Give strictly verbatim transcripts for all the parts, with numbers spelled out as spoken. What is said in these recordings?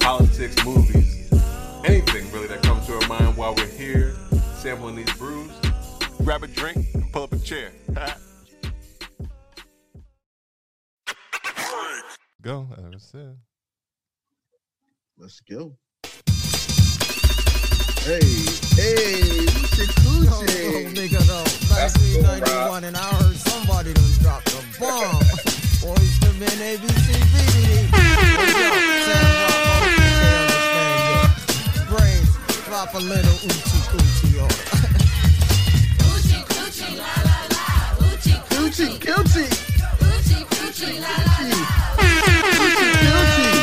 politics, movies, anything really that comes to our mind while we're here sampling these brews. Grab a drink and pull up a chair. Go. That's it. Let's go. Hey, hey, what's your cool shit? Nigga, though, nineteen ninety-one, and I heard somebody done dropped a bomb. Boys, the men, A B C, B D D. Brains, drop a little oochie coochie on. Oochie coochie, la la la. Oochie coochie, guilty. Oochie coochie, la la la. Oochie guilty.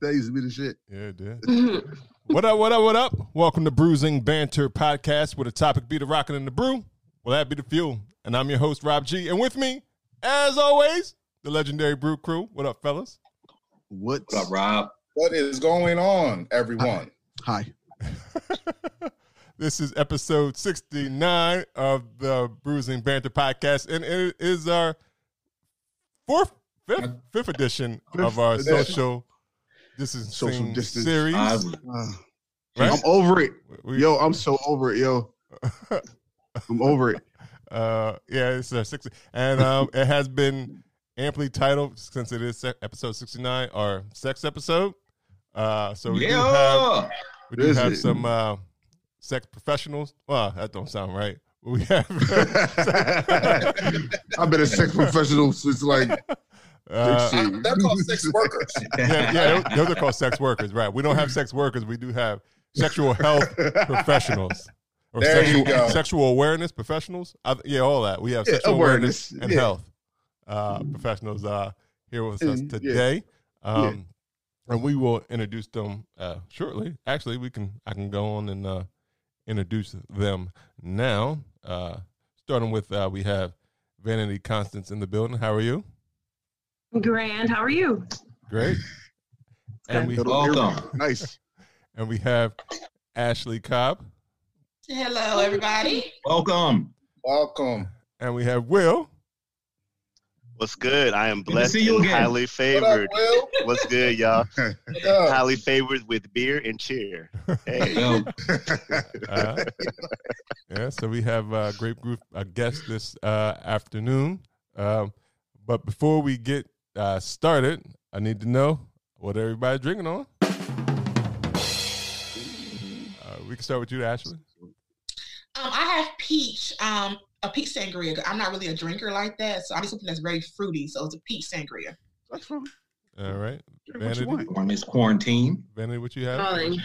That used to be the shit. Yeah, it did. What up, what up, what up? Welcome to Bruising Banter Podcast, where the topic be the rockin' and the brew. Well, that be the fuel. And I'm your host, Rob G. And with me, as always, the legendary Brew Crew. What up, fellas? What, what up, Rob? What is going on, everyone? Hi. Hi. This is episode sixty-nine of the Bruising Banter Podcast, and it is our fourth Fifth, fifth edition fifth of our edition. social distancing social distance. series. I'm, uh, right? I'm over it. We, yo, I'm so over it, yo. I'm over it. Uh, yeah, it's our sixty. And um, it has been amply titled, since it is episode sixty-nine, our sex episode. Uh, so we yeah. do have, we do have some uh, sex professionals. Well, that don't sound right. We have. I've been a sex professional since like... Uh, I, they're called sex workers. Yeah, yeah, those are called sex workers, right? We don't have sex workers. We do have sexual health professionals. Or there sexual, you go. Sexual awareness professionals. I, yeah, all that. We have yeah, sexual awareness, awareness and yeah. health uh, professionals uh, here with us today, yeah. Um, yeah. and we will introduce them uh, shortly. Actually, we can. I can go on and uh, introduce them now. Uh, starting with uh, we have Vanity Constance in the building. How are you? Grand. How are you? Great. And we welcome. Nice. And we have Ashley Cobb. Hello, everybody. Welcome. Welcome. And we have Will. What's good? I am blessed and again. highly favored. What up, What's good, y'all? What highly favored with beer and cheer. Hey. uh, yeah. So we have a great group of guests this uh, afternoon. Um, but before we get Uh, started, I need to know what everybody's drinking on. Uh, we can start with you, Ashley. Um, I have peach, um, a peach sangria. I'm not really a drinker like that, so I need something that's very fruity. So it's a peach sangria. That's fruity. All right, Vanity. One is quarantine. Vanity, what you have? Darling,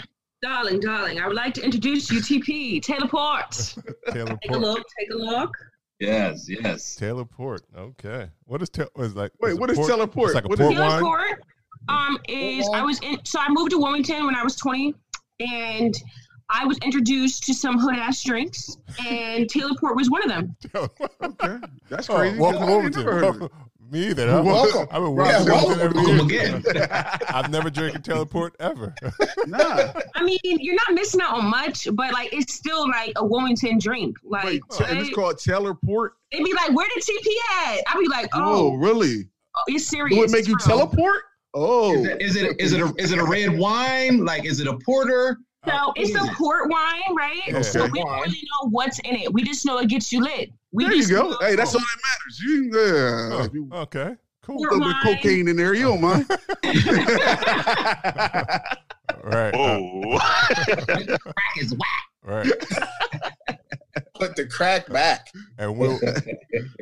darling, darling. I would like to introduce you, T P Taylor Port. Taylor Port. Take a look. Take a look. Yes, yes. Taylor Port. Okay. What is Taylor? Like, Wait, is what is Taylor Port? It's like a what port is Taylor Port? Um, is I was in. So I moved to Wilmington when I was twenty, and I was introduced to some hood ass drinks, and Taylor Port was one of them. Okay, that's crazy. Oh, welcome Wilmington. Me either. I'm welcome. I've been yeah, welcome every again. I've never drank a Taylor Port ever. Nah. I mean, you're not missing out on much, but like it's still like a Wilmington drink. Like Wait, they, it's called Taylor Port. They'd be like, "Where did T P at?" I'd be like, "Oh, oh really? Oh, you're serious? Would it make you teleport? Oh, is it is it is it a, is it a red wine? Like, is it a porter?" So it's a port wine, right? Okay. So we don't really know what's in it. We just know it gets you lit. We there you go. Hey, that's all that matters. You, uh, oh, okay, cool. A little bit cocaine in there. You don't mind. Right. Oh, the crack is whack. Right. Put the crack back. And Will,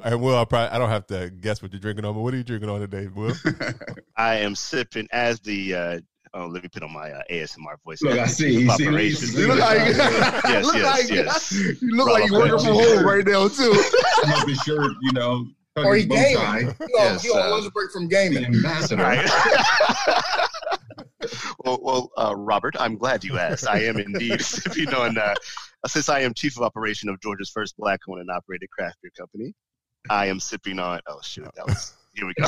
and Will, I probably I don't have to guess what you're drinking on, but what are you drinking on today, Will? I am sipping as the. Uh, Oh, let me put on my uh, A S M R voice. Look, I see. You see, you look like yes, yes, yes. You look like you're working from home right now too. Love the shirt, you know. Or he gaming. Yes, you on uh, lunch break from gaming. Ambassador. Right. well, well uh, Robert, I'm glad you asked. I am indeed. If you know, and uh, since I am chief of operation of Georgia's first black-owned and operated craft beer company, I am sipping on. Oh shoot, that was. Here we go.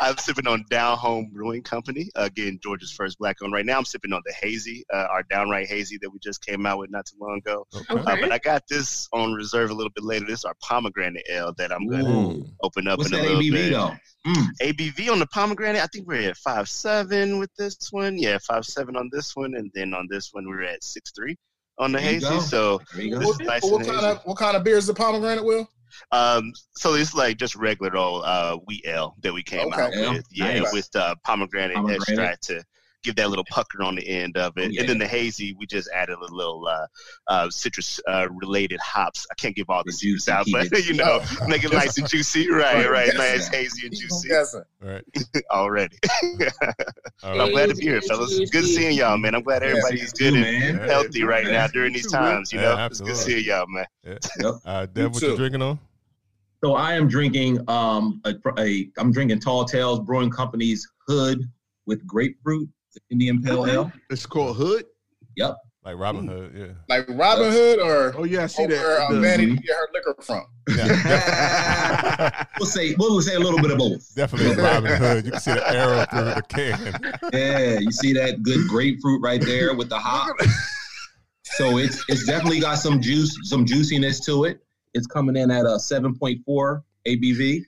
I'm sipping on Down Home Brewing Company. Again, Georgia's first black-owned. Right now, I'm sipping on the Hazy, uh, our Downright Hazy that we just came out with not too long ago. Okay. Uh, but I got this on reserve a little bit later. This is our pomegranate ale that I'm going to open up. What's in a little A B V bit. Though? Mm. A B V on the pomegranate, I think we're at five seven with this one. Yeah, five seven on this one. And then on this one, we're at six three on the Hazy. Go. So this what, is nice what, kind of, what kind of beer is the pomegranate, Will? Um, so it's like just regular old uh, wheat ale that we came okay. out with, yeah, nice. With uh, pomegranate, pomegranate extract to give that little pucker on the end of it, yeah. And then the Hazy we just added a little uh, uh, citrus uh, related hops. I can't give all the juice out, but you know, oh, make it nice and juicy, right? Right, nice, hazy and juicy. Right. Already. I'm glad to be here, fellas. It's good seeing y'all, man. I'm glad everybody's good and healthy right now during these times. You know, it's good seeing y'all, man. Uh, Deb, what you drinking on? So I am drinking um a, a I'm drinking Tall Tales Brewing Company's Hood with grapefruit. Indian Pale Ale. It's called Hood? Yep. Like Robin Hood, yeah. Like Robin Hood or oh, yeah, I see that. Where uh, Vanity get her liquor from. Yeah. we'll, say, we'll say a little bit of both. Definitely Robin Hood. You can see the arrow through the can. Yeah, you see that good grapefruit right there with the hop. So it's it's definitely got some juice, some juiciness to it. It's coming in at a seven point four A B V.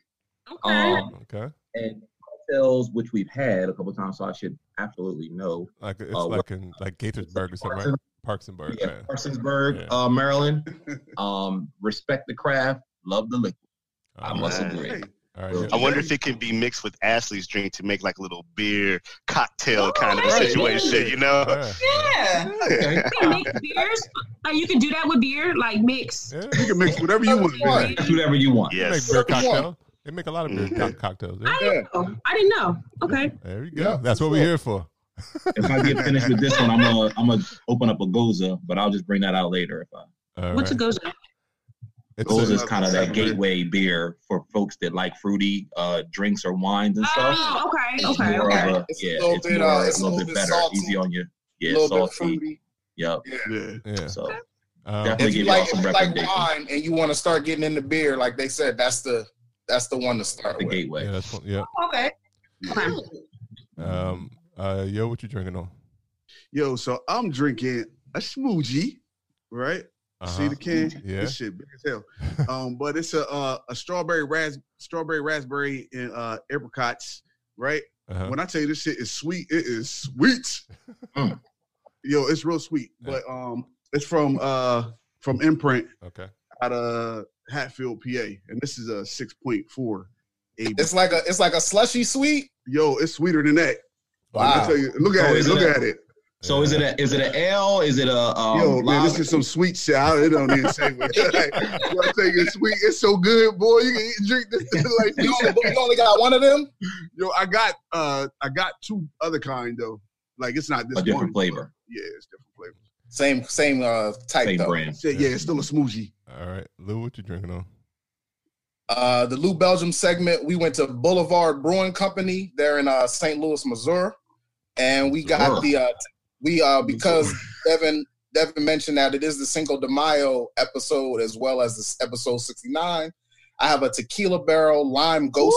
Okay. Um, okay. And cocktails, which we've had a couple times, so I should absolutely no. Like it's uh, like in like Gaithersburg or something, right? Parkinsburg, yeah, right. Parsonsburg, yeah. uh, Maryland. Um, respect the craft, love the liquid. All I right. must agree. All right, yeah. I wonder if it can be mixed with Ashley's drink to make like a little beer cocktail oh, kind of a situation, yeah. you know? Yeah. yeah. You can mix beers. Like you can do that with beer, like mix. Yeah. You can mix whatever you want. Mix whatever you want. Yes. You make beer cocktail. They make a lot of beer mm-hmm. cocktails. Yeah. I didn't know. I didn't know. Okay. There we go. Yeah, that's what we're here for. If I get finished with this one, I'm gonna I'm gonna open up a Goza, but I'll just bring that out later. If I All what's right. a Goza? Goza is kind of that gateway beer for folks that like fruity uh, drinks or wines and stuff. Oh, okay, okay, okay. A, it's yeah, a little it's bit, more, uh, it's a little bit, bit better, salty. Easy on you. Yeah, little salty. Bit fruity. Yep. Yeah. yeah. So okay. um, definitely if you give like, some if you like wine and you want to start getting into beer, like they said, that's the That's the one to start the with. Gateway. Yeah, that's one, yeah. Oh, okay. Um, uh, yo, what you drinking on? Yo, so I'm drinking a smoothie, right? Uh-huh. See the can? Yeah. This shit big as hell. um, but it's a uh, a strawberry ras strawberry raspberry and uh, apricots, right? Uh-huh. When I tell you this shit is sweet, it is sweet. mm. Yo, it's real sweet. Yeah. But um, it's from uh from Imprint. Okay. Out of Hatfield, P A, and this is a six point four. It's like a it's like a slushy sweet. Yo, it's sweeter than that. Wow! I tell you, look so at it. Look a, at it. So is it a is it an L? Is it a um, yo? Man, this is some sweet shit. I don't even say what. Like, I tell you, it's sweet. It's so good, boy. You can eat, drink this. Like you only, you only got one of them. Yo, I got uh I got two other kind though. Like it's not this a different one, flavor. Yeah, it's different flavor. Same same uh type same though. Brand. Yeah, yeah, it's still a smoothie. All right, Lou, what you drinking on? Uh, the Lou Belgium segment, we went to Boulevard Brewing Company there in uh, Saint Louis, Missouri, and we got oh. the uh, we uh because Devin Devin mentioned that it is the Cinco de Mayo episode as well as this episode sixty-nine. I have a tequila barrel lime gose.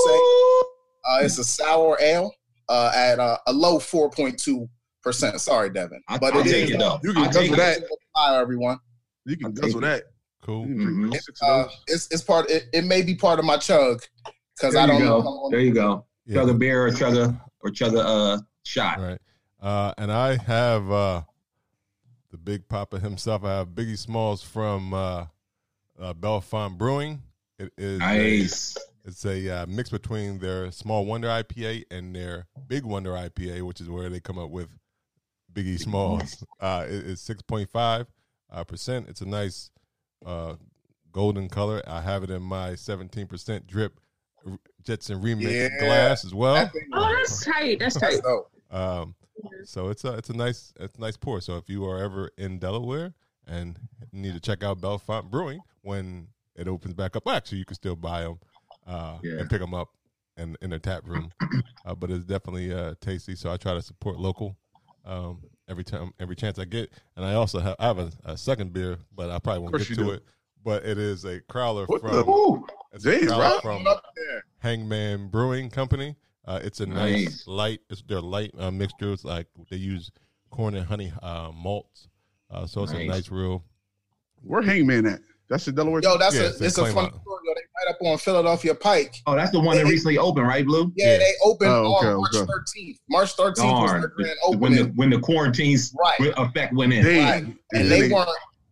Uh, it's a sour ale uh, at uh, a low four point two percent. Sorry, Devin, but I'll it take is. It uh, you can guzzle that, Mayo, everyone. You can guzzle that. Cool. Mm-hmm. It's, uh, it's it's part. It, it may be part of my chug because I don't go. know. There you go. Yeah. Chug a beer or chug a or chug a uh, shot. Right. Uh, and I have uh, the Big Papa himself. I have Biggie Smalls from uh, uh, Bellefonte Brewing. It is nice. A, it's a uh, mix between their Small Wonder I P A and their Big Wonder I P A, which is where they come up with Biggie Smalls. Uh, it, it's six point five uh, percent. It's a nice. Uh, golden color. I have it in my seventeen percent drip Jetson Remix yeah. glass as well. Oh, that's tight. That's tight. Um, yeah. So it's a it's a nice it's a nice pour. So if you are ever in Delaware and need to check out Bellefonte Brewing when it opens back up, well, actually you can still buy them uh, yeah. and pick them up in in their tap room. Uh, but it's definitely uh, tasty. So I try to support local um, every time, every chance I get. And I also have I have a, a second beer, but I probably won't get to do. it. But it is a crowler what from, the, it's geez, a crowler from Hangman Brewing Company. Uh, it's a nice, nice light. It's their light uh, mixtures. Like they use corn and honey uh, malts. Uh, so it's nice. a nice real. Where Hangman at? That's the Delaware. Yo, that's yeah, a. It's, it's a funny out. story. Yo, they right up on Philadelphia Pike. Oh, that's the one they, that recently opened, right, Blue? Yeah, yeah. they opened oh, okay, on March okay. thirteenth. March thirteenth was their grand opening. When the when the quarantines right. effect went in, right. and yeah. they weren't.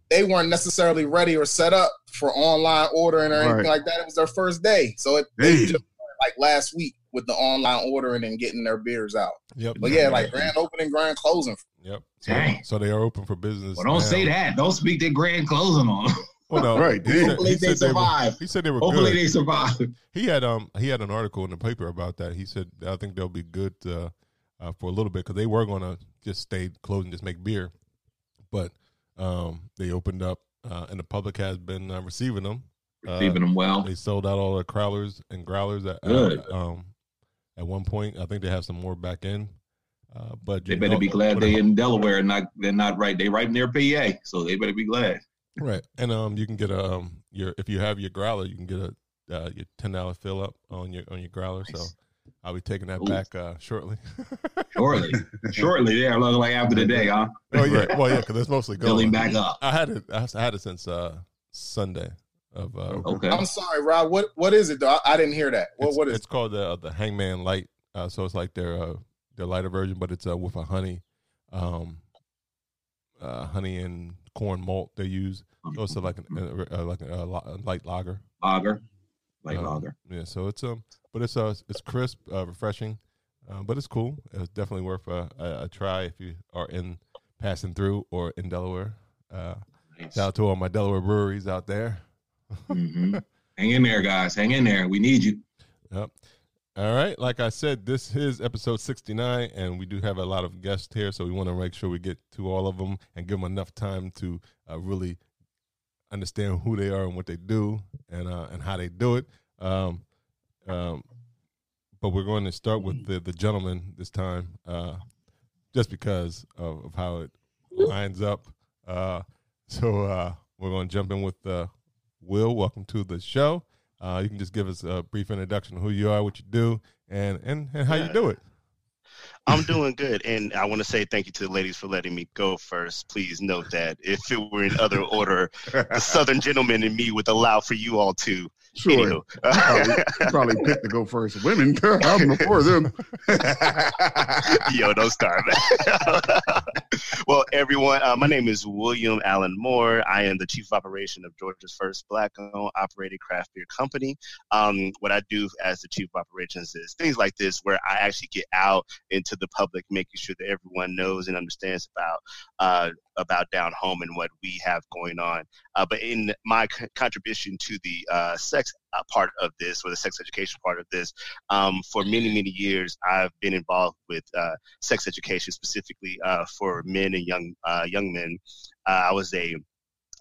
They weren't necessarily ready or set up for online ordering or anything right. like that. It was their first day. So it they just, like last week with the online ordering and getting their beers out. Yep. But yeah, like grand opening, grand closing. Yep. Dang. So, so they are open for business. Well, don't now. say that. Don't speak their grand closing on them. Well, no. Right. He said, he, they said they were, he said they were Hopefully good. they survive. He had um he had an article in the paper about that. He said, I think they'll be good uh, uh, for a little bit because they were going to just stay closed and just make beer. But Um, they opened up, uh, and the public has been uh, receiving them, receiving uh, them well. They sold out all the crowlers and growlers at uh, um, at one point. I think they have some more back in, uh, but they better know, be glad they're in Delaware and not they're not right. They right near P A, so they better be glad. Right, and um, you can get a um, your if you have your growler, you can get a uh, your ten dollar fill up on your on your growler. Nice. So I'll be taking that Ooh. back uh, shortly. Shortly, shortly. Yeah, like after the day, huh? Oh yeah, well yeah, because it's mostly going. Filling back up. I had it. I had it since uh, Sunday. Of uh, okay. I'm sorry, Rob. What what is it though? I, I didn't hear that. What it's, what is? It's it? called the uh, the Hangman Light. Uh, so it's like their uh, their lighter version, but it's uh, with a honey, um, uh, honey and corn malt they use. So it's uh, like an uh, like a uh, light lager. Lager, light um, lager. Yeah. So it's um. But it's uh, it's crisp, uh, refreshing, uh, but it's cool. It's definitely worth a, a, a try if you are in passing through or in Delaware. Uh, nice. Shout out to all my Delaware breweries out there. Mm-hmm. Hang in there, guys. Hang in there. We need you. Yep. All right. Like I said, this is episode sixty-nine, and we do have a lot of guests here, so we want to make sure we get to all of them and give them enough time to uh, really understand who they are and what they do and uh, and how they do it. Um Um, but we're going to start with the, the gentleman this time, uh, just because of, of how it lines up. Uh, so uh, we're going to jump in with uh, Will. Welcome to the show. Uh, you can just give us a brief introduction of who you are, what you do, and, and, and how yeah. you do it. I'm doing good, and I want to say thank you to the ladies for letting me go first. Please note that if it were in other order, the Southern gentleman in me would allow for you all to. Sure. probably, probably picked to go first. Women, I'm before them. Yo, don't start, man. Well, everyone, uh, my name is William Allen Moore. I am the Chief of Operation of Georgia's first Black-owned operated craft beer company. Um, what I do as the Chief of Operations is things like this where I actually get out into the public, making sure that everyone knows and understands about uh, about Down Home and what we have going on. Uh, but in my c- contribution to the uh, sex uh, part of this, or the sex education part of this, um, for many, many years, I've been involved with uh, sex education, specifically uh, for men and young uh, young men. Uh, I was a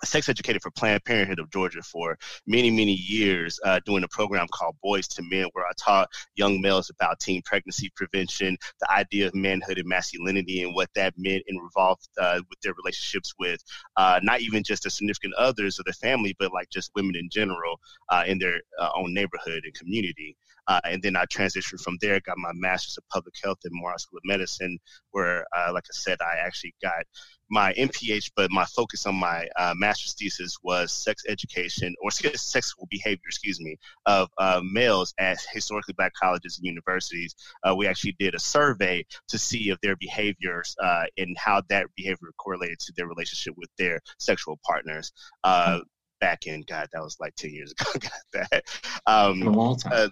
sex educator for Planned Parenthood of Georgia for many, many years, uh, doing a program called Boys to Men, where I taught young males about teen pregnancy prevention, the idea of manhood and masculinity and what that meant and revolved uh, with their relationships with uh, not even just their significant others or their family, but like just women in general uh, in their uh, own neighborhood and community. Uh, and then I transitioned from there, got my master's of public health at Morehouse School of Medicine, where, uh, like I said, I actually got my M P H, but my focus on my uh, master's thesis was sex education or sexual behavior, excuse me, of uh, males at historically Black colleges and universities. Uh, we actually did a survey to see if their behaviors uh, and how that behavior correlated to their relationship with their sexual partners. Uh, mm-hmm. Back in, God, that was like ten years ago. Got that. Um, a long time. Uh,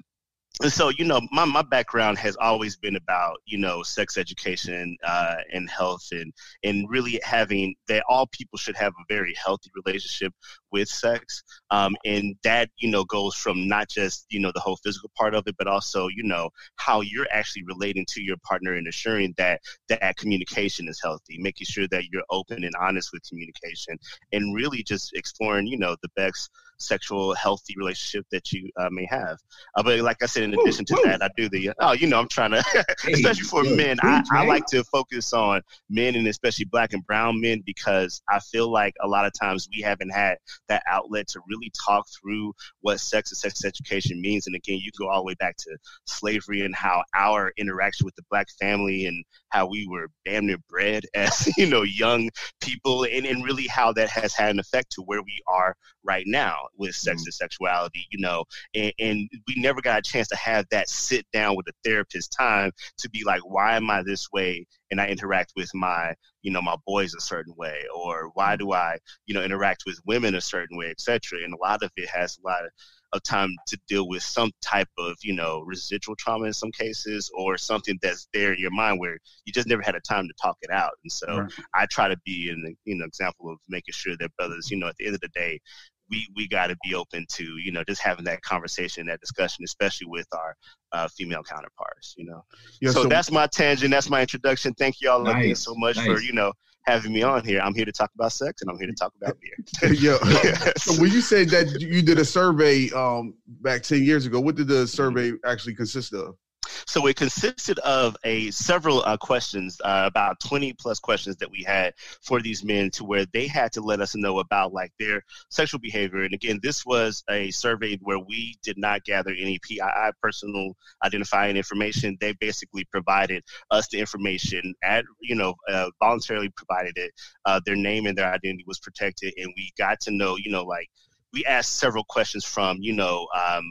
And so, you know, my, my background has always been about, you know, sex education uh, and health and, and really having that all people should have a very healthy relationship with sex. Um, and that, you know, goes from not just, you know, the whole physical part of it, but also, you know, how you're actually relating to your partner and assuring that that communication is healthy, making sure that you're open and honest with communication, and really just exploring, you know, the best sexual healthy relationship that you uh, may have. Uh, but like I said, in addition ooh, to ooh. that, I do the, oh, you know, I'm trying to, hey, especially for hey, men, hey, I, I like to focus on men, and especially black and brown men, because I feel like a lot of times we haven't had that outlet to really talk through what sex and sex education means. And again, you go all the way back to slavery and how our interaction with the black family and how we were damn near bred as, you know, young people, and, and really how that has had an effect to where we are right now with sex mm. and sexuality, you know, and, and we never got a chance to have that sit down with a therapist time to be like, why am I this way? And I interact with my, you know, my boys a certain way, or why do I, you know, interact with women a certain way, et cetera. And a lot of it has a lot of, of time to deal with some type of, you know, residual trauma in some cases, or something that's there in your mind where you just never had a time to talk it out. And so right. I try to be an, you know, example of making sure that brothers, you know, at the end of the day, we, we got to be open to, you know, just having that conversation, that discussion, especially with our uh, female counterparts, you know. Yeah, so, so that's my tangent. That's my introduction. Thank you all nice, again so much nice. for, you know, having me on here. I'm here to talk about sex, and I'm here to talk about beer. yeah. So when you said that you did a survey um, back ten years ago, what did the survey actually consist of? So it consisted of a several uh, questions, uh, about twenty plus questions that we had for these men, to where they had to let us know about like their sexual behavior. And again, this was a survey where we did not gather any P I I, personal identifying information. They basically provided us the information at, you know, uh, voluntarily provided it. Uh, their name and their identity was protected. And we got to know, you know, like we asked several questions from, you know, um,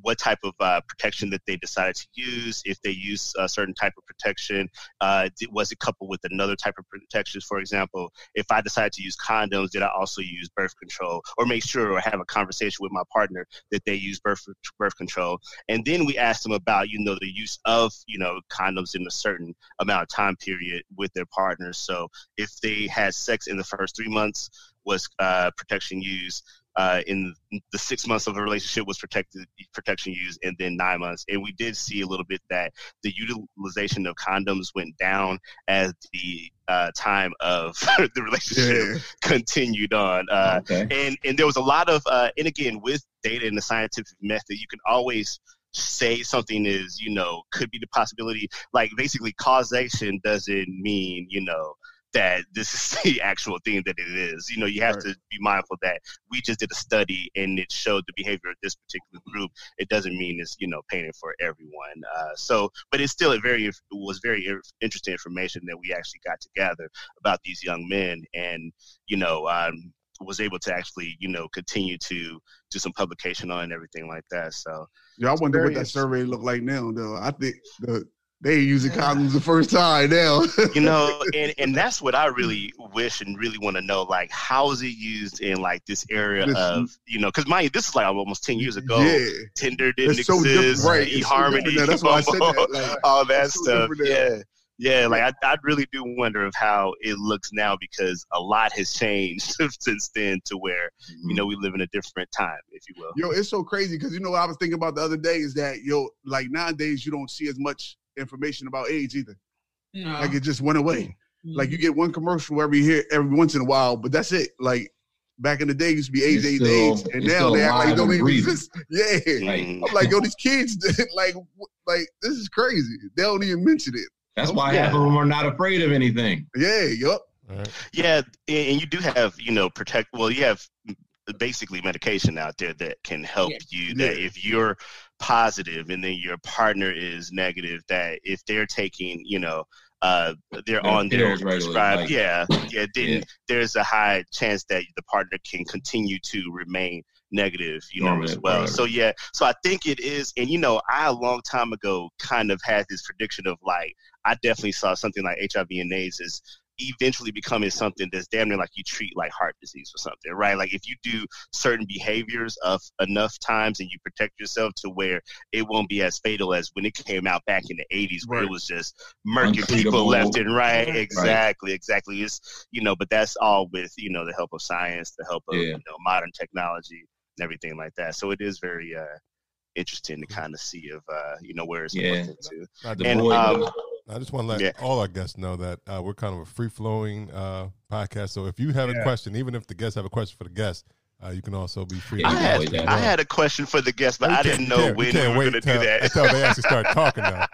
what type of uh, protection that they decided to use, if they use a certain type of protection, uh, was it coupled with another type of protection? For example, if I decided to use condoms, did I also use birth control, or make sure or have a conversation with my partner that they use birth birth control? And then we asked them about, you know, the use of, you know, condoms in a certain amount of time period with their partners. So if they had sex in the first three months, was uh, protection used? Uh, in the six months of the relationship was protected, protection used, and then nine months. And we did see a little bit that the utilization of condoms went down as the uh, time of the relationship yeah. continued on. Uh, okay. and, and there was a lot of, uh, and again, with data and the scientific method, you can always say something is, you know, could be the possibility. Like basically causation doesn't mean, you know, that this is the actual thing that it is. You know, you have right. to be mindful that we just did a study and it showed the behavior of this particular group. It doesn't mean it's, you know, painted for everyone. Uh, so, but it's still a very, it was very interesting information that we actually got to gather about these young men, and, you know, um, was able to actually, you know, continue to do some publication on and everything like that. So. Yeah, I wonder what that survey looked like now, though. I think the, They using condoms the first time now. You know, and, and that's what I really wish and really want to know, like, how is it used in, like, this area this, of, you know, because, mind you, this is, like, almost ten years ago. Yeah. Tinder didn't it's exist. So right. eHarmony. So that's why I said that. Like, all that so stuff. Yeah. Yeah, like I, I really do wonder of how it looks now, because a lot has changed since then to where, you know, we live in a different time, if you will. Yo, it's so crazy because, you know, what I was thinking about the other day is that, yo, like nowadays you don't see as much information about AIDS either. No. Like it just went away. Mm-hmm. Like you get one commercial every here every once in a while, but that's it. Like back in the day, it used to be AIDS, AIDS, AIDS, and now they act like don't even exist. Yeah, like, I'm like, yo, these kids, like, like this is crazy. They don't even mention it. That's oh, why yeah. half of them are not afraid of anything. Yeah, yup. Right. Yeah, and you do have, you know, protect. Well, you have basically medication out there that can help yeah. you. That yeah. if you're positive and then your partner is negative, that if they're taking, you know, uh, they're on their prescribed. Like, yeah, yeah. Then yeah. there's a high chance that the partner can continue to remain negative, you know, yeah, as well. Right. So yeah, so I think it is, and you know, I a long time ago kind of had this prediction of like, I definitely saw something like H I V and AIDS as eventually becoming something that's damn near like you treat like heart disease or something, right? Like if you do certain behaviors of enough times and you protect yourself to where it won't be as fatal as when it came out back in the eighties, where right. it was just murking people left and right. Exactly, right. exactly. It's, you know, but that's all with, you know, the help of science, the help of, yeah. you know, modern technology and everything like that. So it is very uh, interesting to kind of see of, uh, you know, where it's yeah. to. And, um, I just want to let yeah. all our guests know that uh, we're kind of a free-flowing uh, podcast. So if you have yeah. a question, even if the guests have a question for the guests, uh, you can also be free. Yeah, I, had, I had a question for the guests, but we I didn't know yeah, when we, we were going to do that. Until they actually start talking now.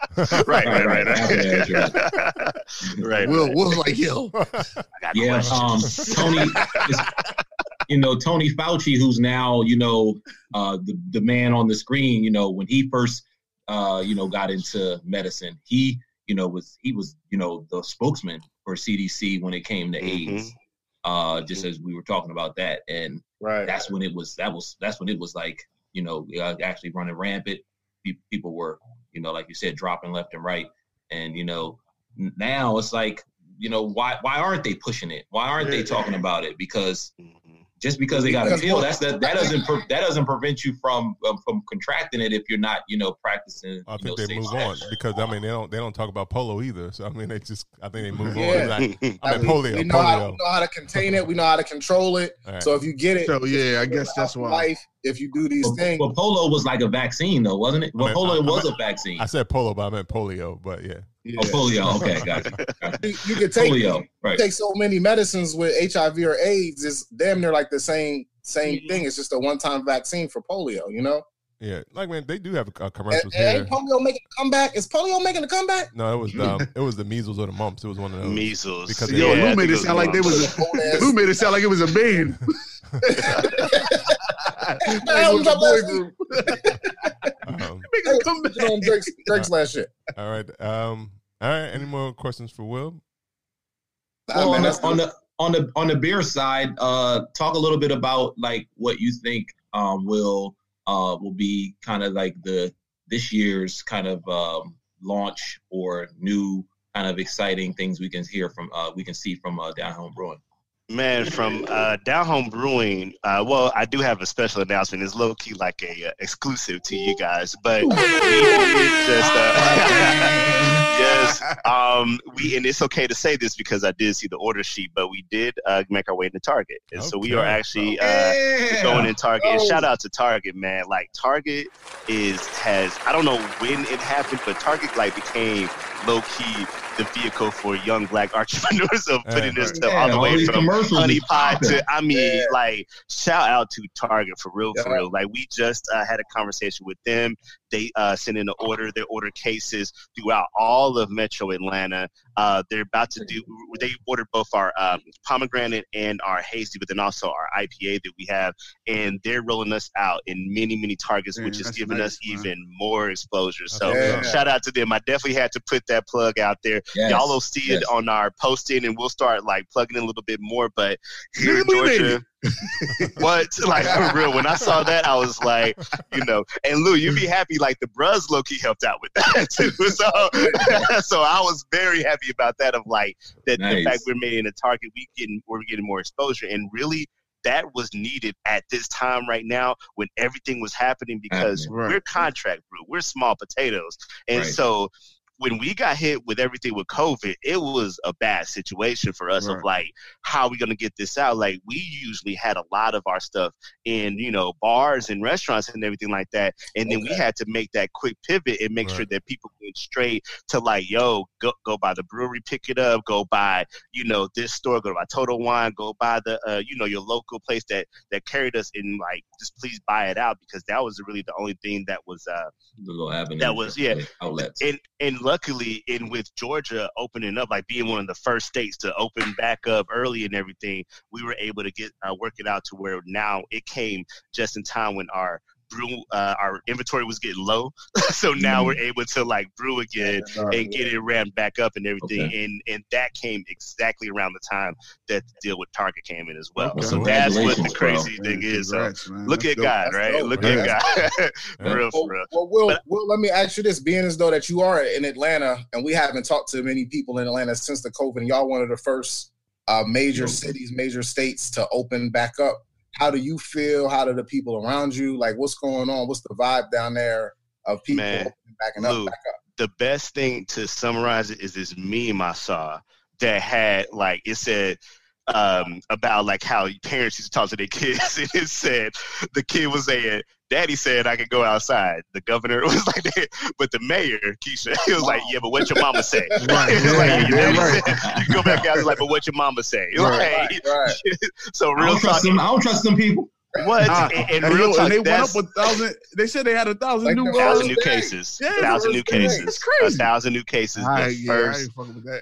right, right, right. Right, right. right. Will, Will's like, yo, I got yeah, um, Tony, is, you know, Tony Fauci, who's now, you know, uh, the, the man on the screen, you know, when he first, uh, you know, got into medicine, he, you know, was he was, you know, the spokesman for C D C when it came to mm-hmm. AIDS. Uh, just as we were talking about that, and right. that's when it was. That was that's when it was like, you know, actually running rampant. People were, you know, like you said, dropping left and right. And you know, now it's like, you know, why why aren't they pushing it? Why aren't they talking about it? Because just because they got a pill, that's that that doesn't pre- that doesn't prevent you from um, from contracting it if you're not, you know, practicing. I think know, they move action. on because I mean they don't they don't talk about polo either. So I mean they just I think they move yeah. on. Like, I mean polio. We know, polio. How, we know how to contain it. We know how to control it. Right. So if you get it, so yeah, I guess that's why. Life, if you do these but, things, but polo was like a vaccine though, wasn't it? Well, I mean, polo I, was I meant, a vaccine. I said polo, but I meant polio. But yeah. Yeah. Oh, polio. Okay, gotcha. Got you. You, you can take polio, right. you take so many medicines with H I V or AIDS. It's damn near like the same same thing. It's just a one time vaccine for polio. You know. Yeah, like man, they do have a, a commercials and, here. Ain't polio making a comeback? Is polio making a comeback? No, it was um, it was the measles or the mumps. It was one of those measles. Because yo, yeah, who made it sound like there was a who made it sound like it was a man? All right. Um, all right. Any more questions for Will? Well, on, the, on the on the on the beer side, uh, talk a little bit about like what you think um, will uh, will be kind of like the this year's kind of um, launch or new kind of exciting things we can hear from uh, we can see from uh, Down Home Brewing. Man, from uh, Down Home Brewing, uh, well, I do have a special announcement. It's low-key like a uh, exclusive to you guys, but we, we just, uh, yes, um, we, and it's okay to say this because I did see the order sheet, but we did uh, make our way to Target. And okay. so we are actually uh, yeah. going in Target. Oh. And shout out to Target, man. Like, Target is, has, I don't know when it happened, but Target, like, became low-key the vehicle for young black entrepreneurs of putting this stuff yeah, all the way from honey pie to, I mean, yeah. like, shout out to Target for real, yeah. for real. Like, we just uh, had a conversation with them. They uh, sent in an order. They order cases throughout all of Metro Atlanta. Uh, they're about to do, they ordered both our um, pomegranate and our hazy, but then also our I P A that we have. And they're rolling us out in many, many Targets, yeah, which is giving nice, us man. even more exposure. So yeah. shout out to them. I definitely had to put that plug out there. Yes. Y'all will see it yes. on our posting, and we'll start like plugging in a little bit more. But here in Georgia, what like for real? When I saw that, I was like, you know. And Lou, you'd be happy like the bros low key helped out with that too. So, so I was very happy about that. Of like that nice. the fact we're made in a Target, we getting we're getting more exposure, and really. That was needed at this time right now when everything was happening because happening. Right. we're contract brew, we're small potatoes, and right. so when we got hit with everything with COVID, it was a bad situation for us right. of like, how are we going to get this out? Like, we usually had a lot of our stuff in, you know, bars and restaurants and everything like that. And then okay. we had to make that quick pivot and make right. sure that people went straight to like, yo, go, go by the brewery, pick it up, go by, you know, this store, go by Total Wine, go by the, uh, you know, your local place that, that carried us in like, just please buy it out because that was really the only thing that was, uh, the little avenue that was, yeah. outlets. And, and luckily, in with Georgia opening up, like being one of the first states to open back up early and everything, we were able to get uh, work it out to where now it came just in time when our brew, uh, our inventory was getting low. So now mm-hmm. we're able to like brew again yeah, right, and get yeah. it ramped back up and everything. Okay. And and that came exactly around the time that the deal with Target came in as well. Okay. So that's what the crazy bro. thing man, is. Congrats, so look at, God, right? dope, look at God, right? Look at God. Real for real. Well, Will, but, Will, let me ask you this, being as though that you are in Atlanta and we haven't talked to many people in Atlanta since the COVID, and y'all one of the first uh, major okay. cities, major states to open back up. How do you feel? How do the people around you? Like, what's going on? What's the vibe down there of people Man, backing up, Luke, back up? The best thing to summarize it is this meme I saw that had, like, it said um, about, like, how parents used to talk to their kids. And it said, the kid was saying, Daddy said I could go outside. The governor was like that. But the mayor, Keisha, he was wow. like, yeah, but what your mama say? Right, like, yeah, yeah, right. said, you can go back out, like, but what your mama say? Right, like, right. So real I don't, trust them, I don't trust them people. What? Nah, and, and real talk, and they went up a thousand. They said they had a thousand like new, thousand new cases. Yeah, thousand new cases. It's crazy. A thousand new cases. Right, yeah, first,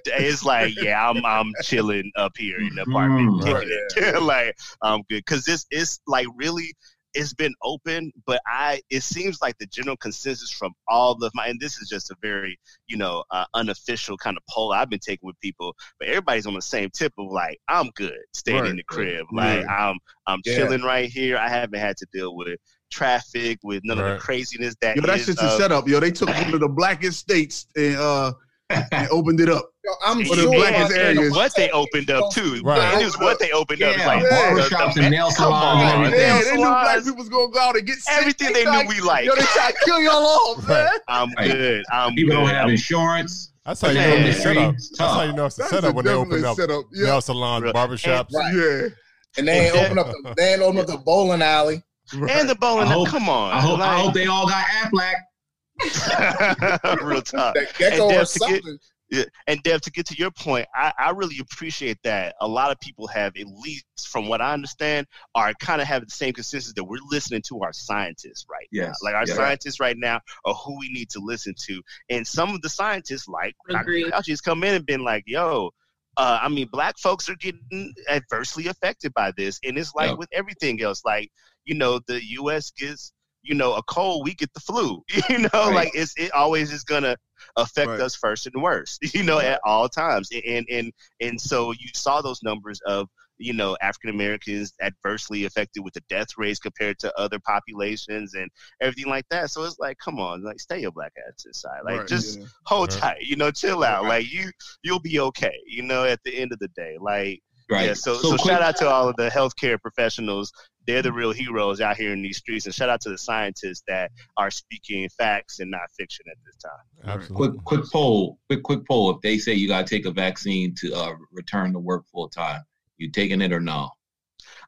it's like, yeah, I'm I'm chilling up here in the apartment, mm, right, yeah. like I'm good because this is like really. It's been open, but I. It seems like the general consensus from all of my, and this is just a very, you know, uh, unofficial kind of poll I've been taking with people, but everybody's on the same tip of like, I'm good, staying right. in the crib, like yeah. I'm, I'm yeah. chilling right here. I haven't had to deal with traffic, with none right. of the craziness that. Yo, that shit's a setup, yo. They took one of the blackest states and uh, and opened it up. Yo, I'm sure the blackest areas. What they opened up too. Right. It was what they opened up. Yeah, like barbershops and nail salons and everything. Yeah, they knew black people was gonna go out and get sick. Everything they knew we like. Yo, they tried to kill y'all off, man. I'm good. I'm good. People don't have insurance. That's how you know it's set up. That's how you know it's set up when they opened up nail salons, barbershops. Yeah. And they ain't open up. They ain't open up the bowling alley. And the bowling alley. Come on. I hope they all got Aflac. Real talk. Gecko or something. Yeah. And Dev, to get to your point, I, I really appreciate that a lot of people have, at least from what I understand, are kind of having the same consensus that we're listening to our scientists right yes. now. Like our yeah. scientists right now are who we need to listen to. And some of the scientists, like Doctor Fauci's come in and been like, yo, uh, I mean, black folks are getting adversely affected by this. And it's like yep. with everything else, like, you know, the U S gets, you know, a cold, we get the flu, you know, right. like it's, it always is going to affect right. us first and worst, you know, right. at all times. And, and, and so you saw those numbers of, you know, African-Americans adversely affected with the death rates compared to other populations and everything like that. So it's like, come on, like stay your black ass inside. Like right, just yeah. hold right. tight, you know, chill out. Right. Like you, you'll be okay, you know, at the end of the day, like, right. yeah. So, so, so quick- shout out to all of the healthcare professionals. They're the real heroes out here in these streets. And shout out to the scientists that are speaking facts and not fiction at this time. Absolutely. Quick, quick poll, quick, quick poll. If they say you got to take a vaccine to uh, return to work full time, you taking it or no?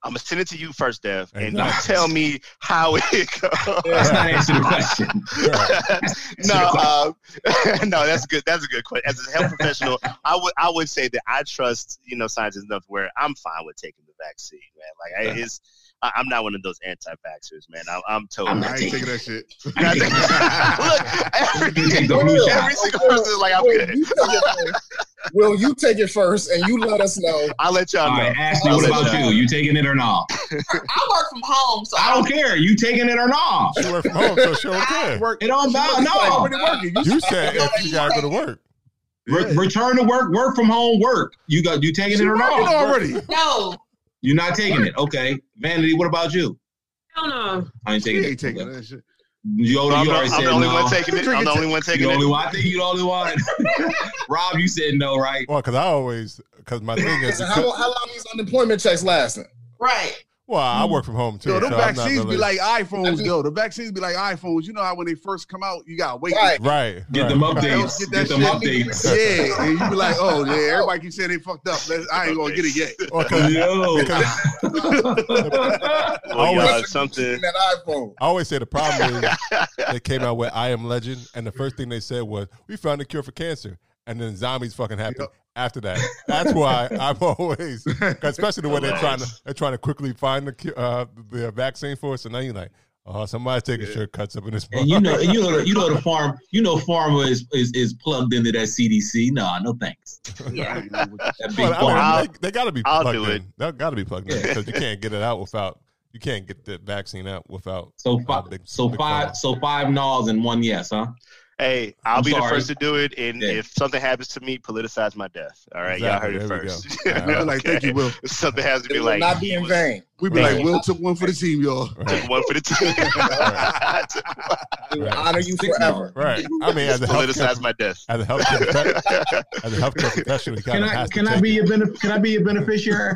I'm going to send it to you first, Dev, and you tell me how it goes. That's not answering the question. no, um, no, that's good. That's a good question. As a health professional, I would I would say that I trust, you know, scientists enough where I'm fine with taking the vaccine, man. Like, I, it's... I'm not one of those anti-vaxxers, man. I'm, I'm totally. I'm not taking that shit. Look, every, every single person is like, I'm good. Will, you take it first, and you let us know. I'll let y'all all know. Right, Ashley, what about you? You taking it or not? I work from home, so I don't care. You taking it or not? She work from home, so she don't care. Work, it don't matter. No, working. You, you said if you gotta go to work. Yeah. Return to work. Work from home. Work. You go. You taking she it or not? Already. No. You're not taking it. Okay. Vanity, what about you? Hell no. I ain't taking she it. Ain't taking that shit. You, you I'm, already I'm said the only no. one taking it. I'm the only one taking the only it. One. I think you're the only one. Rob, you said no, right? Well, because I always, because my thing is. how, took, how long these unemployment checks lasting? Right. Well, I work from home too. Yo, the so vaccines really... be like iPhones, yo. The vaccines be like iPhones. You know how when they first come out, you gotta wait. Right. right. Get right. them updates. Get, get them updates. Yeah. And you be like, oh yeah, everybody keeps saying they fucked up. I ain't gonna get it yet. Okay. Yo. I always, something. That iPhone. I always say the problem is they came out with I Am Legend, and the first thing they said was, we found a cure for cancer. And then zombies fucking happened. Yep. After that, that's why I'm always, especially the way they're trying to they're trying to quickly find the uh, the vaccine for us. And now you're like, oh, somebody's taking yeah. shortcuts up in this. And you know, you know, you know the farm. You know, pharma is, is is plugged into that C D C. Nah, no thanks. Yeah, well, I mean, they, they got to be. I'll plugged do in. It. They got to be plugged in because you can't get it out without. you can't get the vaccine out without. So five, uh, big, so big five, so five no's and one yes, huh? Hey, I'll I'm be sorry. the first to do it, and yeah. if something happens to me, politicize my death. All right, exactly. Y'all heard there it first. Right. Okay. Like, thank you, Will. If something happens to me, like, not be in vain. We be right. like, Will took one for the team, y'all. Right. Took one for the team. Right. Right. Honor you forever. Right. I mean, as a politicize my death. As a healthcare, as a healthcare professional, can I can I be your benef- Can I be your beneficiary?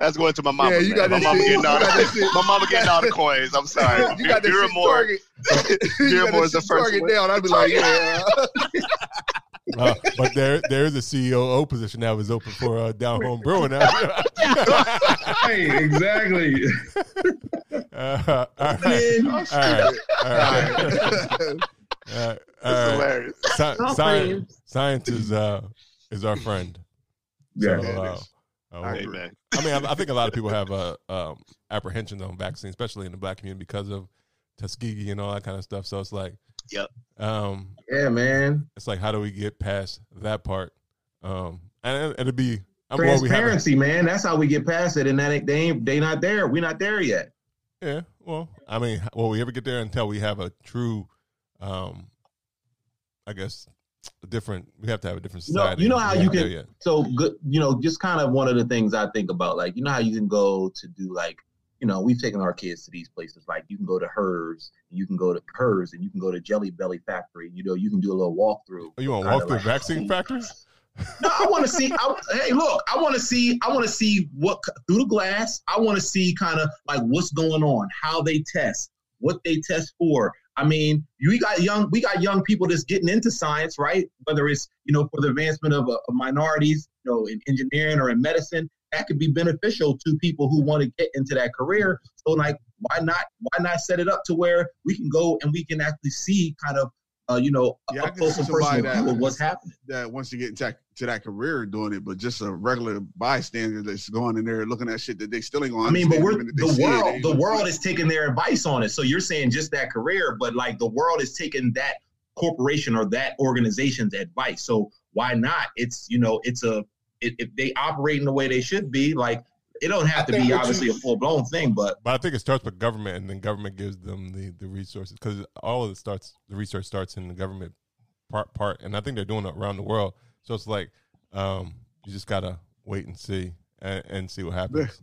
That's going to my mama. Yeah, you got my mama shit. getting all the my mama getting all the coins. I'm sorry. You got Dura Moore. Dura Moore is the first one. Down. I'd be like, yeah. Uh, but there, there is a C O O position that was open for uh, Down Home Brewing. Hey, exactly. Uh, all right. Man. All right. All right. Uh, all hilarious. Right. Sci- science, science is uh, is our friend. Yeah. So, uh, Oh, I, mean, I mean, I think a lot of people have uh, um, apprehensions on vaccines, especially in the black community because of Tuskegee and all that kind of stuff. So it's like, yep, um, yeah, man. It's like, how do we get past that part? Um, and, and it'd be I'm transparency, we man. That's how we get past it. And that ain't, they ain't, they not there. We're not there yet. Yeah. Well, I mean, will we ever get there until we have a true, um, I guess. different we have to have a different society. You know, you know how you can so good you know just kind of one of the things I think about, like, you know how you can go to do, like, you know, we've taken our kids to these places, like you can go to hers you can go to hers and you can go to Jelly Belly factory, you know, you can do a little walkthrough. Oh, you want to walk through vaccine factories? No, I want to see I, hey look I want to see I want to see what through the glass I want to see kind of like what's going on, how they test, what they test for. I mean, you got young, we got young people that's getting into science, right? Whether it's, you know, for the advancement of, uh, of minorities, you know, in engineering or in medicine, that could be beneficial to people who want to get into that career. So, like, why not? Why not set it up to where we can go and we can actually see kind of, uh, you know, yeah, up close and personal view of what's happening. That once you get to, to that career doing it, but just a regular bystander that's going in there looking at shit that they still ain't going. I mean, but we're, the world, the world is taking their advice on it. So you're saying just that career, but like the world is taking that corporation or that organization's advice. So why not? It's, you know, it's a it, if they operate in the way they should be, like it don't have I to be obviously you, a full blown thing, but but I think it starts with government, and then government gives them the, the resources, because all of it starts the research starts in the government part part, and I think they're doing it around the world. So it's like um, you just gotta wait and see and, and see what happens.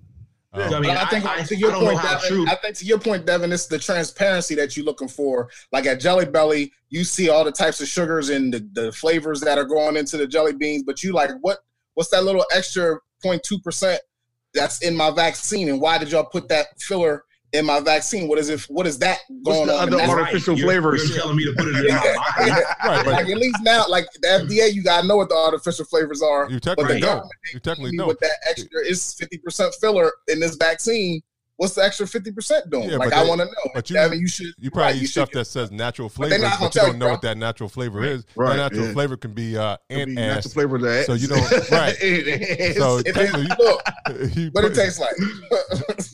Yeah. Um, I mean, I, I think I, to your I point, Devin, I think to your point, Devin, it's the transparency that you're looking for. Like at Jelly Belly, you see all the types of sugars and the, the flavors that are going into the jelly beans, but you like what? What's that little extra zero point two percent? That's in my vaccine, and why did y'all put that filler in my vaccine? What is it? What is that going on? The artificial right. flavors. You're, you're telling me to put it in my body. Right, like at least now, like the F D A, you gotta know what the artificial flavors are. You technically know. You technically know. With that extra, it's fifty percent filler in this vaccine. What's the extra fifty percent doing? Yeah, like they, I want to know. But you, I mean, you should. You probably right, use stuff that says natural flavors, but, but you don't you, know bro. what that natural flavor right. is. Right. That natural yeah. flavor can be uh, ant ass. Flavor that. So you don't. Right. So it is, you, what it tastes like.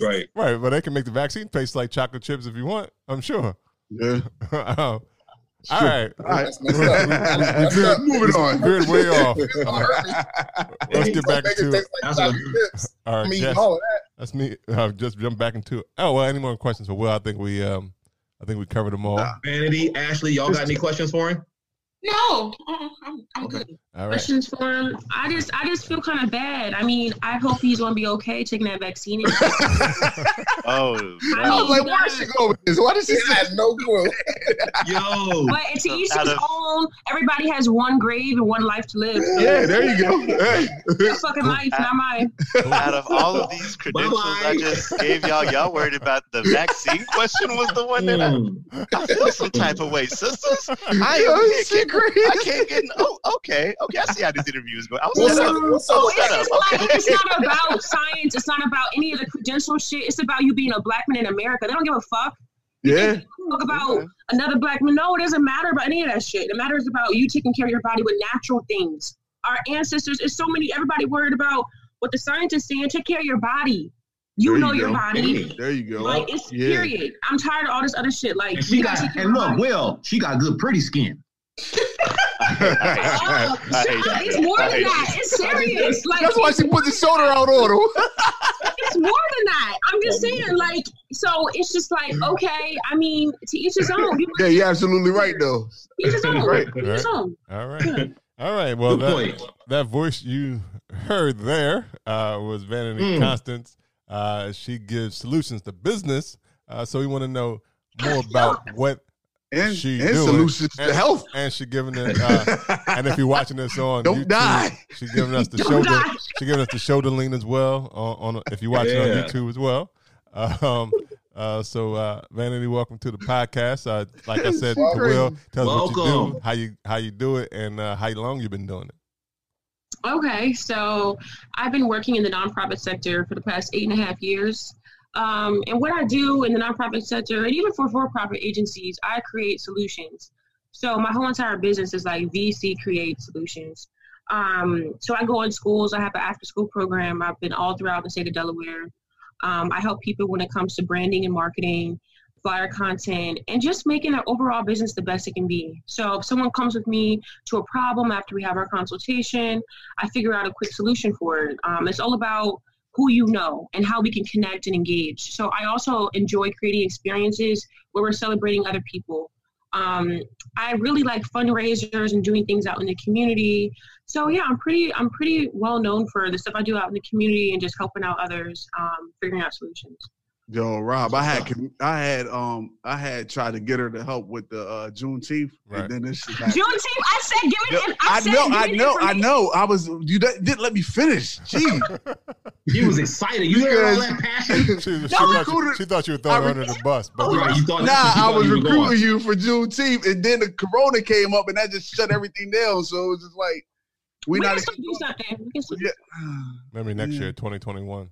Right. Right, but they can make the vaccine taste like chocolate chips if you want. I'm sure. Yeah. um, Sure. All right, all right. We, we, we, we're moving on. We're way off. Uh, let's get back to like all right. Just, all that. That's me. Uh, just jump back into it. Oh well, any more questions for Will? I think we, um, I think we covered them all. Nah. Vanity, Ashley, y'all got any questions for him? No, uh-uh. I'm, I'm okay. good. All right. Questions for him? I just, I just feel kind of bad. I mean, I hope he's gonna be okay taking that vaccine. oh, I, I was like, where is she going with this? Why does she have no clue? Yo, but it's to each his own. Everybody has one grave and one life to live. So. Yeah, there you go. Hey. Your fucking life, not mine. Out of all of these credentials I just gave y'all, y'all worried about the vaccine question was the one that I, I feel some type of way, sisters. I am sick. I can't get. Oh, okay, okay. I see how these interviews go. I was well, set up. Well, so oh, set it's up. Just okay. like it's not about science. It's not about any of the credential shit. It's about you being a black man in America. They don't give a fuck. Yeah. They talk about yeah. another black man. No, it doesn't matter about any of that shit. It matters about you taking care of your body with natural things. Our ancestors. It's so many. Everybody worried about what the scientists saying. Take care of your body. You there know you your go. body. There you go. Like it's yeah. period. I'm tired of all this other shit. Like and she got. And look, body. Will, she got good, pretty skin. Oh, it's more than that. It's serious. Like, that's why she put the shoulder out on him. it's more than that. I'm just saying, like, so it's just like, okay, I mean, to each his own. You yeah, you're absolutely right, though. Each his own. Right. Each his own. All right. All right. All right. Well, that, that voice you heard there uh, was Vanity mm. Constance. Uh, she gives solutions to business. Uh, so we want to know more about what and, she and doing. Solutions and, to health. And she giving it. Uh, and if you're watching this on Don't YouTube, die. She's giving us the Don't shoulder. Die. She giving us the shoulder lean as well. On, on if you're watching yeah. on YouTube as well. Um, uh, so uh, Vanity, welcome to the podcast. Uh, like I said, to Will, tell us what you do, how you how you do it, and uh, how long you've been doing it. Okay, so I've been working in the nonprofit sector for the past eight and a half years. Um, and what I do in the nonprofit sector, and even for for-profit agencies, I create solutions. So my whole entire business is like V C Create Solutions. Um, so I go in schools. I have an after-school program. I've been all throughout the state of Delaware. Um, I help people when it comes to branding and marketing, flyer content, and just making our overall business the best it can be. So if someone comes with me to a problem after we have our consultation, I figure out a quick solution for it. Um, it's all about who you know and how we can connect and engage. So I also enjoy creating experiences where we're celebrating other people. Um, I really like fundraisers and doing things out in the community. So yeah, I'm pretty, I'm pretty well known for the stuff I do out in the community and just helping out others, um, figuring out solutions. Yo, Rob, I had, I had, um, I had tried to get her to help with the uh, Juneteenth, right. and then this shit happened. Juneteenth, I said, give it. Yo, I, I said, know, I know, I know. I was you didn't let me finish. Gee, he was excited. You heard all that passion. She, she, no, thought, recruited, she, she thought you were throwing her under the bus, but right, you thought. Nah, I was recruiting you for Juneteenth, and then the corona came up, and that just shut everything down. So it was just like we, we not. Can still do something. We can still yeah. Maybe next yeah. year, twenty twenty one.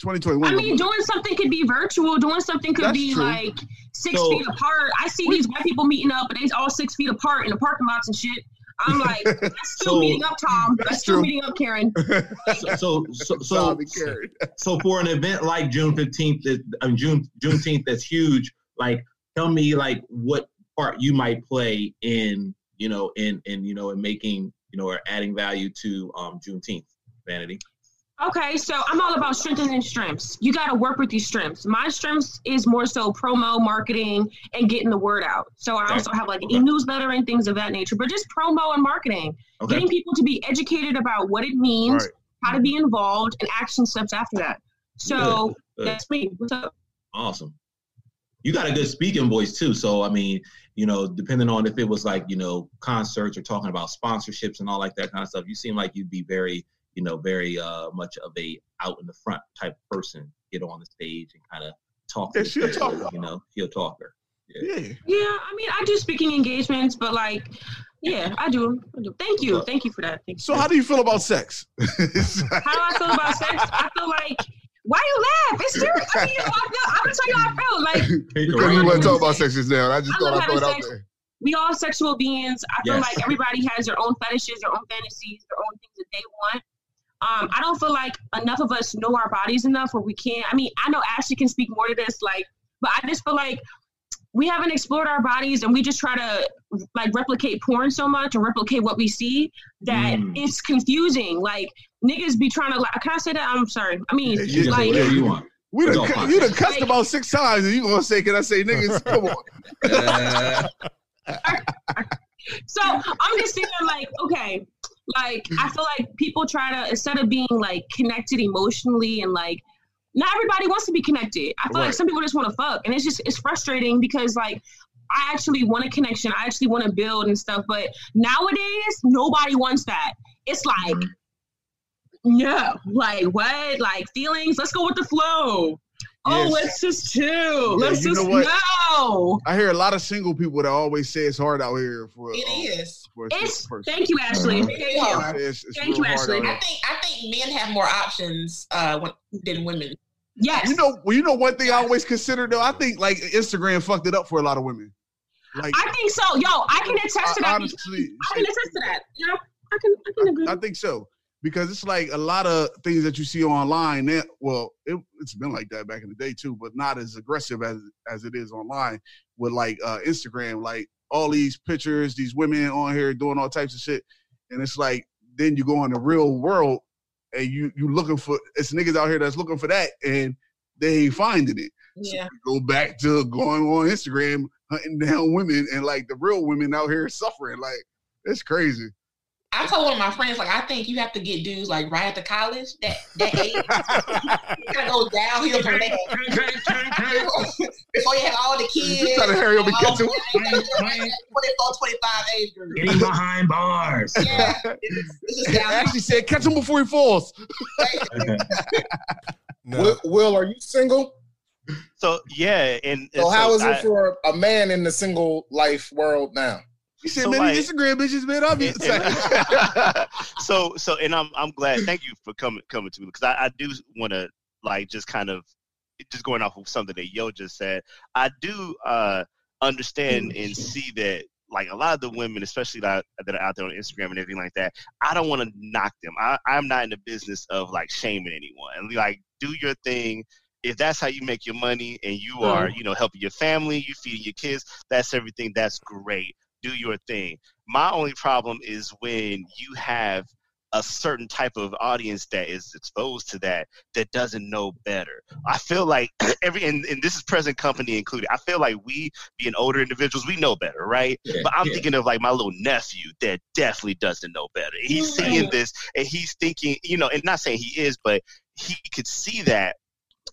twenty twenty-one. I mean, doing something could be virtual. Doing something could That's be true. like six so, feet apart. I see these white people meeting up, and they're all six feet apart in the parking lots and shit. I'm like, that's still so, meeting up, Tom. That's, that's still true. meeting up, Karen. so, so, so, so, so for an event like June fifteenth, I mean, June Juneteenth, that's huge. Like, tell me, like, what part you might play in, you know, in, in, you know, in making, you know, or adding value to um, Juneteenth, Vanity. Okay, so I'm all about strengthening strengths. You got to work with these strengths. My strengths is more so promo, marketing, and getting the word out. So I also have like okay. e-newsletter and things of that nature, but just promo and marketing, okay. getting people to be educated about what it means, right. how to be involved, and action steps after that. So good. Good. That's me. What's up? Awesome. You got a good speaking voice too. So, I mean, you know, depending on if it was like, you know, concerts or talking about sponsorships and all like that kind of stuff, you seem like you'd be very you know, very uh, much of a out in the front type person, get on the stage and kind of talk. Yeah, she'll talk. You know, she'll talk her. Yeah. yeah. Yeah, I mean, I do speaking engagements, but like, yeah, I do. I do. Thank you. Thank you for that. Thank you. So how do you feel about sex? How do I feel about sex? I feel like, why you laugh? It's serious. I mean, I'm going to tell you how I feel. Like, because we want to talk about sex just now. I just I thought I'd throw it sex. out there. We all sexual beings. I yes. feel like everybody has their own fetishes, their own fantasies, their own things that they want. Um, I don't feel like enough of us know our bodies enough where we can. I mean, I know Ashley can speak more to this, like, but I just feel like we haven't explored our bodies and we just try to like replicate porn so much or replicate what we see that mm. it's confusing. Like niggas be trying to like, can I say that? I'm sorry. I mean, yeah, like, whatever you want. We done, cu- you done cussed like, about six times and you gonna say, can I say niggas? Come on. So I'm just thinking like, okay. Like, I feel like people try to, instead of being, like, connected emotionally and, like, not everybody wants to be connected. I feel right. like some people just want to fuck. And it's just, it's frustrating because, like, I actually want a connection. I actually want to build and stuff. But nowadays, nobody wants that. It's like, mm-hmm. no. Like, what? Like, feelings? Let's go with the flow. Oh, yes. let's just chill. Yeah, let's just know. I hear a lot of single people that always say it's hard out here for it um, is. For it's, thank you, Ashley. Thank you, it's, it's thank you Ashley. I think I think men have more options uh, when, than women. Yes. You know, well, you know one thing I always consider though. I think like Instagram fucked it up for a lot of women. Like I think so. Yo, I can attest to that. I, honestly, I can attest to that. You know, I can. I can agree. I, I think so. Because it's like a lot of things that you see online that, well, it, it's been like that back in the day too, but not as aggressive as as it is online with like uh, Instagram, like all these pictures, these women on here doing all types of shit. And it's like, then you go in the real world and you you looking for, it's niggas out here that's looking for that, and they ain't finding it. Yeah. So we go back to going on Instagram, hunting down women, and like the real women out here suffering. Like, it's crazy. I told one of my friends, like, I think you have to get dudes like right after college. That that age, you gotta go downhill from that. Before you have all the kids, you trying to hurry up and get to it. twenty-four, twenty-five age group. Getting behind bars. Yeah, it's, it's just downhill. Ashley said, "Catch him before he falls." No. Will, Will, are you single? So yeah, and so, so how is I, it for a man in the single life world now? You said, so man, like, Instagram bitches, man, obviously. so, so, and I'm, I'm glad. Thank you for coming, coming to me, because I, I do want to, like, just kind of, just going off of something that Yo just said. I do uh, understand and see that, like, a lot of the women, especially that, that are out there on Instagram and everything like that. I don't want to knock them. I, I'm not in the business of like shaming anyone. Like, do your thing. If that's how you make your money, and you are, you know, helping your family, you feeding your kids, that's everything. That's great. Do your thing. My only problem is when you have a certain type of audience that is exposed to that, that doesn't know better. I feel like every, and, and this is present company included, I feel like we, being older individuals, we know better, right? Yeah, but I'm yeah. thinking of like my little nephew that definitely doesn't know better. He's seeing this and he's thinking, you know, and not saying he is, but he could see that.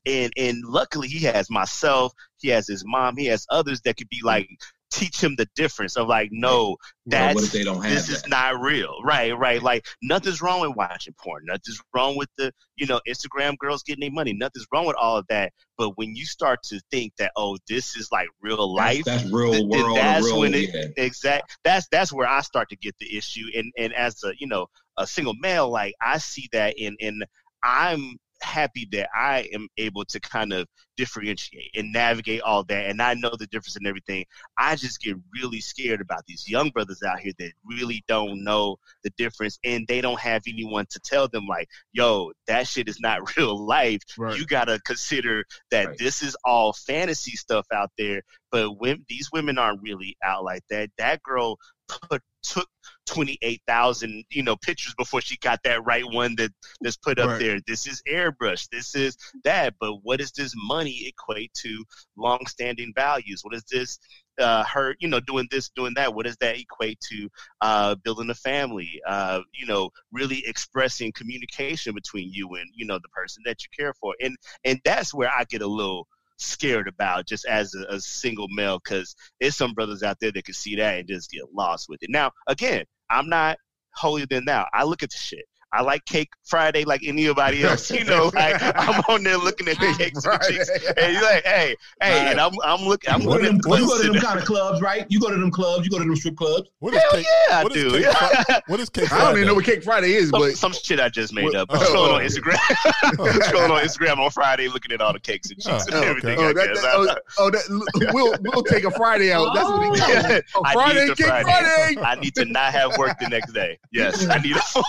And, and luckily he has myself, he has his mom, he has others that could be like, teach him the difference of like, no, that's, well, what if they don't have this that? Is not real. Right, right. Like, nothing's wrong with watching porn. Nothing's wrong with the, you know, Instagram girls getting their money. Nothing's wrong with all of that. But when you start to think that, oh, this is like real life. That's, that's real th- world. That's real, when it, yeah. exact, that's, that's where I start to get the issue. And, and as a, you know, a single male, like I see that in, and I'm happy that I am able to kind of differentiate and navigate all that, and I know the difference in everything. I just get really scared about these young brothers out here that really don't know the difference, and they don't have anyone to tell them like, yo, that shit is not real life. Right. You gotta consider that right. This is all fantasy stuff out there, but when these women aren't really out like that. That girl put took twenty-eight thousand, you know, pictures before she got that right one that, that's put up right. there. This is airbrush. This is that. But what does this money equate to? Long-standing values. What is this? Uh, her, you know, doing this, doing that. What does that equate to? Uh, building a family. Uh, you know, really expressing communication between you and, you know, the person that you care for. And and that's where I get a little scared about, just as a, a single male, because there's some brothers out there that can see that and just get lost with it. Now, again, I'm not holier than thou. I look at the shit. I like Cake Friday like anybody else, you know. Like, I'm on there looking at the cakes and chicks, and you're like, hey, hey, right. and I'm, I'm looking. I'm you go, them, you go to them kind of clubs, right? You go to them clubs. You go to them strip clubs. What is Hell cake, yeah, what I do. Cake, yeah. What is Cake Friday? I don't even know what Cake Friday is, some, but some shit I just made what, up. I'm oh, scrolling oh, on Instagram. I'm scrolling on Instagram on Friday, looking at all the cakes and chicks oh, and everything. Okay. Oh, that, that, oh, oh that, we'll we'll take a Friday out. That's what it is. Yeah. Oh, Friday, Cake Friday. I need to not have work the next day. Yes, I need a full.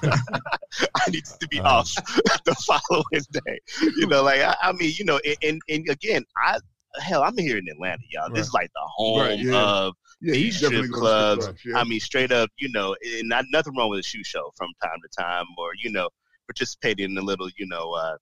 I need to be um. off the following day. You know, like, I, I mean, you know, and, and, and again, I, hell, I'm here in Atlanta, y'all. All right. This is like the home right, yeah. of yeah, these strip clubs. Strip clubs yeah. I mean, straight up, you know, and not, nothing wrong with a shoe show from time to time, or, you know, participating in a little, you know, uh,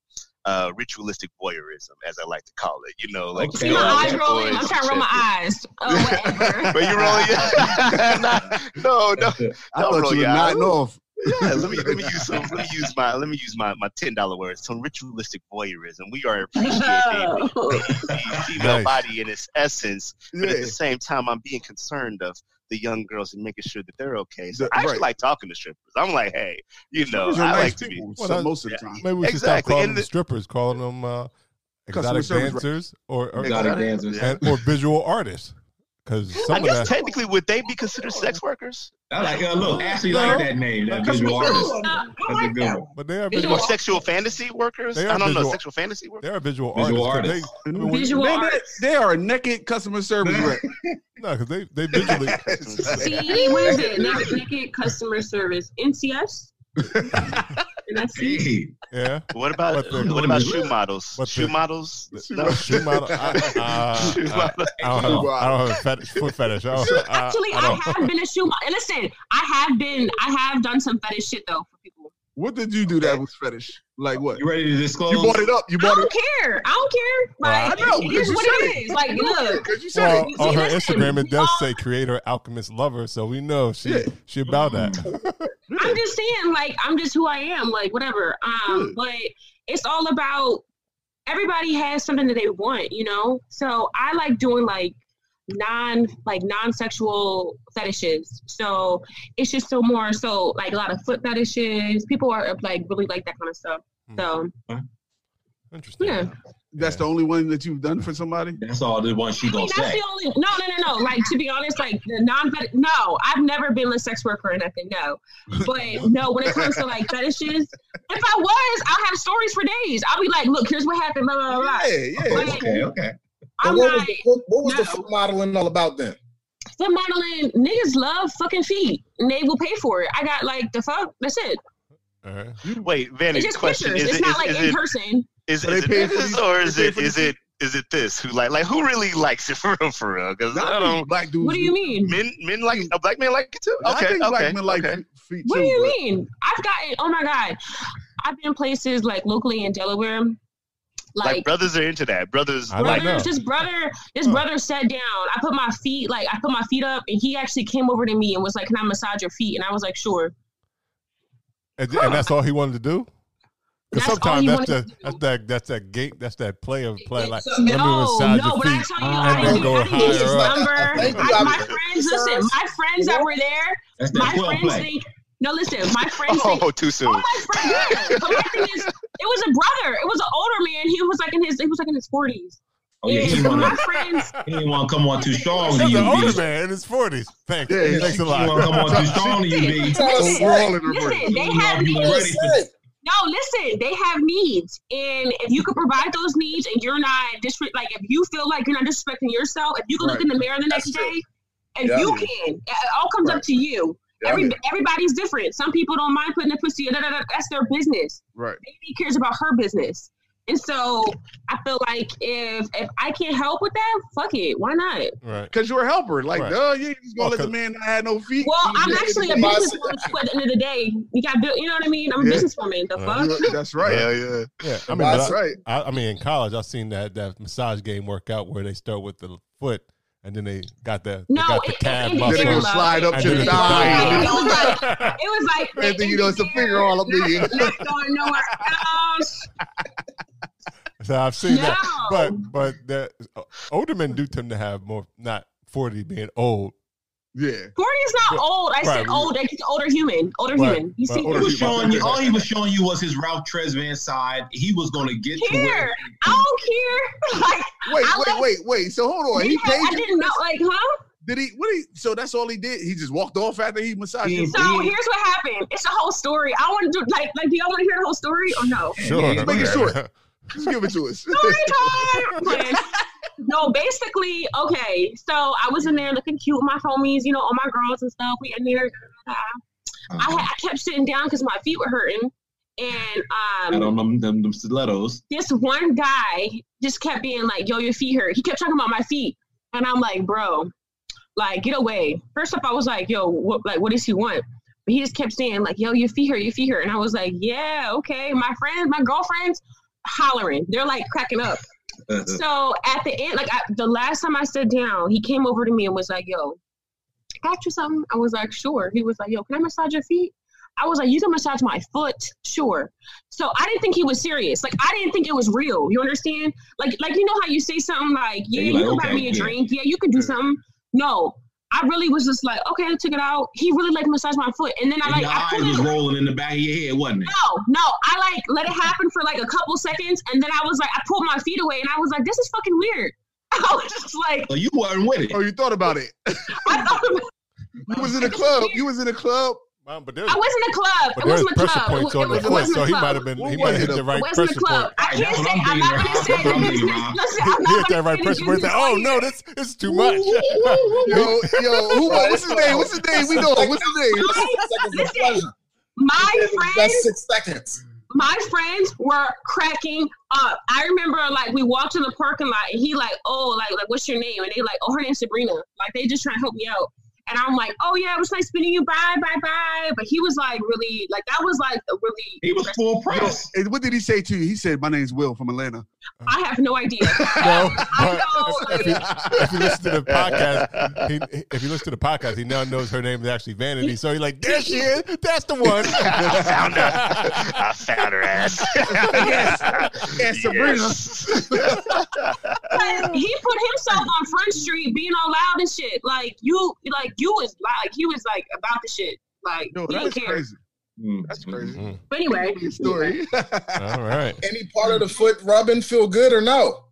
uh, ritualistic voyeurism, as I like to call it. You know, like, okay. See my eyes rolling. I'm trying to roll my eyes. Oh, whatever. But you rolling your not, no, no. I don't roll your eyes. Off. Yeah, let me let me use some, let me use my let me use my, my ten dollar words. Some ritualistic voyeurism. We are appreciating the female nice. Body in its essence, but yeah. at the same time, I'm being concerned of the young girls and making sure that they're okay. So I actually right. like talking to strippers. I'm like, hey, you know, I nice like people. to be well, most of the time. Maybe we should exactly. stop calling and the strippers, calling them uh, exotic dancers right. or or, exotic or, dancers. And, or visual artists. I guess that, technically, would they be considered sex workers? I like uh, look, Ashley no. like that name, that visual artist. That's a good one. But they are visual or sexual fantasy workers. I don't visual, know, sexual fantasy workers. They are visual, visual artists. They, I mean, visual they, artists. They, they are a naked customer service rep. No, because they they visually. See, what is it? Naked, naked customer service, N C S. Hey. Yeah. What about the, what about shoe models? The, shoe models? No. Shoe model. I, uh, shoe I, I, I don't know. I don't have a fetish, foot fetish. I don't, Actually, I, I, don't. I have been a shoe model. Listen, I have been. I have done some fetish shit though for people. What did you do okay. that was fetish? Like what? You ready to disclose? You brought it up. You brought I don't it. care. I don't care. Like, well, I know, it is what it is. Like, look. Well, on her Instagram, it does say creator, alchemist, lover. So we know she yeah. she about that. I'm just saying, like, I'm just who I am. Like, whatever. Um, But it's all about everybody has something that they want, you know? So I like doing, like, non like non-sexual fetishes, so it's just so more so like a lot of foot fetishes. People are like really like that kind of stuff. So okay. interesting. Yeah, that's yeah. the only one that you've done for somebody. That's all the one she I gonna mean, say. That's the only. No, no, no, no. Like to be honest, like the non. No, I've never been a sex worker or nothing. No, but no, when it comes to like fetishes, if I was, I'll have stories for days. I'll be like, look, here's what happened. Blah blah blah. Yeah, yeah. But, okay, okay. So what, like, was, what, what was no. the foot modeling all about then? Foot modeling, niggas love fucking feet, and they will pay for it. I got like the fuck. That's it. Uh-huh. Wait, Vanity. Question: is It's it, not is, like is in it, person. Is, is it this or is it is it is it this? Who like like who really likes it for real for real? Because I don't. Black dudes. What do you mean? Men men like a black man like it too. Okay, I think okay, black men like okay. feet. What too, do you but... mean? I've gotten. Oh my god, I've been places like locally in Delaware. Like, like brothers are into that. Brothers, I brothers. Know. This brother, this brother sat down. I put my feet, like I put my feet up, and he actually came over to me and was like, "Can I massage your feet?" And I was like, "Sure." And, huh. and that's all he wanted to do. Because sometimes that's that, that's that that's that gate that's that play of play like so, let no, me massage no, your feet. But I tell you, oh, I didn't get his number. I, my friends, listen, my friends that were there, my friends think. No, listen, my friends. Oh, think, too soon. Oh, my friend, yeah. But my thing is, it was a brother. It was an older man. He was like in his, he was like in his forties. Oh yeah, he my to, friends. He didn't want to come on too strong. He's an older man in his forties. Thanks, yeah, yeah, thanks a lot. He didn't want to come on too strong to you, baby. Listen, listen they have needs. No, listen, they have needs, and if you can provide those needs, and you're not disre- like if you feel like you're not disrespecting yourself, if you can right. look in the mirror the next That's day, and yeah, you yeah. can, it all comes right. up to you. Yeah, Every, yeah. Everybody's different. Some people don't mind putting a pussy. Da, da, da, that's their business. Right. Baby cares about her business. And so I feel like if if I can't help with that, fuck it. Why not? Right. Because you're a helper. Like, right. duh, you ain't just going to let the man not have no feet. Well, I'm actually a businesswoman at the end of the day. You got built. You know what I mean? I'm yeah. a businesswoman. The fuck? Yeah, that's right. Yeah, yeah. yeah. I mean, that's I, right. I, I mean, in college, I've seen that, that massage game workout where they start with the foot. And then they got the no, they got the it, calf it, muscle. It, it, it slide up to the thigh. It was like, it was like and then, the you know, it's a finger all up in you. Not going nowhere else. So I've seen no. that, but but the older men do tend to have more. Not forty being old. Yeah, forty is not but, old. I right, said old. Like he's older human. Older right, human. You see, he was showing you. All he was showing you was his Ralph Tresvant side. He was going to get care. to it. I don't care. Like, wait, I wait, like, wait, wait. So hold on. He paid. I didn't know. Like, huh? Did he? What? He, so that's all he did. He just walked off after he massaged. He, so he, here's what happened. It's a whole story. I want to do like like. Do y'all want to hear the whole story or no? Sure. Yeah, just make it short. Just give it to us. Story time. No, basically, okay. So I was in there looking cute with my homies, you know, all my girls and stuff. We in there. Uh, uh-huh. I, had, I kept sitting down because my feet were hurting, and um, I don't know them, them stilettos. This one guy just kept being like, "Yo, your feet hurt." He kept talking about my feet, and I'm like, "Bro, like, get away." First up, I was like, "Yo, what, like, what does he want?" But he just kept saying like, "Yo, your feet hurt, your feet hurt," and I was like, "Yeah, okay." My friends, my girlfriends, hollering. They're like cracking up. So at the end, like I, the last time I sat down, he came over to me and was like, "Yo, got you something?" I was like, "Sure." He was like, "Yo, can I massage your feet?" I was like, "You can massage my foot, sure." So I didn't think he was serious. Like I didn't think it was real. You understand? Like, like you know how you say something like, "Yeah, you can buy me a drink. Yeah, you can do something." No, I really was just like, "Okay," I took it out. He really like massaged my foot, and then I like, your I eyes was rolling in the back of your head, wasn't it? No, no, I like let it happen for like a couple seconds, and then I was like, I pulled my feet away, and I was like, "This is fucking weird." I was just like, "Oh, you weren't with it." Oh, you thought about it. I thought about it. You was in a club. You was in a club. Mom, but I was in the club. But it wasn't a club. Points it, on it, the it wasn't so a club. So he might have been. He might have hit the right pressure point. I can't say. I'm not going to say that. Listen, I'm not going to say that. Oh no, this is too much. Yo, yo, who, what's his name? What's his name? We know. What's his name? Listen, my friends. Six seconds. My friends were cracking up. I remember, like, we walked in the parking lot, and he like, "Oh, like, like, what's your name?" And they like, "Oh, her name's Sabrina." Like, they just trying to help me out. And I'm like, oh, yeah, it was nice meeting you. Bye, bye, bye. But he was like really, like that was like a really. He was full press. And what did he say to you? He said, my name's Will from Atlanta. I have no idea. No, I know, if, like, if, he, if you listen to the podcast, he, if you listen to the podcast, he now knows her name is actually Vanity. So he's like, there she is. That's the one. I found her. I found her ass. Yes. Yes, yes. But he put himself on Front Street being all loud and shit. Like you, like you was like he was like about the shit. Like no, he that didn't care. Crazy. Mm, that's crazy. Mm-hmm. But anyway, story. All right. Any part of the foot rubbing feel good or no?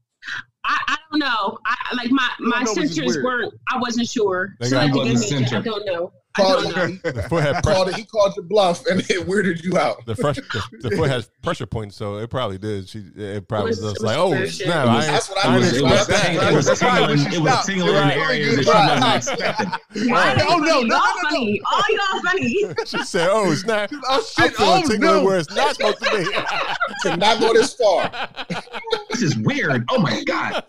I, I don't know. I like my my sensors weren't. I wasn't sure. So I, me, I don't know. Called, the foot had called it, he called your bluff and it weirded you out. The, fresh, the, the foot has pressure points, so it probably did. She, it probably it was, was just like, oh, snap! I that's what I was expecting. It was singular in areas that she wasn't expecting. Oh no, no, no! All y'all funny. She said, "Oh snap! I'm feeling tingle where it's not supposed to be. Did not go this far. This is weird. Oh my god."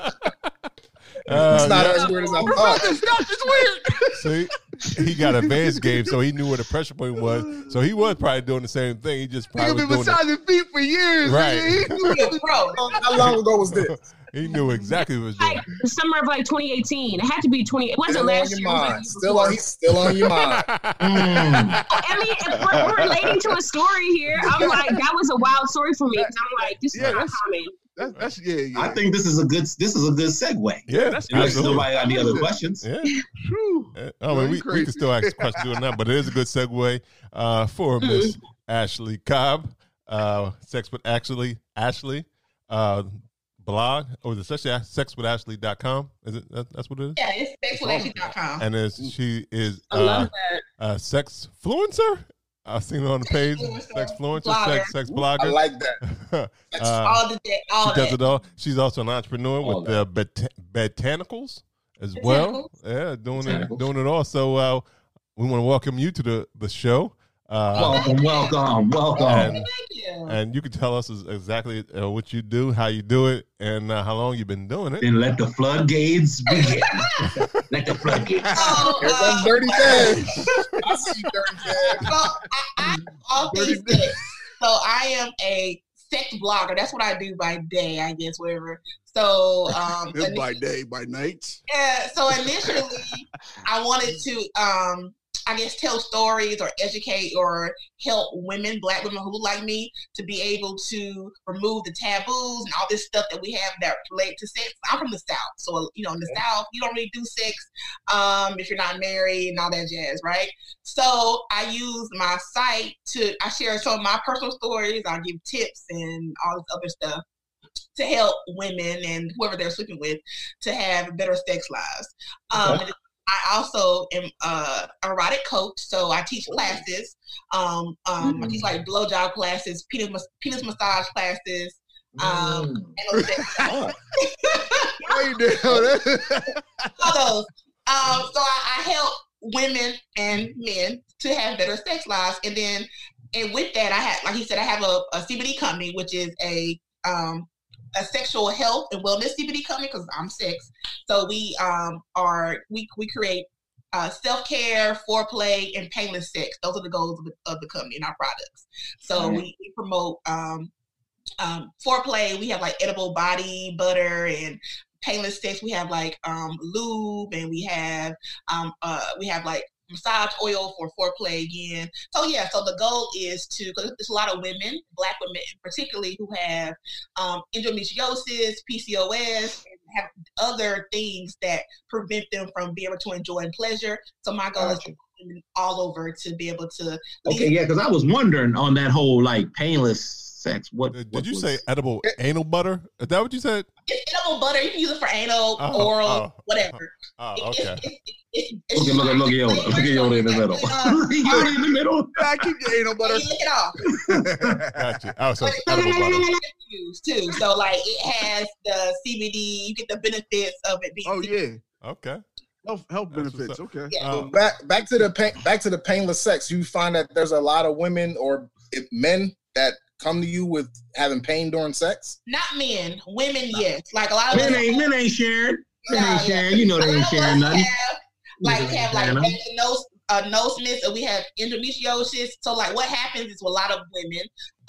Uh, it's not yeah. as weird as I thought. It's not just weird. See, he got a advanced game, so he knew where the pressure point was. So he was probably doing the same thing. He just probably been massaging feet for years. Right? He knew it, bro. How long ago was this? He knew exactly what was doing. Like, the summer of like twenty eighteen. It had to be twenty. It wasn't last year. It was like still on, he's still on your mind. Mm. I mean, if we're, we're relating to a story here, I'm like, that was a wild story for me. Because I'm like, this is yeah, not common. That's, that's, yeah, yeah. I think this is a good this is a good segue. Yeah, that's unless nobody got any other questions. Yeah. yeah. Oh, man, we, we can still ask questions doing that, but it is a good segue uh, for Miss Ashley Cobb, uh, Sex with Ashley, Ashley uh, blog, or is it sex with ashley dot com? Is it that, that's what it is? Yeah, it's sex with ashley dot com. And it's, she is uh, I love that. A sex fluencer. I've seen it on the page. Sex influencer, sex, sex blogger. I like that. uh, all the day, all she does that. It all. She's also an entrepreneur all with the uh, bot- botanicals as botanicals. Well. Yeah, doing botanicals. it, doing it all. So uh, we want to welcome you to the the show. Uh, welcome, welcome, welcome. And, thank you. And you can tell us exactly uh, what you do, how you do it, and uh, how long you've been doing it. Then let the floodgates begin. Let the floodgates. Oh, Here's uh, dirty things. I see dirty things. So I, I all things sex. So I am a sex blogger. That's what I do by day, I guess, whatever. So um, by day, by night. Yeah. So initially, I wanted to. Um, I guess tell stories or educate or help women, black women who look like me, to be able to remove the taboos and all this stuff that we have that relate to sex. I'm from the South, so you know in the yeah. South you don't really do sex um, if you're not married and all that jazz, right? So I use my site to I share some of my personal stories. I give tips and all this other stuff to help women and whoever they're sleeping with to have better sex lives. Um, okay. I also am a erotic coach, so I teach classes. Um, um, mm. I teach like blowjob classes, penis, penis massage classes. Um, mm. and those All those. Um, so I, I help women and men to have better sex lives, and then and with that, I have, like he said, I have a, a C B D company, which is a um, a sexual health and wellness C B D company because I'm sex. So we um are we we create uh, self care, foreplay, and painless sex. Those are the goals of the, of the company and our products. So right. we, we promote um um foreplay. We have like edible body butter and painless sex. We have like um lube and we have um uh we have like massage oil for foreplay again. So yeah, so the goal is to, because there's a lot of women, black women particularly, who have um, endometriosis, P C O S, and have other things that prevent them from being able to enjoy and pleasure. So my goal gotcha. Is to get women all over to be able to. Okay, yeah, because I was wondering on that whole like painless sex. What did what you was, say? Edible it, anal butter? Is that what you said? It's edible butter. You can use it for anal, oh, oral, oh, whatever. Oh, oh okay. It, it, it, it, it, okay, look at look at Yoda. Look at Yoda in the middle. Yoda in the middle. I keep your anal butter. Lick it off. Gotcha. Oh, so it's edible butter too. So like it has the C B D. You get the benefits of it being. Oh C B D. Yeah. Okay. Health, health benefits. Okay. Yeah. Um, so back back to the pain, back to the painless sex. You find that there's a lot of women or men that come to you with having pain during sex? Not men, women, yes. Like a lot of men, men ain't men ain't sharing. Men no, ain't yeah. sharing. You know they ain't sharing nothing. Have, like have like vaginos, uh, noseness, or we have endometriosis. So like what happens is with a lot of women,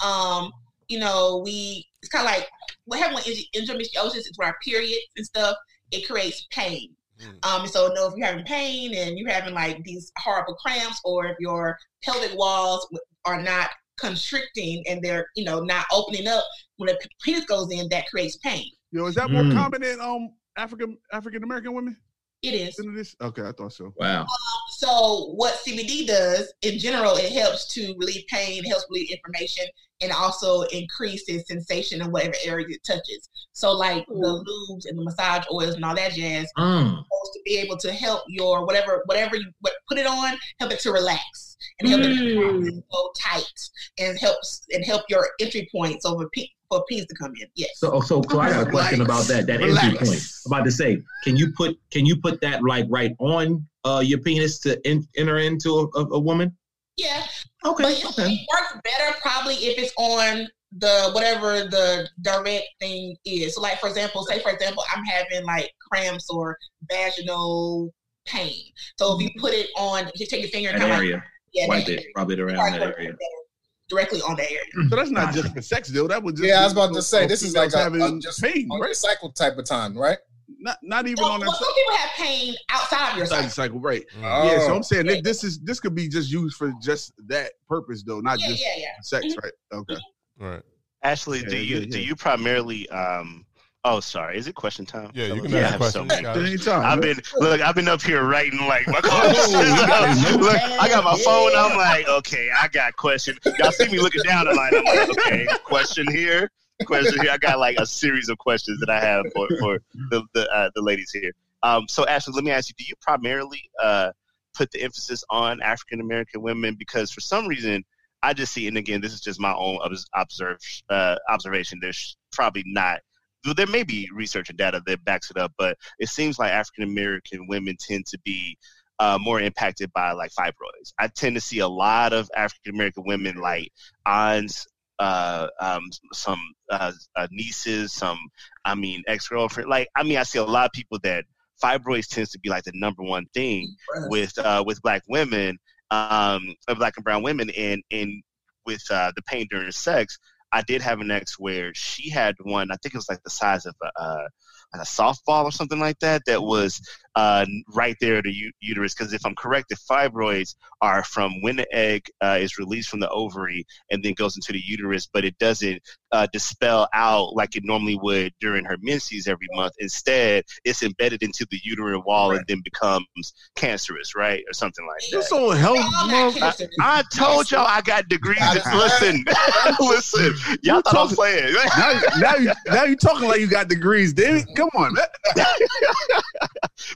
um, you know, we it's kind of like what happens with endometriosis is where our periods and stuff, it creates pain. Mm. Um, so you know, if you're having pain and you're having like these horrible cramps, or if your pelvic walls are not constricting and they're, you know, not opening up when a penis goes in, that creates pain. Yo, is that more mm. common in um African African American women? It is. Okay, I thought so. Wow. Um, so what C B D does in general, it helps to relieve pain, helps relieve inflammation, and also increases sensation in whatever area it touches. So like Ooh. the lubes and the massage oils and all that jazz mm. is supposed to be able to help your whatever whatever you put it on, help it to relax and help mm. it to go tight and helps and help your entry points over people. For peas to come in, yes. So, so, so I got a question about that. That Relax. entry point. I'm about to say, can you put can you put that like right on uh, your penis to in, enter into a, a woman? Yeah. Okay. But okay. It, it works better probably if it's on the whatever the direct thing is. So, like for example, say for example, I'm having like cramps or vaginal pain. So if you put it on, you take your finger and area, like, yeah, wipe it, rub it around that area. Directly on the area. So that's not just for sex, though. That was just yeah. I was about to say this is like a, a just pain, right? Cycle type of time, right? Not not even well, on. Well, some people have pain outside of your cycle, cycle right? Oh. Yeah. So I'm saying yeah. this is this could be just used for just that purpose, though, not yeah, just yeah, yeah. sex, mm-hmm. right? Okay, mm-hmm. all right. Ashley, yeah, do you yeah, yeah. do you primarily? Um, Oh, sorry. Is it question time? Yeah, you can yeah, ask questions. So anytime. I've been look. I've been up here writing like my questions. Look, I got my phone. I'm like, okay, I got question. Y'all see me looking down the line. I'm like, okay, question here, question here. I got like a series of questions that I have for, for the the, uh, the ladies here. Um, so Ashley, let me ask you: do you primarily uh, put the emphasis on African American women? Because for some reason, I just see, and again, this is just my own observe uh, observation. There's probably not. There may be research and data that backs it up, but it seems like African-American women tend to be uh, more impacted by, like, fibroids. I tend to see a lot of African-American women, like, aunts, uh, um, some uh, uh, nieces, some, I mean, ex-girlfriend. Like, I mean, I see a lot of people that fibroids tends to be, like, the number one thing with uh, with black women, um, black and brown women, and, and with uh, the pain during sex. I did have an ex where she had one. I think it was like the size of a, uh, like a softball or something like that. That was uh, right there at the u- uterus. Because if I'm correct, the fibroids are from when the egg uh, is released from the ovary and then goes into the uterus, but it doesn't uh, dispel out like it normally would during her menses every month. Instead, it's embedded into the uterine wall right. and then becomes cancerous, right, or something like that. This on health, I, I told y'all I got degrees. In, listen, listen. Y'all you thought talking, I was playing. now, now, you, now you're talking like you got degrees, David. Come on, man.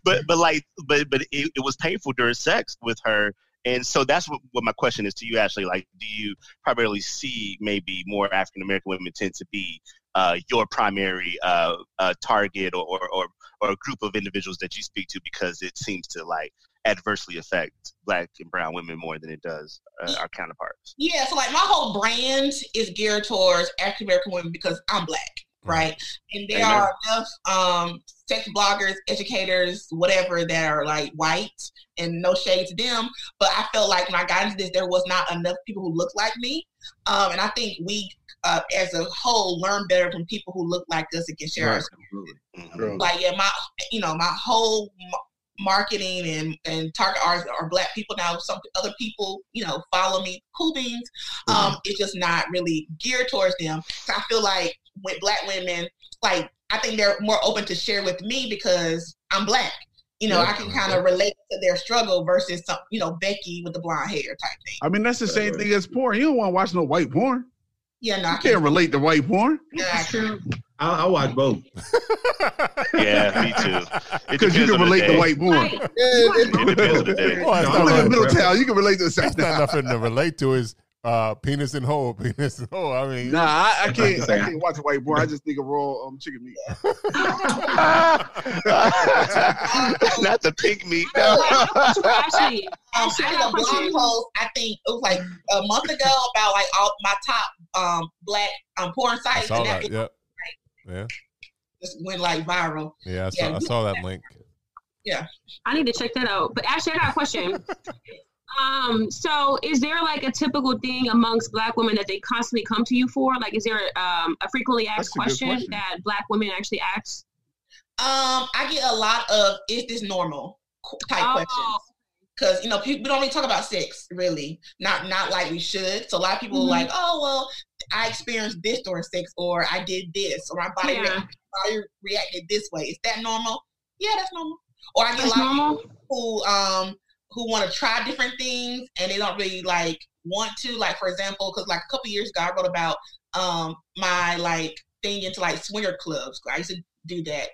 but but like but but it, it was painful during sex with her, and so that's what, what my question is to you, Ashley. Like, do you primarily see maybe more African American women tend to be uh, your primary uh, uh, target or, or or or a group of individuals that you speak to because it seems to like adversely affect black and brown women more than it does uh, our counterparts? Yeah, so like my whole brand is geared towards African American women because I'm black. Right. And there Amen. are enough um, sex bloggers, educators, whatever, that are like white, and no shade to them. But I felt like when I got into this, there was not enough people who looked like me. Um, and I think we, uh, as a whole, learn better from people who look like us and can share our experiences. Like, yeah, my, you know, my whole marketing and, and target artists are black people now. Some other people, you know, follow me, cool beans. Um, mm-hmm. It's just not really geared towards them. So I feel like with black women, like I think they're more open to share with me because I'm black. You know, yeah, I can kind of relate to their struggle versus some, you know, Becky with the blonde hair type thing. I mean, that's the same thing as porn. You don't want to watch no white porn. Yeah, no, you I can't, can't relate to white porn. No, I can't. I, I watch both. Yeah, me too. Because you can relate to white porn. Right. Yeah, it, it, it depends on the day. Boy, no, like Middletown, you can relate to sex. Not nothing to relate to is. Uh, penis and hole, penis and hole. I mean, nah, I, I can't. I can't watch a white boy. I just think of raw um chicken meat. Not the pig meat. No. Actually, um, I did a blog post. I think it was like a month ago about like all my top um black um porn sites. I saw that. that yep. Like, yeah. Just went like viral. Yeah, I saw, yeah. I saw that link. Yeah. I need to check that out. But actually, I got a question. Um, so is there like a typical thing amongst Black women that they constantly come to you for? Like, is there um, a frequently asked question, question that Black women actually ask? Um, I get a lot of, is this normal type oh. questions. Because, you know, people don't really talk about sex, really. Not not like we should. So a lot of people mm-hmm. are like, oh, well, I experienced this during sex, or I did this, or my body, yeah. reacted, body reacted this way. Is that normal? Yeah, that's normal. Or I get that's a lot normal. Of people who, um, who want to try different things and they don't really like want to, like, for example, because like a couple years ago I wrote about um my like thing into like swinger clubs. I used to do that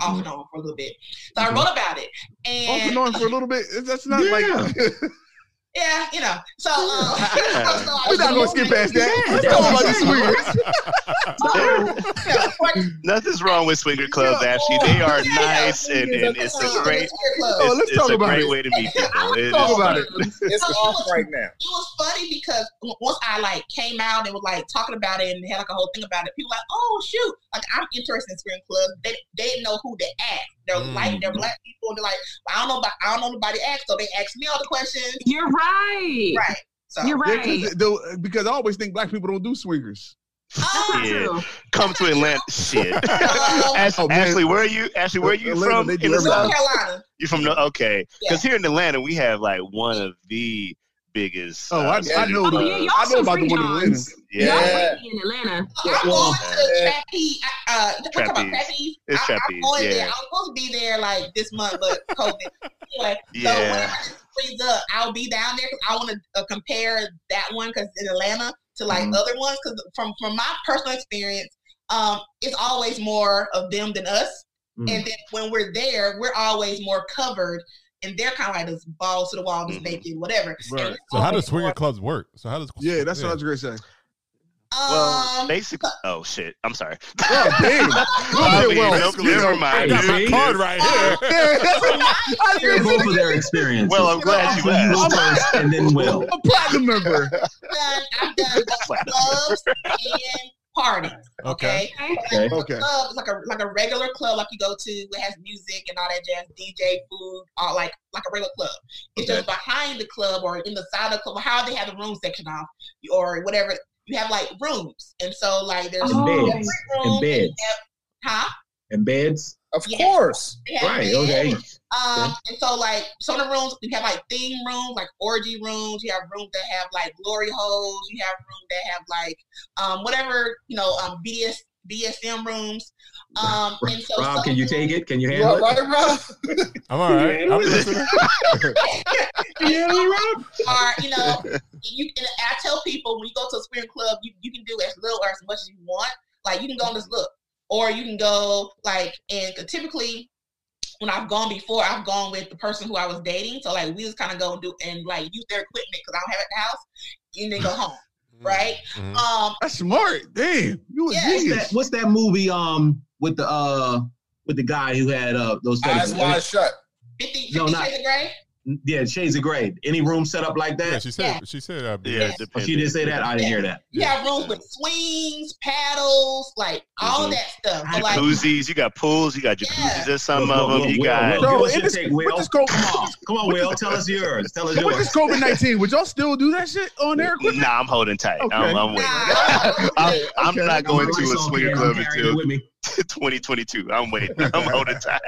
off mm-hmm. and on for a little bit, so mm-hmm. I wrote about it and off and on for a little bit. That's not yeah. like yeah, you know. So um, so we're not gonna skip past that. Let's yeah. talk about the swingers. So, nothing's wrong with swinger clubs, yeah. Ashley. They are yeah, nice, yeah. and, and it's a great. Oh, let's it's, talk it's about a great it. Way to meet people. Let's talk is, about it. It's off right now. It was funny because once I like came out and was like talking about it and had like a whole thing about it, people were like, oh shoot, like I'm interested in swinging clubs. They they didn't know who to ask. They're mm. like they're Black people, and they're like, well, I don't know, about, I don't know nobody asked, so they asked me all the questions. You're right. Right, right. So. You're right. Yeah, the, because I always think Black people don't do swingers. Oh, yeah. Come to Atlanta, shit. Uh, Ashley, oh, Ashley, where are you? Ashley, where are you Atlanta, from? In North Carolina. You from the okay? Because yeah. here in Atlanta, we have like one of the biggest. Oh, I, uh, I know. Oh, yeah, I know about the one in Atlanta. Yeah, in Atlanta. Yeah. I'm going to trapeze. Uh, talk about trapeze. It's trapeze. I'm going yeah. there. I'm supposed to be there like this month, but COVID. Anyway, yeah. So freeze up, I'll be down there because I want to uh, compare that one because in Atlanta to like mm-hmm. other ones because from from my personal experience, um, it's always more of them than us, mm-hmm. and then when we're there, we're always more covered, and they're kind of like this balls to the wall, just mm-hmm. naked, whatever. Right. So how does swinger clubs work? So how does yeah, that's yeah. what I was gonna say. Well, um, basically, oh shit! I'm sorry. Yeah, damn. I mean, well, no, never mind. I got my card right here. I hear both of their experiences. Well, I'm glad you asked. First and then Will. A platinum member. I've done clubs and parties. Okay. Okay. Okay. Club is like a like a regular club, like you go to. It has music and all that jazz, D J, food, all like like a regular club. It's okay. just behind the club or in the side of the club. How they have the room section off or whatever. You have like rooms, and so like there's and beds, and beds, and, huh? And beds, of yes. course, right? Beds. Okay. Um, yeah. And so like some of the rooms you have like theme rooms, like orgy rooms. You have rooms that have like glory holes. You have rooms that have like um whatever you know um B S B S M rooms. Um, and so Rob, so can you take it? Can you handle Rob, it? Rob, Rob. I'm all right. I'm listening. Yeah, Rob. Or you know, you. And I tell people when you go to a swinging club, you, you can do as little or as much as you want. Like you can go and just look, or you can go like and typically. When I've gone before, I've gone with the person who I was dating. So like we just kind of go and do and like use their equipment because I don't have it at the house, and then go home. Right. Mm-hmm. Um, that's smart. Damn. You yeah, what's, that, what's that movie? Um, with the uh, with the guy who had uh those eyes wide shut. fifty, fifty no, not, Shades of Grey. Yeah, Shades of Grey. Any room set up like that? Yeah, she said. Yeah. She said. Uh, yeah. yeah. Oh, she didn't say that. I didn't yeah. hear that. You yeah. got rooms with swings, paddles, like mm-hmm. all that stuff. But, like, jacuzzis. You got pools. You got jacuzzis. Yeah. There's some of them. Will, you Will, got. Will, Will, Will, this, take, Will. This COVID, come on, come on, Will. Tell us yours. Tell us yours. With this COVID nineteen, would y'all still do that shit on their equipment? Nah, I'm holding tight. Okay. I'm, I'm waiting. Nah, I'm, okay. I'm not going to a swinger club until. twenty twenty-two. I'm waiting. I'm holding tight.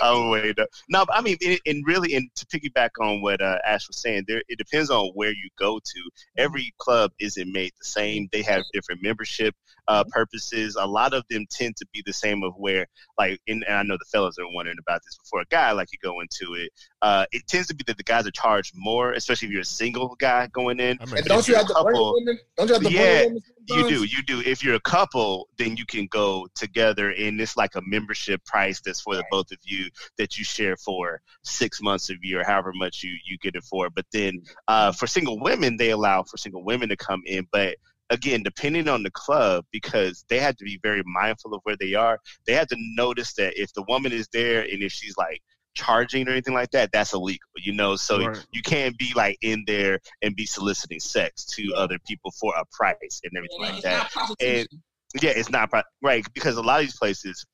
I'm waiting. No, but I mean, and really, and to piggyback on what uh, Ash was saying, there it depends on where you go to. Every club isn't made the same. They have different membership uh, purposes. A lot of them tend to be the same of where, like, and, and I know the fellas are wondering about this before. A guy like you go into it, uh, it tends to be that the guys are charged more, especially if you're a single guy going in. I mean, don't you have couple, the women? Don't you have the yeah, women? You do, you do. If you're a couple, then you can go together, and it's like a membership price that's for the both of you that you share for six months of year, however much you, you get it for. But then uh, for single women, they allow for single women to come in. But again, depending on the club, because they have to be very mindful of where they are. They have to notice that if the woman is there and if she's like, charging or anything like that, that's illegal, you know, so right. you can't be like in there and be soliciting sex to other people for a price and everything yeah, like that. And yeah, it's not right because a lot of these places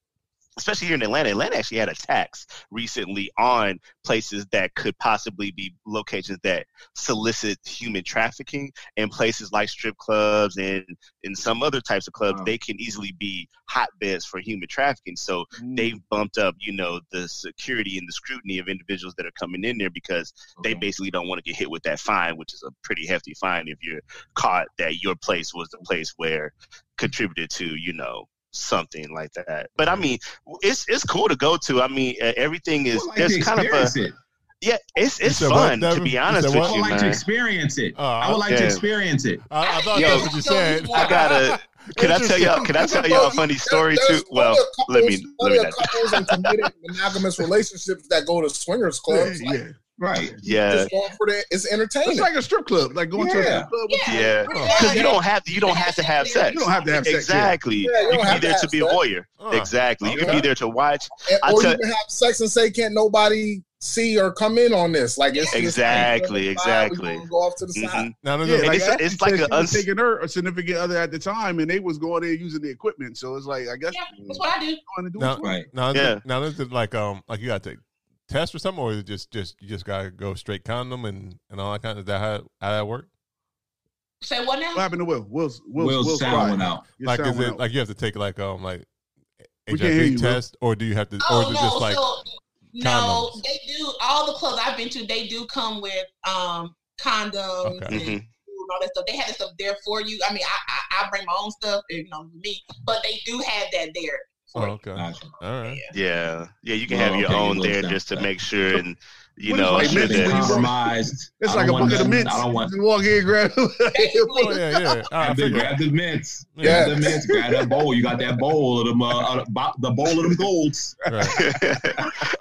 especially here in Atlanta, Atlanta actually had a tax recently on places that could possibly be locations that solicit human trafficking, and places like strip clubs and, and some other types of clubs, wow. they can easily be hotbeds for human trafficking. So mm. they've bumped up, you know, the security and the scrutiny of individuals that are coming in there because okay. they basically don't want to get hit with that fine, which is a pretty hefty fine if you're caught that your place was the place where contributed to, you know, something like that. But I mean, it's it's cool to go to. I mean, uh, everything is like there's kind of a it. yeah. It's it's so fun what, that, to be honest so with you. I would like man. to experience it. Uh, I would like yeah. to experience it. Uh, I thought Yo, that's what you said. I gotta. Can I tell y'all? Can I tell y'all a funny story too? Well, couples, let me. Let me. There are couples in committed monogamous relationships that go to swingers clubs. Yeah. Like, yeah. Right. Yeah. Just going for that. It's entertaining. It's like a strip club, like going yeah. to a strip club. Yeah. Because yeah. you don't have to, you don't have to have sex. You don't have to have sex. Exactly. Yeah, you, you can be there to, to be sex. a voyeur. Uh, exactly. Okay. You can be there to watch. And, or tell- you can have sex and say, "Can't nobody see or come in on this?" Like it's exactly, just, like, exactly. Go off to the mm-hmm. side. No, no, no. Yeah, like it's, it's like a uns- taking her a significant other at the time, and they was going there using the equipment. So it's like I guess yeah, that's what I do. do now, right. Now, yeah. Now this is like um like you got to. test or something, or is it just just you just gotta go straight condom and and all that kind of is that how, how that work? Say what now? What happened to Will? Will's Will's, Will's, Will's sound went out. Like is it out. like you have to take like um like H I V test you, or do you have to oh, or is no, it just like so, no they do all the clubs I've been to they do come with um condoms okay. and mm-hmm. all that stuff. They have that stuff there for you. I mean I I, I bring my own stuff, you know me, but they do have that there. Oh, okay. Gotcha. All right. Yeah. Yeah. You can oh, have your okay. own you there just to that. make sure and, you know, like sure that compromised. It's like a bucket of mints. I don't want to walk in, grab oh, yeah, yeah. Right, the, grab the mints. Yeah. Grab the mints. Grab that bowl. You got that bowl of them, uh, the bowl of them golds. Right.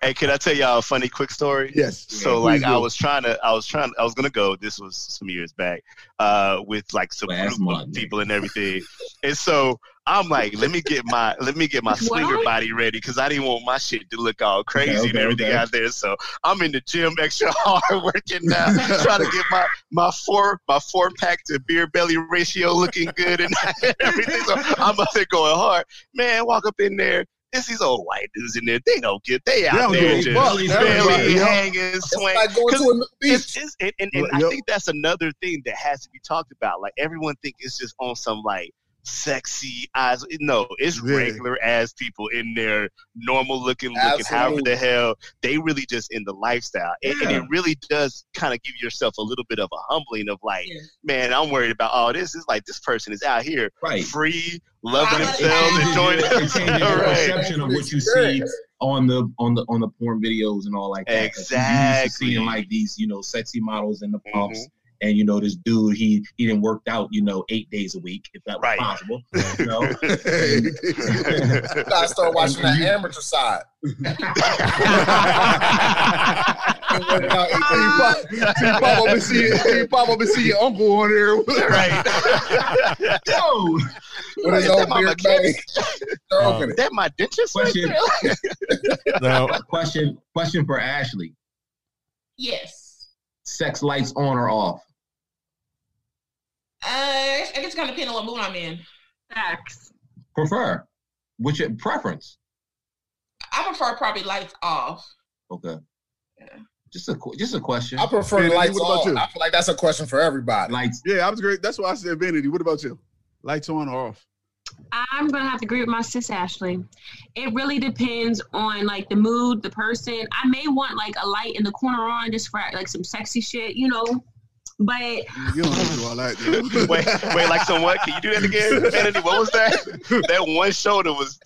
Hey, can I tell y'all a funny quick story? Yes. So, yeah, like, I was trying to, I was trying, I was going to go, this was some years back, uh, with like some Last group month, of people man. and everything. And so, I'm like, let me get my let me get my swinger what? body ready because I didn't want my shit to look all crazy okay, okay, and everything okay. out there. So I'm in the gym extra hard working now, trying to get my, my four my four pack to beer belly ratio looking good and everything. So I'm up there going hard. Man, walk up in there. There's these old white dudes in there. They don't get they out they there just barely hanging, swing. Like going to a beach. It's, it's, and and, and yep. I think that's another thing that has to be talked about. Like everyone think it's just on some like. sexy eyes. No, it's yeah. regular ass people in their normal looking, Absolutely. looking however the hell. They really just in the lifestyle. Yeah. And, and it really does kind of give yourself a little bit of a humbling of like, yeah. man, I'm worried about all this. It's like this person is out here right. free, loving themselves, enjoying the perception of what you see on the on the on the porn videos and all like that. Exactly. Seeing like these, you know, sexy models in the pumps. Mm-hmm. And, you know, this dude, he he didn't work out, you know, eight days a week, if that was right. possible. You know? I started watching that amateur side. You pop up and see your uncle on there. Right. Yo. What is that, my mechanic? Um, that my dentist? Question, right no. question, question for Ashley. Yes. Sex lights on or off? Uh, I guess it kind of depends on what mood I'm in. Sex. Prefer. What's your preference? I prefer probably lights off. Okay. Yeah. Just a just a question. I prefer Vanity, lights off. You? I feel like that's a question for everybody. Lights. Yeah, I was great. That's why I said Vanity. What about you? Lights on or off? I'm going to have to agree with my sis, Ashley. It really depends on, like, the mood, the person. I may want, like, a light in the corner on just for, like, some sexy shit, you know. But... You don't have to do all that, dude. Wait, wait, like, so what? Can you do that again? Vanity, what was that? That one shoulder was...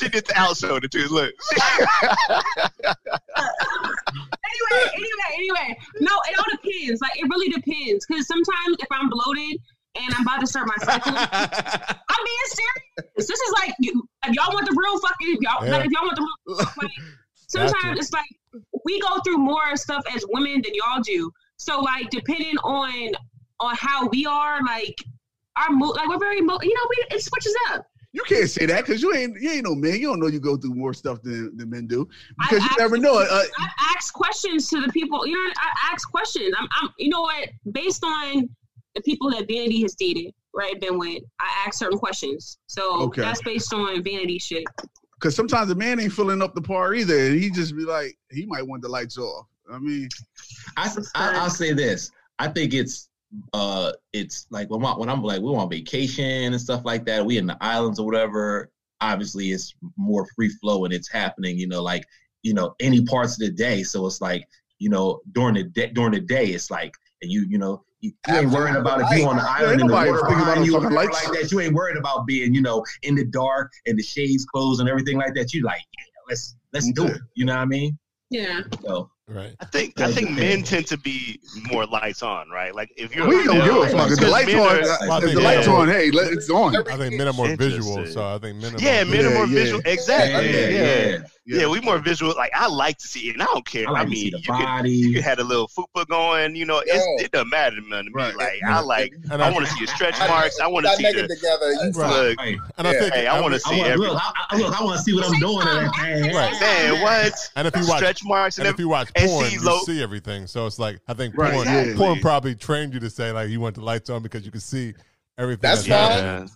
She did the out shoulder, too. Look. Anyway, anyway, anyway. No, it all depends. Like, it really depends. Because sometimes if I'm bloated... And I'm about to start my cycle. I'm being serious. This is like, you, if y'all want the real fucking, y'all, yeah. like if y'all want the real fucking, sometimes it's like, we go through more stuff as women than y'all do. So like, depending on, on how we are, like, our mood, like we're very, mo- you know, we, it switches up. You can't say that because you ain't you ain't no man. You don't know you go through more stuff than, than men do because I, you I, never know. Uh, I ask questions to the people. You know, I ask questions. I'm, I'm you know what, based on the people that Vanity has dated, Red been with. I ask certain questions. So okay. that's based on vanity shit. Because sometimes the man ain't filling up the par either. And he just be like, he might want the lights off. I mean. I, I, I'll say this. I think it's uh, it's like when, my, when I'm like, we're on vacation and stuff like that. We in the islands or whatever. Obviously, it's more free flow and it's happening, you know, like, you know, any parts of the day. So it's like, you know, during the day, during the day, it's like, and you, you know, you ain't worried about if you're on the island and the water behind you or like that. You ain't worried about being, you know, in the dark and the shades closed and everything like that. You like, yeah, let's let's do it. You know what I mean? Yeah. So right. I think I think men tend to be more lights on, right? Like if you're we don't give a fuck. If the lights on, if the lights on, hey, it's on. I think men are more visual, so I think men. Yeah, men are more visual. Exactly. Yeah. yeah. Yeah, yeah, we more visual. Like, I like to see it, and I don't care. I, like I mean, you, could, you had a little fupa going, you know, it's, yeah. it doesn't matter to me. Right. Like, yeah. I like, and I, I want to see your stretch marks. I want to see the together. You right. look. Right. And yeah. I think, hey, I want to see everything. Look, I, I want to see what I'm doing. Right. Right. Man, what? And if you watch stretch marks, and, and if you watch porn, you low. see everything. So it's like, I think right. porn, exactly. porn probably trained you to say like you want the lights on because you can see everything. That's fine.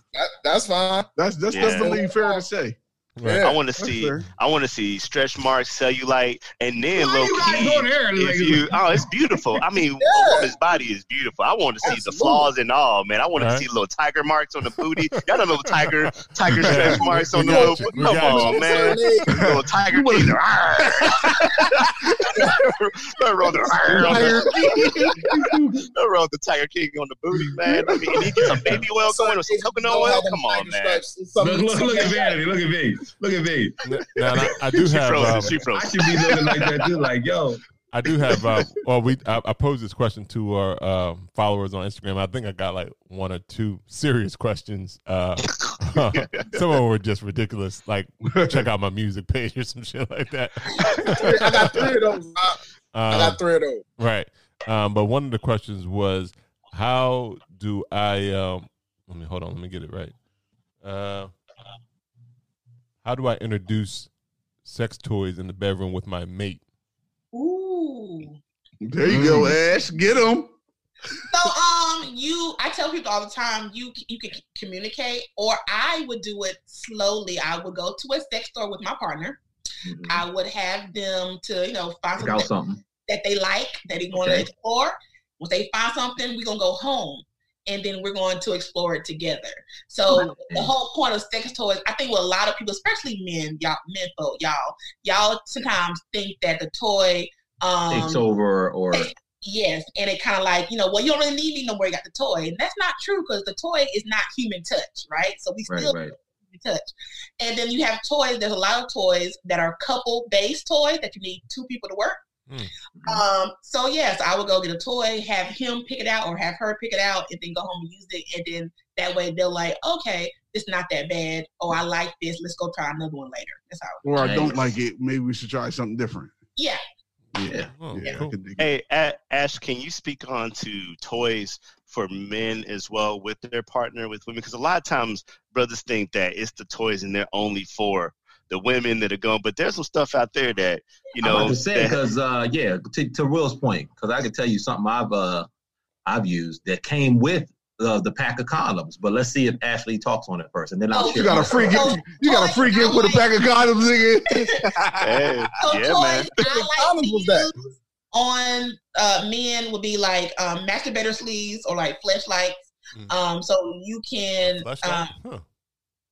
That's fine. That's that's definitely fair to say. Right. Yeah, I want to see, fair. I want to see stretch marks, cellulite, and then Why low key. Go there and if you, oh, it's beautiful. I mean, yeah. a woman's body is beautiful. I want to see Absolutely. the flaws and all, man. I want right. to see little tiger marks on the booty. Y'all don't know tiger, tiger stretch marks on the little. Come no on, you. man. Little tiger teeth. Don't roll the tiger king on the booty, man. I mean, you need some baby oil going or some coconut oil. Come on, man. Look, look, look at Vanity. Look at Vanity. Look at me. No, no, I do she have. Frozen, um, she frozen. I should be looking like that too. Like, yo, I do have. Uh, well, we. I, I posed this question to our uh, followers on Instagram. I think I got like one or two serious questions. Uh, some of them were just ridiculous. Like, check out my music page or some shit like that. I got three of those. Um, I got three of those. Right. Um, but one of the questions was, how do I? Um, let me hold on. Let me get it right. Uh, How do I introduce sex toys in the bedroom with my mate? Ooh. There you mm. go, Ash. Get them. So, um, you, I tell people all the time, you you can communicate, or I would do it slowly. I would go to a sex store with my partner. Mm-hmm. I would have them to, you know, find something, something that they like, that they want to okay. explore. When they find something, we're going to go home. And then we're going to explore it together. So the whole point of sex toys, I think with a lot of people, especially men, y'all, men folk, y'all, y'all sometimes think that the toy um, takes over or yes, and it kind of like, you know, well, you don't really need me no more. You got the toy, and that's not true because the toy is not human touch, right? So we still right, right. human touch. And then you have toys. There's a lot of toys that are couple-based toys that you need two people to work. Mm-hmm. Um, so yes, I would go get a toy, have him pick it out or have her pick it out, and then go home and use it. And then that way they're like, okay, it's not that bad. Oh, I like this. Let's go try another one later. That's how. Or I don't like it. Maybe we should try something different. Yeah. Yeah. Oh, yeah. Cool. Hey, Ash, can you speak on to toys for men as well with their partner, with women? Because a lot of times brothers think that it's the toys and they're only for the women that are gone, but there's some stuff out there that, you know, because uh, yeah, to, to Will's point, because I can tell you something I've uh, I've used that came with uh, the pack of condoms. But let's see if Ashley talks on it first, and then I'll. Oh, you got a free gift. You got a free gift with a pack of condoms, nigga. Hey, so yeah, man. I like to use on uh, men would be like um, masturbator sleeves or like fleshlights. Mm-hmm. Um, so you can, um, huh.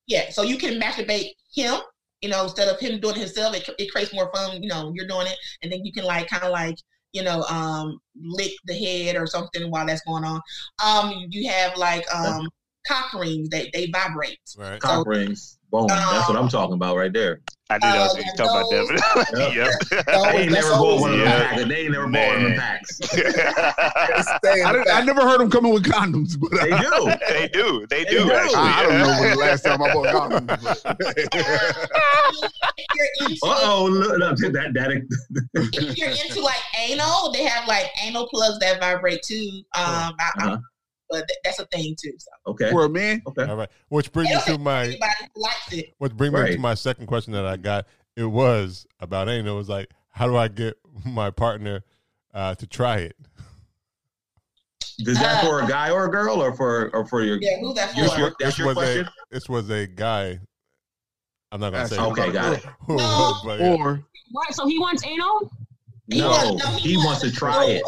yeah, so you can masturbate him. You know, instead of him doing it himself, it, it creates more fun. You know, you're doing it, and then you can like kind of like, you know, um, lick the head or something while that's going on. Um, you have like um, cock rings that they vibrate. Right. Cock so, rings, boom. Um, that's what I'm talking about right there. I knew that was what you talking about, Devin. Yep. Those, I ain't never bought one of them packs. They ain't never bought one of them packs. I, I never heard them coming with condoms. But they do. They do. They do. They actually, do. I, I don't know when the last time I bought condoms. Uh-oh. Look, look, that, that, if you're into like anal, they have like anal plugs that vibrate too. Um, I, uh-huh. But that's a thing too. So. Okay. For a man. Okay. All right. Which brings me to my. Which brings right. me to my second question that I got. It was about anal. It was like, how do I get my partner uh, to try it? Is that uh, for a guy or a girl, or for or for your? Yeah, who's that for? This, your, that's this your was question. A, this was a guy. I'm not gonna that's say. Okay, got it. No. Or what? So he wants anal. He no, wants, no, he, he wants, wants to try it.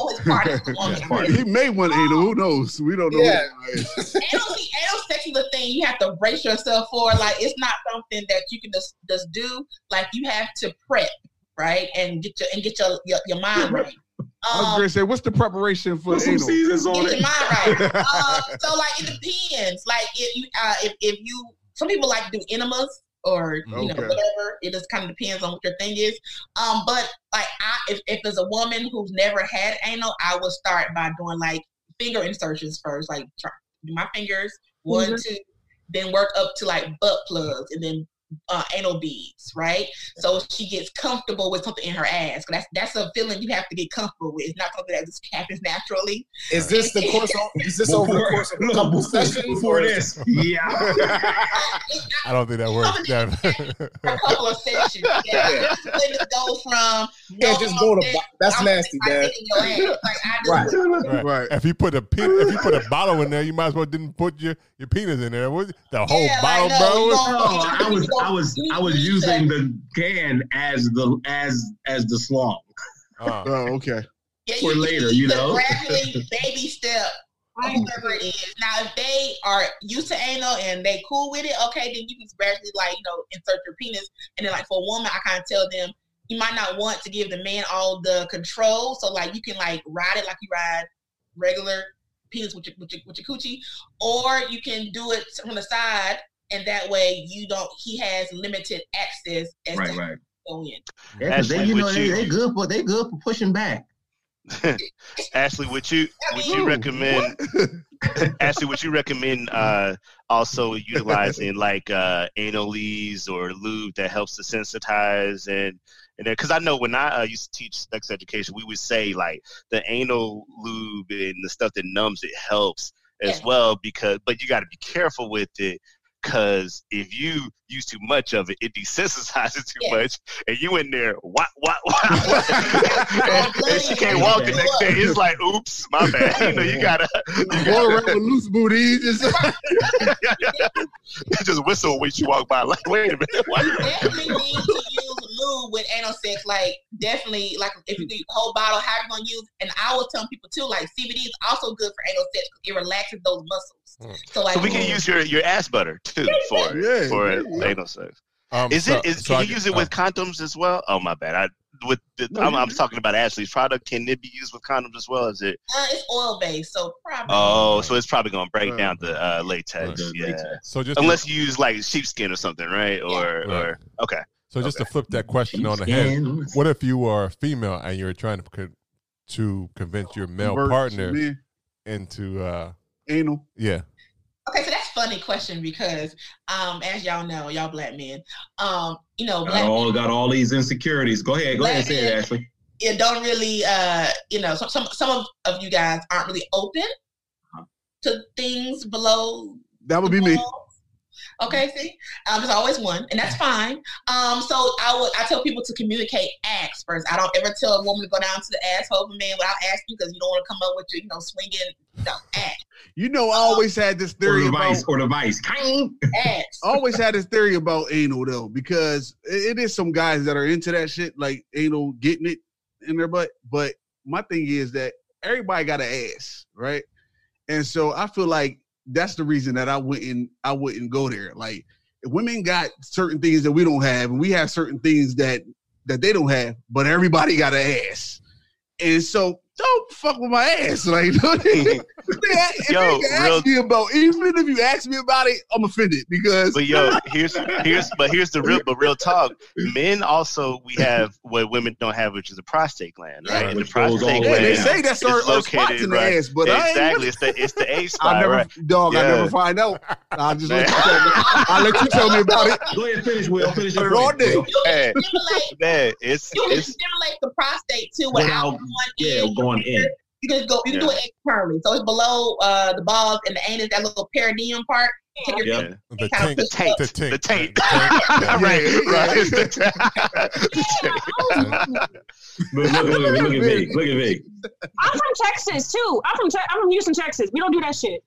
Yeah. He may want anal. Who knows? We don't know. Yeah. Anal, see, anal sex is a thing you have to brace yourself for. Like, it's not something that you can just, just do. Like, you have to prep, right, and get your and get your your, your mind yeah, right. I was um, going to say, what's the preparation for anal? Seasons on it. Get your mind right. uh, so, like, it depends. Like, if you, uh, if, if you, some people like to do enemas or, you okay. know, whatever. It just kind of depends on what your thing is. Um, But, like, I, if, if there's a woman who's never had anal, I would start by doing, like, finger insertions first. Like, try, do my fingers, one, mm-hmm. two, then work up to, like, butt plugs, and then Uh, anal beads, right? So she gets comfortable with something in her ass. That's that's a feeling you have to get comfortable with. It's not something that just happens naturally. Is this the course? Of, is this before, over the course of a couple sessions? Before this, yeah. I, I don't think that works. A couple of sessions. Yeah. It goes from yeah, no just go to. That's I'm nasty, Dad. Like, right. right, right. If you put a pe- if you put a bottle in there, you might as well didn't put your, your penis in there. What, the whole yeah, bottle, like, no, bro. Oh, I was. I was I was using the can as the as as the slung. Oh, okay. Yeah, or later, you know. Gradually, baby step, whatever it is. Now, if they are used to anal and they cool with it, okay, then you can gradually, like, you know, insert your penis. And then, like, for a woman, I kind of tell them, you might not want to give the man all the control. So, like, you can, like, ride it like you ride regular penis with your with your, with your coochie, or you can do it from the side. And that way, you don't. He has limited access as right, to right. go in. Yeah, they, you know, they, you, they good for they good for pushing back. Ashley, would you would you recommend? Ashley, would you recommend uh, also utilizing like uh, anal leaves or lube that helps to sensitize and and because I know when I uh, used to teach sex education, we would say like the anal lube and the stuff that numbs it helps as yeah. well because but you got to be careful with it. Because if you use too much of it, it desensitizes too yeah. much, and you in there, what, what, what, and, and she can't walk the next day. It's like, oops, my bad. You know, you gotta you go around with loose booties. Just, just whistle when you walk by. Like, wait a minute, what? Definitely need to use lube with anal sex. Like, definitely, like if you do a whole bottle, how you gonna use? And I will tell people too, like C B D is also good for anal sex because it relaxes those muscles. So, like, so we can use your, your ass butter too for yeah, for yeah. anal sex. Um, is so, it is so can I, you use it uh, with condoms as well? Oh my bad. I with the, no, I'm, I'm talking about Ashley's product. Can it be used with condoms as well? Is it? Uh, it's oil based, so probably. Oh, so it's probably gonna break right. down the uh, latex. Right. Yeah. Latex. So just unless to, you use like sheepskin or something, right? Yeah. Or right. or okay. So just okay. to flip that question sheepskin. on the head, what if you are female and you're trying to con- to convince your male Convert partner into uh, anal? Yeah. Okay, so that's a funny question because, um, as y'all know, y'all black men, um, you know, black got all men, got all these insecurities. Go ahead, go ahead and say it, Ashley. It don't really, uh, you know, some some some of, of you guys aren't really open to things below. That would be me. Okay, see, um, there's always one, and that's fine. Um, so I would I tell people to communicate acts first. I don't ever tell a woman to go down to the asshole of a man without asking because you don't want to come up with your, you know, swinging. No, act. You know, I always had this theory or device, about or device. I always had this theory about anal though, because it, it is some guys that are into that shit, like anal getting it in their butt. But my thing is that everybody got an ass, right? And so I feel like that's the reason that I wouldn't I wouldn't go there. Like, women got certain things that we don't have, and we have certain things that that they don't have. But everybody got an ass, and so don't fuck with my ass. Like, if yo, you ask real, me about, even if you ask me about it, I'm offended because. But yo, here's here's but here's the real but real talk. Men also we have what women don't have, which is a prostate gland, right? Yeah, and the prostate gland. Yeah, they say that's our, our spot in the right? ass, but exactly, I ain't, it's the it's the A spot, I never, right? Dog, yeah. I never find out. I just let you tell me. I let you tell me about it. Go ahead, finish. Will finish it all day. You can stimulate. Man, it's you can it's, stimulate the prostate too without going yeah. in. Going in. You can go. You yeah. can do it externally, so it's below uh, the balls and the anus, that little perineum part. Yeah. The taint. The taint. The taint. The taint. Right, right. It's the taint. Look at me. Look at me. I'm from Texas, too. I'm from, I'm from Houston, Texas. We don't do that shit.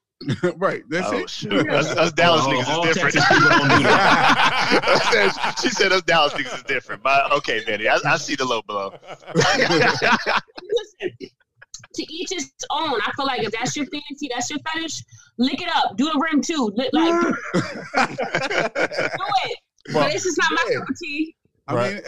Right, that's oh, it. Shoot. Us, us Dallas oh, niggas is different. Don't do that. She said us Dallas niggas is different. But okay, Manny, I, I see the low blow. Listen, to each his own. I feel like if that's your fancy, that's your fetish, lick it up. Do the rim too. Lick, like, do it. Well, but this is not yeah. my cup of tea. I right. mean,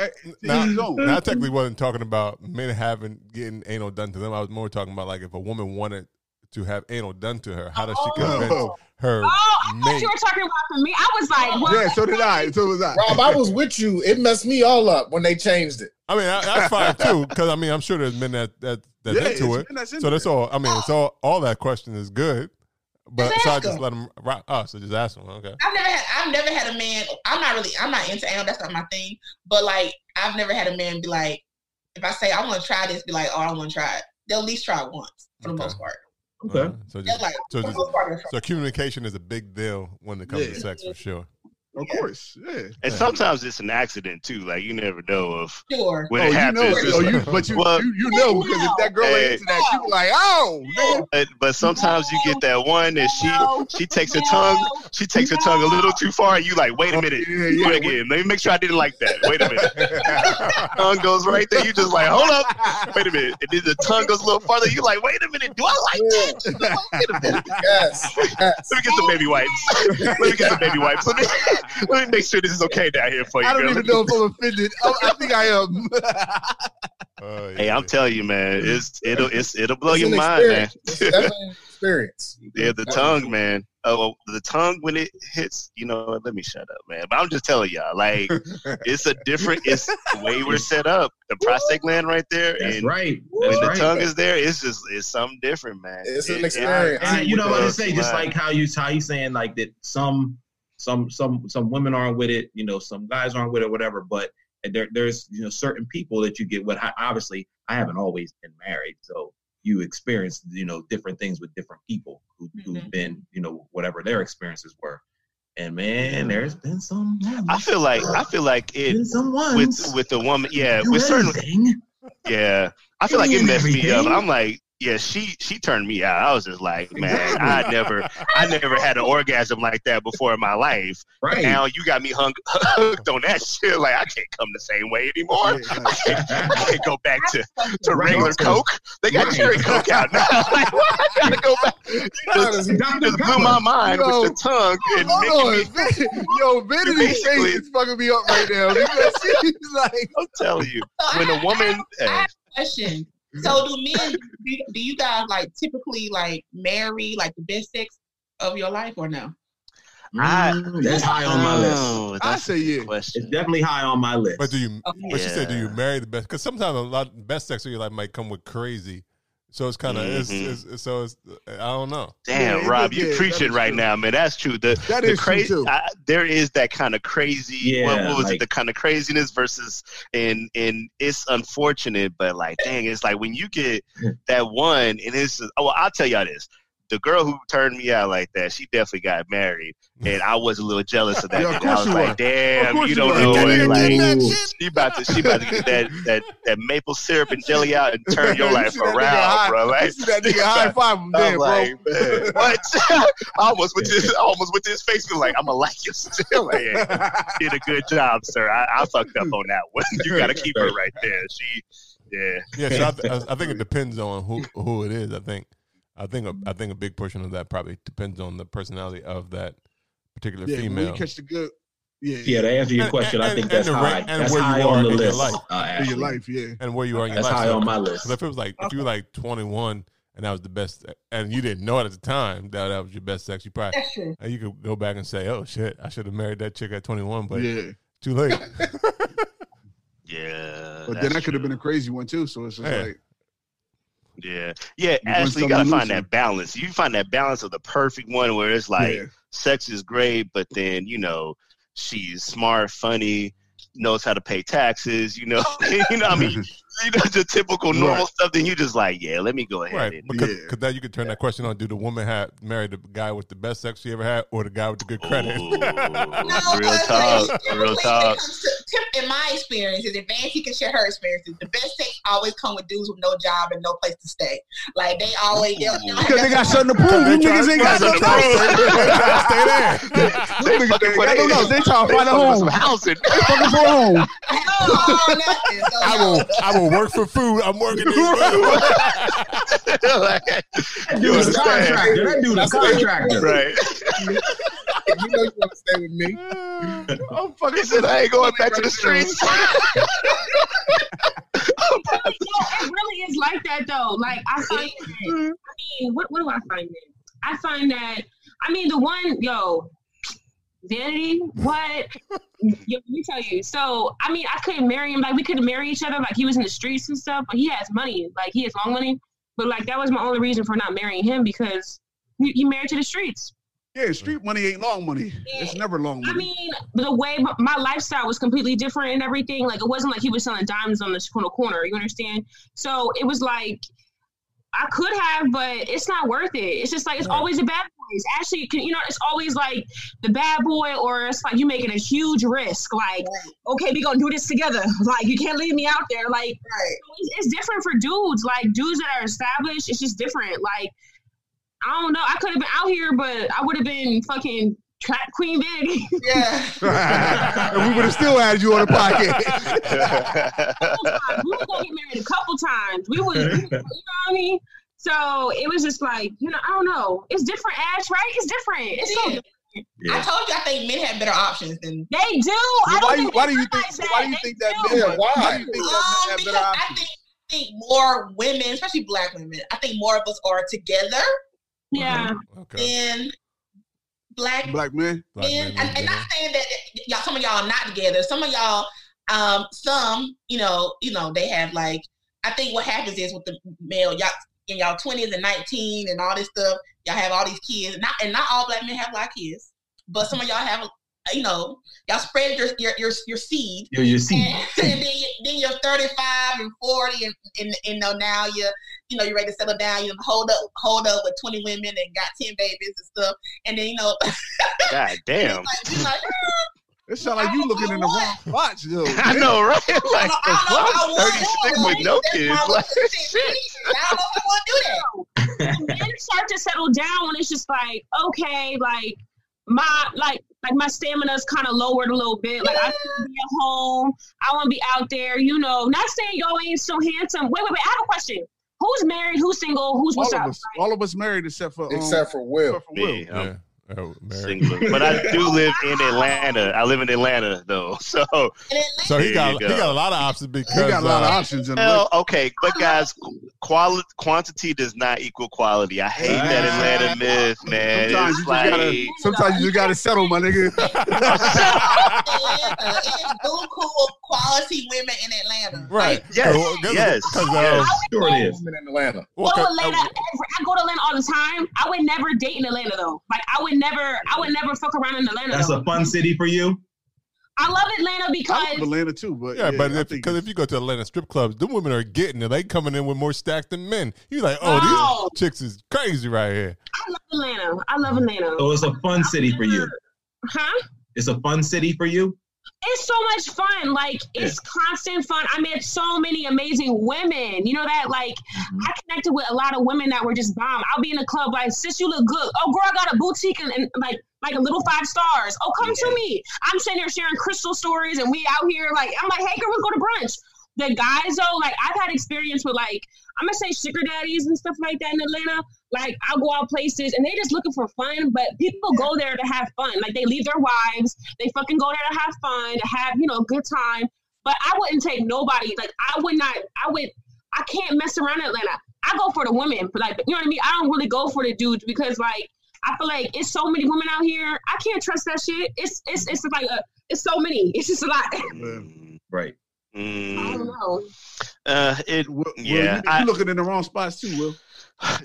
I, now, now I technically wasn't talking about men having getting anal done to them. I was more talking about like if a woman wanted to have anal done to her, how does she convince oh. her? Oh, I mate? Thought you were talking about for me. I was like, what? Yeah, so did I. So was I. Rob, I was with you. It messed me all up when they changed it. I mean, I, that's fine too, because I mean, I'm sure there's men that that that's yeah, into it. That's so that's all. I mean, it's all. All that question is good, but just so I just them. let them rock. Oh, so just ask them. Okay. I've never had. I've never had a man. I'm not really. I'm not into anal. That's not my thing. But like, I've never had a man be like, if I say I want to try this, be like, oh, I want to try it. They'll at least try it once for okay. the most part. Okay. Uh, so, just, like, so, just, so communication is a big deal when it comes yeah. to sex, for sure. Of course, yeah. And yeah. sometimes it's an accident too. Like you never know if sure. when oh, it happens. You know, oh, you, but you, well, you, you know because if that girl hey, ain't into that, you like, oh no. But, but sometimes you get that one that she she takes her tongue, she takes her tongue a little too far, and you like, wait a minute, yeah, yeah, wait again. Let me make sure I didn't like that. Wait a minute, tongue goes right there. You just like, hold up, wait a minute. And then the tongue goes a little farther. You like, wait a minute, do I like that? Wait a minute. Yes. Yes. Let me get some baby wipes. Let me get some baby wipes. Let me. Let me make sure this is okay down here for you. I don't girl. even know if I'm offended. I, I think I am. Oh, yeah. Hey, I'm telling you, man, it's it'll it's, it'll blow it's your mind, experience. man. It's definitely an experience. Yeah, the tongue, man. Oh, the tongue when it hits, you know. Let me shut up, man. But I'm just telling y'all, like, it's a different. It's the way we're set up. The prostate gland right there, that's and right. That's when right. the tongue is there, it's just it's something different, man. It's it, an experience. It, I, I, you know what I say? Just like how you how you saying like that some. Some some some women aren't with it, you know. Some guys aren't with it, whatever. But there there's you know certain people that you get with. I, obviously, I haven't always been married, so you experience you know different things with different people who, mm-hmm. who've been you know whatever their experiences were. And man, there's been some. Yeah, I feel like I feel like it with with the woman. Yeah, with certain. Yeah, I feel like it messed me up. I'm like. Yeah, she she turned me out. I was just like, man, I never I never had an orgasm like that before in my life. Right. Now you got me hung, hooked on that shit. Like, I can't come the same way anymore. I can't, I can't go back to, to regular Coke. They got cherry Coke out now. Like, what? I gotta go back. You just, you just blew my mind yo, with the tongue. And making me, yo, Vinity's face is fucking me up right now. Like, I'm telling you, when a woman... I have a question. So do men, do, do you guys like typically like marry like the best sex of your life or no? I, that's high on my oh, list. I say yeah. Question. It's definitely high on my list. But do you, okay. but yeah. she said, do you marry the best? Because sometimes a lot the best sex of your life might come with crazy. So it's kind of, mm-hmm. it's, it's, so it's, I don't know. Damn, yeah, Rob, you're yeah, preaching right true. now, man. That's true. The, that the is cra- true. I, there is that kind of crazy, yeah, what, what was like, it, the kind of craziness versus, and and it's unfortunate, but like, dang, it's like when you get that one, and it's, oh, well, I'll tell y'all this. The girl who turned me out like that, she definitely got married, and I was a little jealous of that. Yeah, of I was like, are. "Damn, you don't know it." Like, she about to, she about to get that, that, that maple syrup and jelly out and turn your life you around, high, bro. Like, you that nigga high five him, there, bro. Like, man, what? I almost with this, I almost with this face, was like, "I'm gonna like you still." Like, yeah, did a good job, sir. I, I fucked up on that one. You gotta keep her right there. She, yeah, yeah. So I, th- I think it depends on who who it is. I think. I think a, I think a big portion of that probably depends on the personality of that particular yeah, female. Yeah, you catch the good. Yeah, yeah. yeah to answer your and, question, and, I think that's the, high. And that's where high you are on the in list. Your life. Uh, your life, yeah. And where you are in your that's life. That's high so, on my list. Because if it was like if you were like twenty-one and that was the best, and you didn't know it at the time that that was your best sex, you probably you could go back and say, "Oh shit, I should have married that chick at twenty-one," but yeah. too late. Yeah, but then that could have been a crazy one too. So it's just yeah. like. Yeah, yeah. You Ashley, you gotta find looser. that balance. You find that balance of the perfect one where it's like yeah. sex is great, but then you know she's smart, funny, knows how to pay taxes. You know, you know. What I mean, you know, the typical normal right. stuff, then you just like, yeah, let me go ahead. Right, and, because yeah. now you could turn yeah. that question on. Do the woman have married the guy with the best sex she ever had, or the guy with the good credit? Ooh, no, real talk, real talk. To, in my experiences, and Vanity can share her experiences, the best sex always come with dudes with no job and no place to stay. Like, they always... Because you know, they, they got something to prove. You niggas ain't got something to prove. They fucking for their house. They trying to find a home. They fucking for a home. I will, I will work for food. I'm working for food. Like, you understand? Contractor. That dude is contractor. Right. You know you want to stay with me. I'm fucking said I ain't going back to the streets. It really is like that though. Like I find that, I mean, what what do I find that? I find that I mean the one yo Vanity, what? Yo, let me tell you. So I mean, I couldn't marry him. Like we couldn't marry each other. Like he was in the streets and stuff. But he has money. Like he has long money. But like that was my only reason for not marrying him because he, he married to the streets. Yeah, street money ain't long money. Yeah. It's never long money. I mean, the way my lifestyle was completely different and everything. Like it wasn't like he was selling diamonds on the corner. corner you understand? So it was like I could have, but it's not worth it. It's just like it's right. always a bad. Actually, you know, it's always like the bad boy, or it's like you're making a huge risk. Like, okay, we're gonna do this together. Like, you can't leave me out there. Like, right. it's different for dudes. Like, dudes that are established, it's just different. Like, I don't know. I could have been out here, but I would have been fucking Queen Vanity. Yeah. And we would have still had you on the pocket. We were gonna get married a couple times. We would, you know what I mean? So it was just like, you know, I don't know. It's different, Ash, right? It's different. It's so different. Yeah. I told you, I think men have better options than they do. I don't think why do you think? Why do you think that men? Why do you think that men have better options? I think, I think more women, especially black women, I think more of us are together. Yeah. Mm-hmm. Okay. Than black black men. Black men. men. And not saying that y'all, some of y'all are not together. Some of y'all, um, some, you know, you know, they have like. I think what happens is with the male, y'all. In y'all twenties and nineteen and all this stuff, y'all have all these kids. Not and not all black men have black kids, but some of y'all have, you know, y'all spread your your your, your seed. Your, your seed. And, and then, you, then you're thirty-five and forty, and and, and now you're, you know, you're ready to settle down. You hold up, hold up with twenty women and got ten babies and stuff. And then you know, god damn. It's like, you're like, ah. It sounds like you looking in the wrong spot, yo. I know, right? Like, I don't know if I want to do that. Men start to settle down when it's just like, okay, like my like like my stamina's kind of lowered a little bit. Like yeah. I want to be at home. I want to be out there. You know, not saying y'all ain't so handsome. Wait, wait, wait. I have a question. Who's married? Who's single? Who's all of us? Like? All of us married except for um, except for Will. Except for Will. Yeah. Yeah. Oh, but I do live in Atlanta. I live in Atlanta though, so so he got go. he got a lot of options because he got a lot uh, of options. In well, okay, but guys, quality quantity does not equal quality. I hate ah. that Atlanta myth, man. Sometimes it's you like, just gotta sometimes you just gotta settle, my nigga. It's boo cool quality women in Atlanta, right? Like, yes, yes. yes. Cause, uh, sure it is. Women in Atlanta. Well, go to Atlanta. I go to Atlanta all the time. I would never date in Atlanta though. Like I would. Never, I would never fuck around in Atlanta. That's though. A fun city for you. I love Atlanta because I love Atlanta too, but yeah, yeah but because if, if you go to Atlanta strip clubs, the women are getting it. They coming in with more stacked than men. You like, oh, no. These chicks is crazy right here. I love Atlanta. I love Atlanta. So it's a fun city for you, huh? It's a fun city for you. It's so much fun. Like, it's yeah. constant fun. I met so many amazing women. You know that? Like, mm-hmm. I connected with a lot of women that were just bomb. I'll be in a club like, sis, you look good. Oh, girl, I got a boutique and, and like, like a little five stars. Oh, come yeah. to me. I'm sitting here sharing crystal stories and we out here like, I'm like, hey, girl, let's go to brunch. The guys, though, like, I've had experience with, like, I'm going to say sugar daddies and stuff like that in Atlanta. Like, I'll go out places, and they're just looking for fun, but people go there to have fun. Like, they leave their wives. They fucking go there to have fun, to have, you know, a good time. But I wouldn't take nobody. Like, I would not, I would, I can't mess around in Atlanta. I go for the women. Like, you know what I mean? I don't really go for the dudes because, like, I feel like it's so many women out here. I can't trust that shit. It's, it's, it's like, a, it's so many. It's just a lot. Right. Mm. I don't know. Uh, it Will, yeah. Will, you, you're I, looking in the wrong spots too, Will.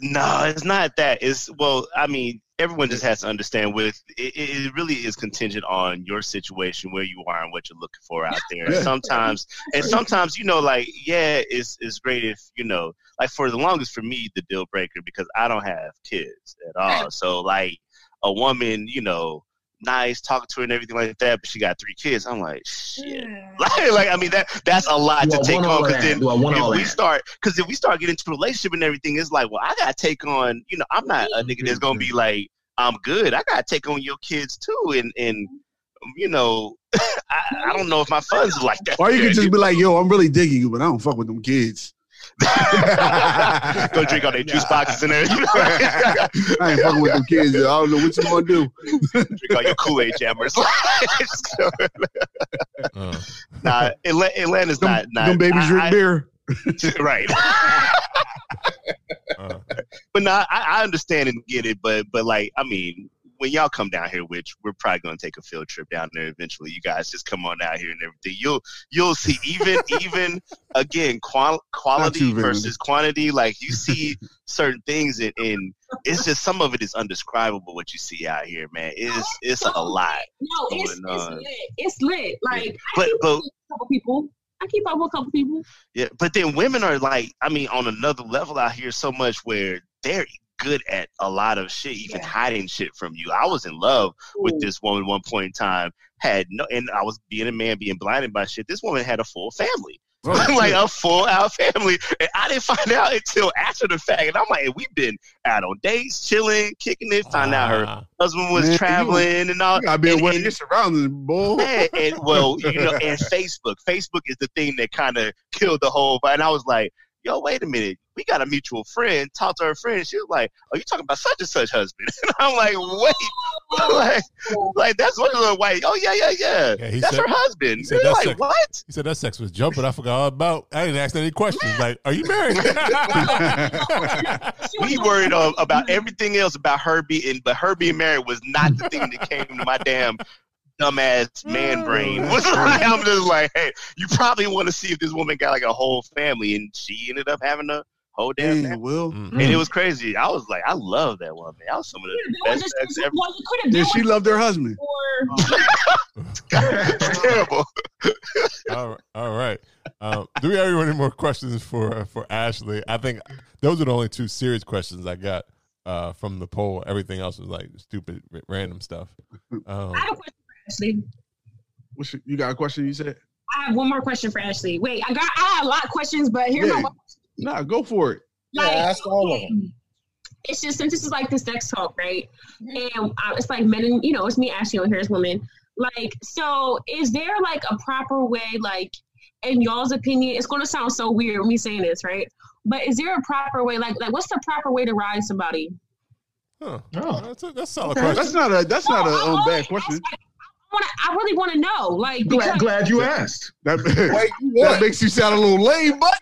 No, it's not that. It's well, I mean, everyone just has to understand with it, it really is contingent on your situation, where you are and what you're looking for out there. And sometimes, and sometimes, you know, like, yeah, it's, it's great if, you know, like for the longest for me, the deal breaker, because I don't have kids at all. So like a woman, you know, nice, talking to her and everything like that, but she got three kids. I'm like, shit. Yeah. Like, like, I mean, that that's a lot to take on. Because then if we start, because if we start getting into a relationship and everything, it's like, well, I gotta take on. You know, I'm not a nigga that's gonna be like, I'm good. I gotta take on your kids too, and and you know, I, I don't know if my funds are like that. Or you could just be like, yo, I'm really digging you, but I don't fuck with them kids. Go drink all their juice boxes in there. I ain't fucking with them kids. I don't know what you gonna do. Drink all your Kool-Aid jammers. uh. Nah, Atlanta's them, not. not them babies I, drink I, beer, right? uh. But nah, I, I understand and get it. But but like, I mean, when y'all come down here, which we're probably gonna take a field trip down there eventually, you guys just come on out here and everything. You'll you'll see even even again qual- quality versus quantity. Like you see certain things, and, and it's just some of it is undescribable what you see out here, man. It's it's a lot. No, it's, it's lit. It's lit. Like yeah. but, I keep but, up with a couple people. I keep up with a couple people. Yeah, but then women are like, I mean, on another level out here so much where they're good at a lot of shit, even yeah. hiding shit from you. I was in love Ooh. with this woman at one point in time, had no, and I was being a man, being blinded by shit. This woman had a full family, oh, like a full out family, and I didn't find out until after the fact. And I'm like, hey, we've been out on dates, chilling, kicking it. Found uh, out her husband was man, traveling you, and all. I've been wearing this around, boy. Man, and well, you know, and Facebook, Facebook is the thing that kind of killed the whole vibe. And I was like, yo, wait a minute. We got a mutual friend. Talked to her friend. She was like, "Oh, you talking about such and such husband?" And I'm like, "Wait, like, like that's one of the white. Oh yeah, yeah, yeah. yeah that's said, her husband." He said, that like, sex, what? He said that sex was jumping. I forgot all about. I didn't ask any questions. Man. Like, are you married? We worried uh, about everything else about her being, but her being married was not the thing that came to my damn. Dumbass man brain. I'm just like, hey, you probably want to see if this woman got like a whole family, and she ended up having a whole damn family. Mm-hmm. And it was crazy. I was like, I love that woman. I was some of the yeah, best sex ever. Did she love their husband? It's terrible. All right. All right. Um, do we have any more questions for uh, for Ashley? I think those are the only two serious questions I got uh, from the poll. Everything else was like stupid, r- random stuff. Um, I have a question. Ashley, what's your, you got a question? You said I have one more question for Ashley. Wait, I got I had a lot of questions, but here's yeah. my question. Nah, go for it. Like, yeah, ask all of them. It's just since this is like this sex talk, right? And I, it's like men, and, you know, it's me, Ashley, and here's women. Like, so is there like a proper way? Like, in y'all's opinion, it's going to sound so weird me saying this, right? But is there a proper way? Like, like what's the proper way to ride somebody? Huh? Oh. That's a, that's a solid question. That's not a that's no, not a um, bad question. Wanna, I really want to know. Like, glad, glad you asked. That, that makes you sound a little lame, but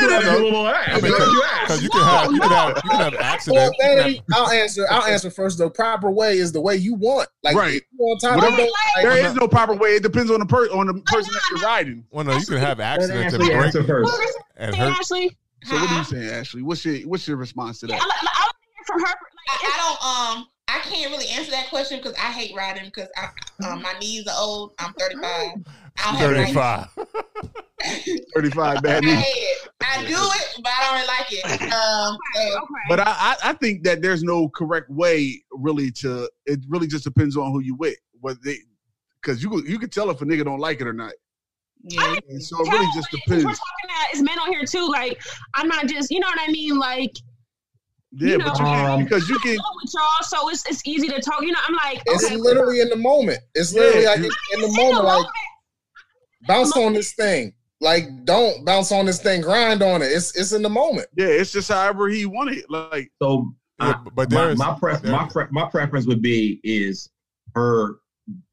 glad a little ass. Because you can have, you can have, you can have accidents. I'll answer. I'll answer first. The proper way is the way you want. Like, right. Time, right, like there is no proper way. It depends on the per on the person that you're riding. Well, no, you can have accidents and break first. And hey, Ashley. So what are you saying, Ashley? What's your what's your response to that? Yeah, I, I don't hear from her. Like, I, I don't. Um. I can't really answer that question because I hate riding because um, my knees are old. I'm thirty-five. I'm thirty-five. thirty-five bad knees. I, I do it, but I don't really like it. Um, okay, okay. But I, I think that there's no correct way really to. It really just depends on who you with, whether they, because you you can tell if a nigga don't like it or not. Yeah. I mean, so it really just it, depends. We're talking about it's men on here too. Like I'm not just, you know what I mean, like. Yeah, you know, but you can, um, because you can. With y'all, so it's it's easy to talk. You know, I'm like, it's okay, literally well. in the moment. It's literally yeah, like it's in the moment, the like moment. bounce on this thing. Like, don't bounce on this thing. Grind on it. It's it's in the moment. Yeah, it's just however he wanted. Like so, I, but my, is, my, pref- my, pre- my preference would be is her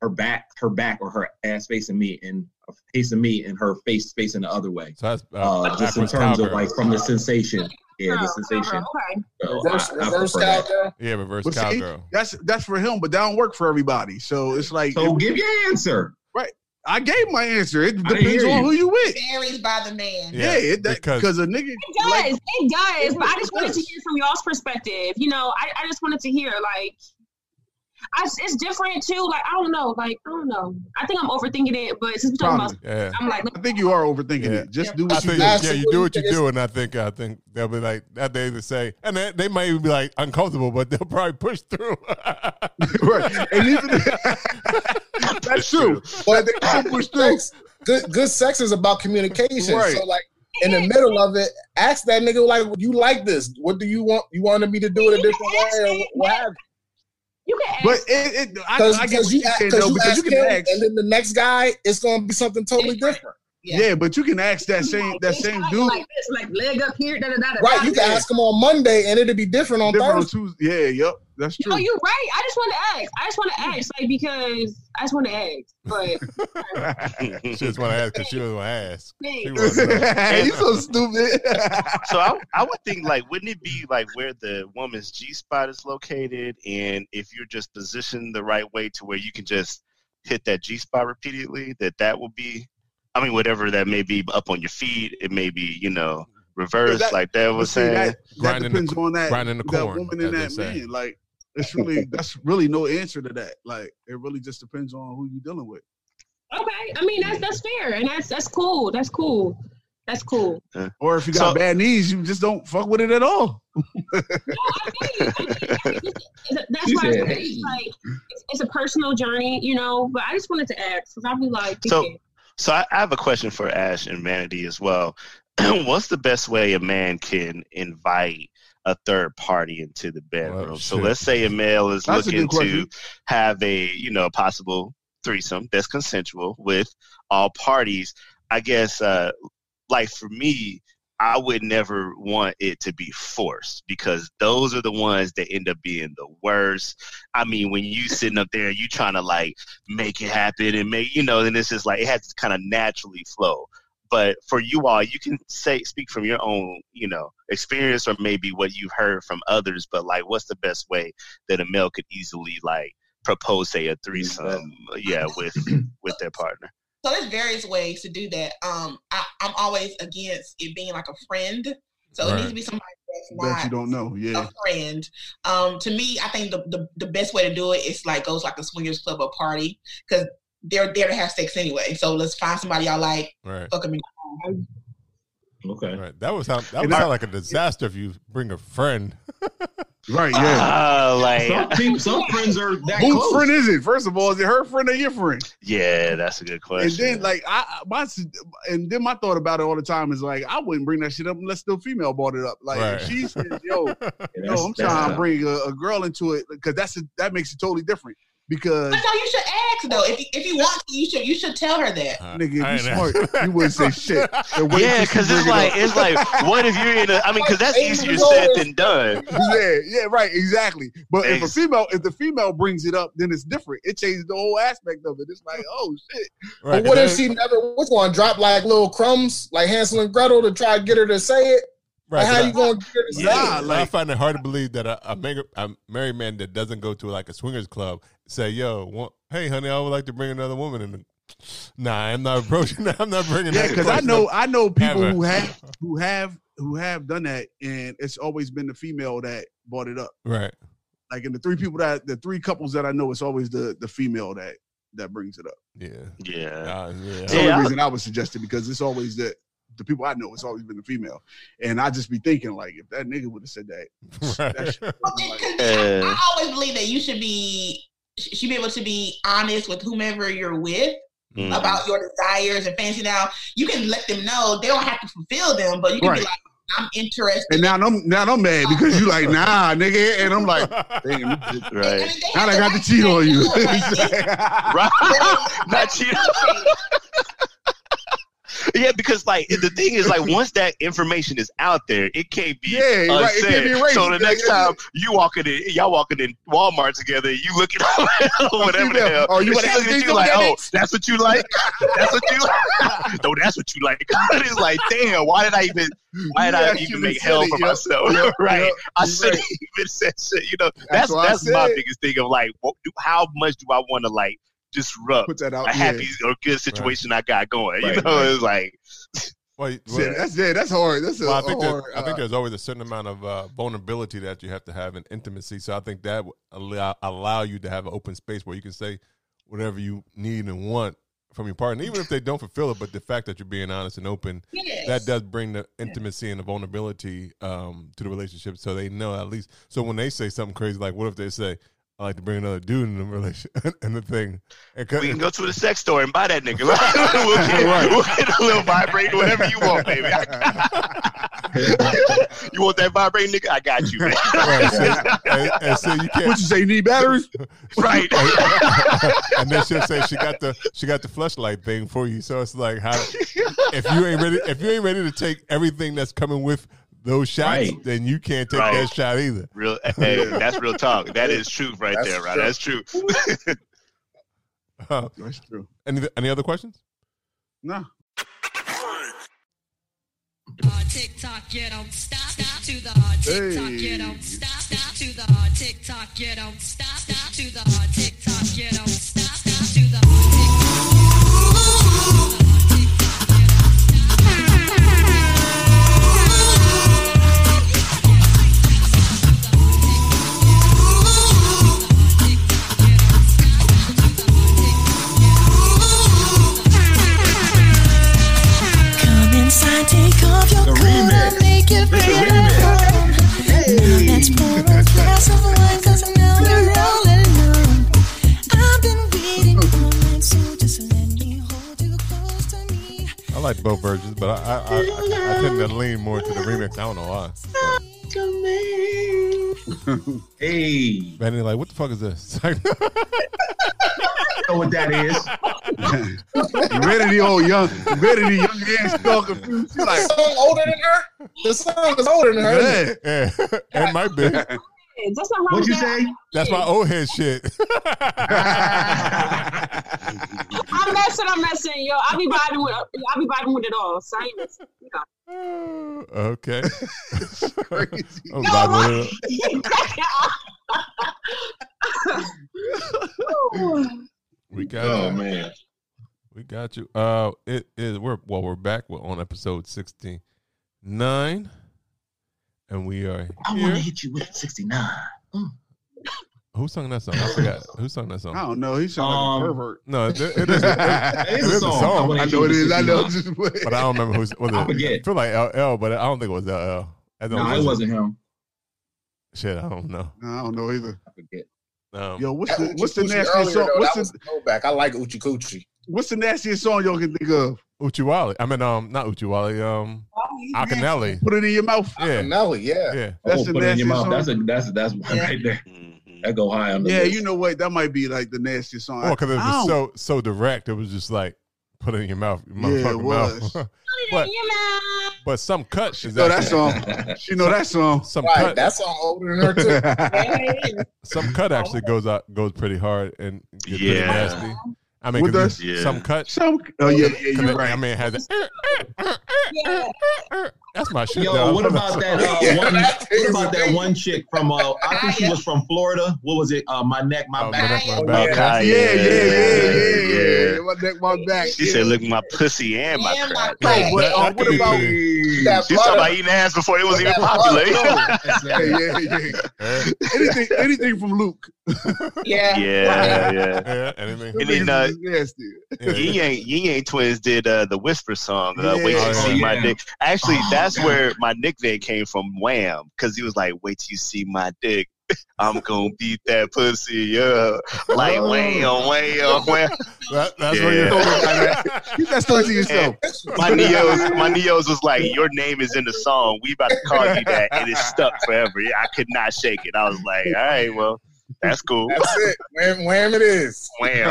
her back her back or her ass facing me and facing me and her face facing the other way. So that's uh, uh, just in terms of like from the sensation. Yeah, the sensation. Okay. So reverse, I, I reverse cowgirl. Yeah, reverse well, cowgirl. That's that's for him, but that don't work for everybody. So it's like, so it, give your answer. Right, I gave my answer. It depends on who you with. It varies by the man. Yeah, yeah it, that, because a nigga. It does. Like, it does. But I just wanted to hear from y'all's perspective. You know, I, I just wanted to hear like. I, it's different too. Like I don't know. Like I don't know. I think I'm overthinking it. But since we're talking Probably, about, yeah. I'm like, I think you are overthinking yeah. it. Just yeah. do what I you think, do. Yeah, you do what you do, and I think I think they'll be like that. They either say, and they, they might even be like uncomfortable, but they'll probably push through. Right, and even that's true. But they can push through. Good, good sex is about communication. Right. So like. In the middle of it, ask that nigga like, "You like this? What do you want? You wanted me to do it a different way, or what have you?" You can ask, but it, it, I, I guess you, you ask, though, because you can him, ask, and then the next guy, it's gonna be something totally different. Yeah, yeah, but you can ask that same that same dude like this, like leg up here, da da da. Right, you can ask him on Monday, and it'll be different on different Thursday. On Tuesday. Yeah, yep, that's true. No, you're right. I just want to ask. I just want to ask, like because. I just want to ask, but she just want to ask because she doesn't want to ask. Hey, you so stupid. So I, I would think, like, wouldn't it be like where the woman's G spot is located, and if you're just positioned the right way to where you can just hit that G spot repeatedly, that that will be, I mean, whatever that may be up on your feet, it may be, you know, reverse that, like that was saying. That, that depends the, on that, grinding the corn, that woman and that man, say. Like. It's really that's really no answer to that. Like it really just depends on who you're dealing with. Okay, I mean that's that's fair and that's that's cool. That's cool. That's cool. Uh, or if you got so, bad knees, you just don't fuck with it at all. No, I feel you. I feel you. That's why it's like it's, it's a personal journey, you know. But I just wanted to ask because I'd be like, so yeah. so I, I have a question for Ash and Vanity as well. What's the best way a man can invite a third party into the bedroom? Oh, so let's say a male is that's looking to have a, you know, possible threesome that's consensual with all parties. I guess, uh, like for me, I would never want it to be forced because those are the ones that end up being the worst. I mean, when you sitting up there and you trying to like make it happen and make, you know, then it's just like, it has to kind of naturally flow. But for you all, you can say speak from your own, you know, experience or maybe what you've heard from others. But like, what's the best way that a male could easily like propose, say, a threesome, yeah, with with their partner? So there's various ways to do that. Um, I, I'm always against it being like a friend. So right. It needs to be somebody that's not that you don't know, yeah, a friend. Um, to me, I think the, the the best way to do it is like goes like a swingers club or party because. They're there to have sex anyway, so let's find somebody y'all like. Right. Fuck them in the okay. Right. That was how. That would sound like a disaster if you bring a friend. Right. Yeah. Uh, like some, people, some friends are that whose close. Friend is it? First of all, is it her friend or your friend? Yeah, that's a good question. And then, like, I my and then my thought about it all the time is like, I wouldn't bring that shit up unless the female brought it up. Like, right. If she says, "Yo, yeah, yo, I'm trying to bring a, a girl into it," because that's a, that makes it totally different. Because that's how you should ask though. If you, if you want to, you should you should tell her that. Uh, Nigga, if you smart, you wouldn't say shit. Yeah, because it's like it it's like what if you're in a? I mean, because that's easier said than done. Yeah, yeah, right, exactly. But Thanks. if a female, if the female brings it up, then it's different. It changes the whole aspect of it. It's like, oh shit. Right, but what if she never was going to drop like little crumbs, like Hansel and Gretel, to try to get her to say it? Right, how you I, gonna get it? Yeah, like, I find it hard to believe that a, a, a married man that doesn't go to like a swingers club say, "Yo, want, hey, honey, I would like to bring another woman in." The, nah, I'm not approaching. I'm not bringing. Yeah, because I know, I know people ever. who have, who have, who have done that, and it's always been the female that brought it up. Right. Like in the three people that the three couples that I know, it's always the the female that that brings it up. Yeah. Yeah. Uh, yeah. That's the only yeah, reason I, I would suggest it because it's always that. The people I know, it's always been the female, and I just be thinking like, if that nigga would have said that, right. that shit like, uh, I, I always believe that you should be, should be able to be honest with whomever you're with mm. about your desires and fancy. Now you can let them know they don't have to fulfill them, but you can right. be like, I'm interested. And now I'm now I'm mad because you like nah, nigga, and I'm like, damn, right? Now I, mean, I got to cheat on you, right? Not cheat. Yeah, because like the thing is, like once that information is out there, it can't be yeah, right. it can't be erased. So the next time you walking in, y'all walking in Walmart together, you looking at whatever the hell. Oh, you she looking at you like, oh, that's what you like. That's what you like. No, that's what you like. It's like, damn, why did I even? Why did yeah, I even make hell it, for yep, myself? Yep, right? Yep, I shouldn't right. even said shit. You know, that's that's, that's my biggest thing of like, what, do, how much do I want to like. Disrupt Put that out, a happy yeah. or good situation right. I got going. Right, you know, right. It's like Well, well yeah, that's yeah, that's hard. That's well, a, I think hard. That, I think there's always a certain amount of uh, vulnerability that you have to have in intimacy. So I think that would allow, allow you to have an open space where you can say whatever you need and want from your partner, even if they don't fulfill it. But the fact that you're being honest and open, yes. that does bring the intimacy and the vulnerability um, to the relationship. So they know at least. So when they say something crazy, like what if they say, I like to bring another dude in the relation and the thing. And we can go to the sex store and buy that nigga. We'll get, right. we'll get a little vibrator, whatever you want, baby. You want that vibrator, nigga? I got you, man. Right, so, and, and so you can't. What you say? You need batteries? Right. And then she'll say she got the she got the fleshlight thing for you. So it's like, how if you ain't ready if you ain't ready to take everything that's coming with those shots, right. then you can't take right. that shot either. Real, hey, that's real talk. That is truth right that's there, right? True. That's true. uh, that's true. Any any other questions? No. Uh, TikTok, you don't stop, stop to the uh, TikTok, hey. You don't stop, stop to the uh, TikTok, you don't stop, stop to the uh, TikTok, you don't stop, stop to the uh, TikTok. Take off your coat and make it real. Hey. Now let's pour a glass of wine, cause now we're all alone. I've been waiting all night, so just let me hold you close to me. I like both versions, but I I, I, I, I tend to lean more to the remix. I don't know why. Hey, Vanity, like, what the fuck is this? Know what that is. Vanity, old young, Vanity, young ass, still confused. She's like, older than her. The song is older than her. Yeah, yeah. It might be. That's not what'd you say? That's my old head shit. I'm messing. I'm messing, yo. I be vibing with. I be vibing with it all. So I ain't messing. You know. Okay. It's crazy. I'm vibing with it. We got oh, you. Man. We got you. Uh, it is we're well, we're back. We're on episode sixty-nine. And we are here. I want to hit you with sixty-nine. Mm. Who sung that song? I forgot. Who sung that song? I don't know. He sung um, like a pervert. No, it, it is a, it, it is a song. song. I, I know it is. I know. But I don't remember who was I forget. I feel like L L, but I don't think it was L L. No, know it wasn't him. Shit, I don't know. No, I don't know either. I forget. Um, Yo, what's the, what's the nastiest song? Though, what's the throwback? I like Uchi Coochie. What's the nastiest song y'all can think of? Uchiwali. I mean, um, not Uchiwali. Um, Akinyele. Put it in your mouth. Yeah. Akinyele, yeah. yeah. That's oh, the put nastiest it in your mouth. Song. That's a that's a, that's one yeah. right there. That go high on the yeah, list. You know what? That might be like the nastiest song. Oh, because it was Ow. so so direct. It was just like put it in your mouth, your yeah, motherfucking mouth. Put it in your mouth. But some cut. She know that song. She know that song. Some right, cut. That song older than her too. Some cut actually goes out, goes pretty hard and gets yeah. pretty nasty. I mean, cause yeah. some cut. Some. Oh yeah, yeah you're right. I mean, it has. That. Yeah. That's my shit. Yo, dog. what about that? Uh, yeah, one, what about that one chick from? Uh, I think she was from Florida. What was it? Uh, my neck, my oh, back. My back. Yeah, yeah, yeah, yeah. yeah. My neck, my back. She yeah. said, "Look, my pussy and my and crack." My hey, what, uh, what about she talking about eating ass before it was even popular? yeah, yeah, yeah. anything, anything from Luke. Yeah, yeah, yeah. yeah. yeah anything. And then uh, yeah. Ying Yang Twins did uh, the Whisper song. Uh, yeah. Wait till you see yeah. my dick. Actually, oh, that's God. where my nickname came from. Wham, because he was like, "Wait till you see my dick." I'm gonna beat that pussy up, like wham, wham, wham. That, that's yeah. where you're going. You got to start to yourself. And my neos, my neos was like, "Your name is in the song. We about to call you that, and it's stuck forever." I could not shake it. I was like, "All right, well, that's cool. That's it. Wham, wham, it is. Wham."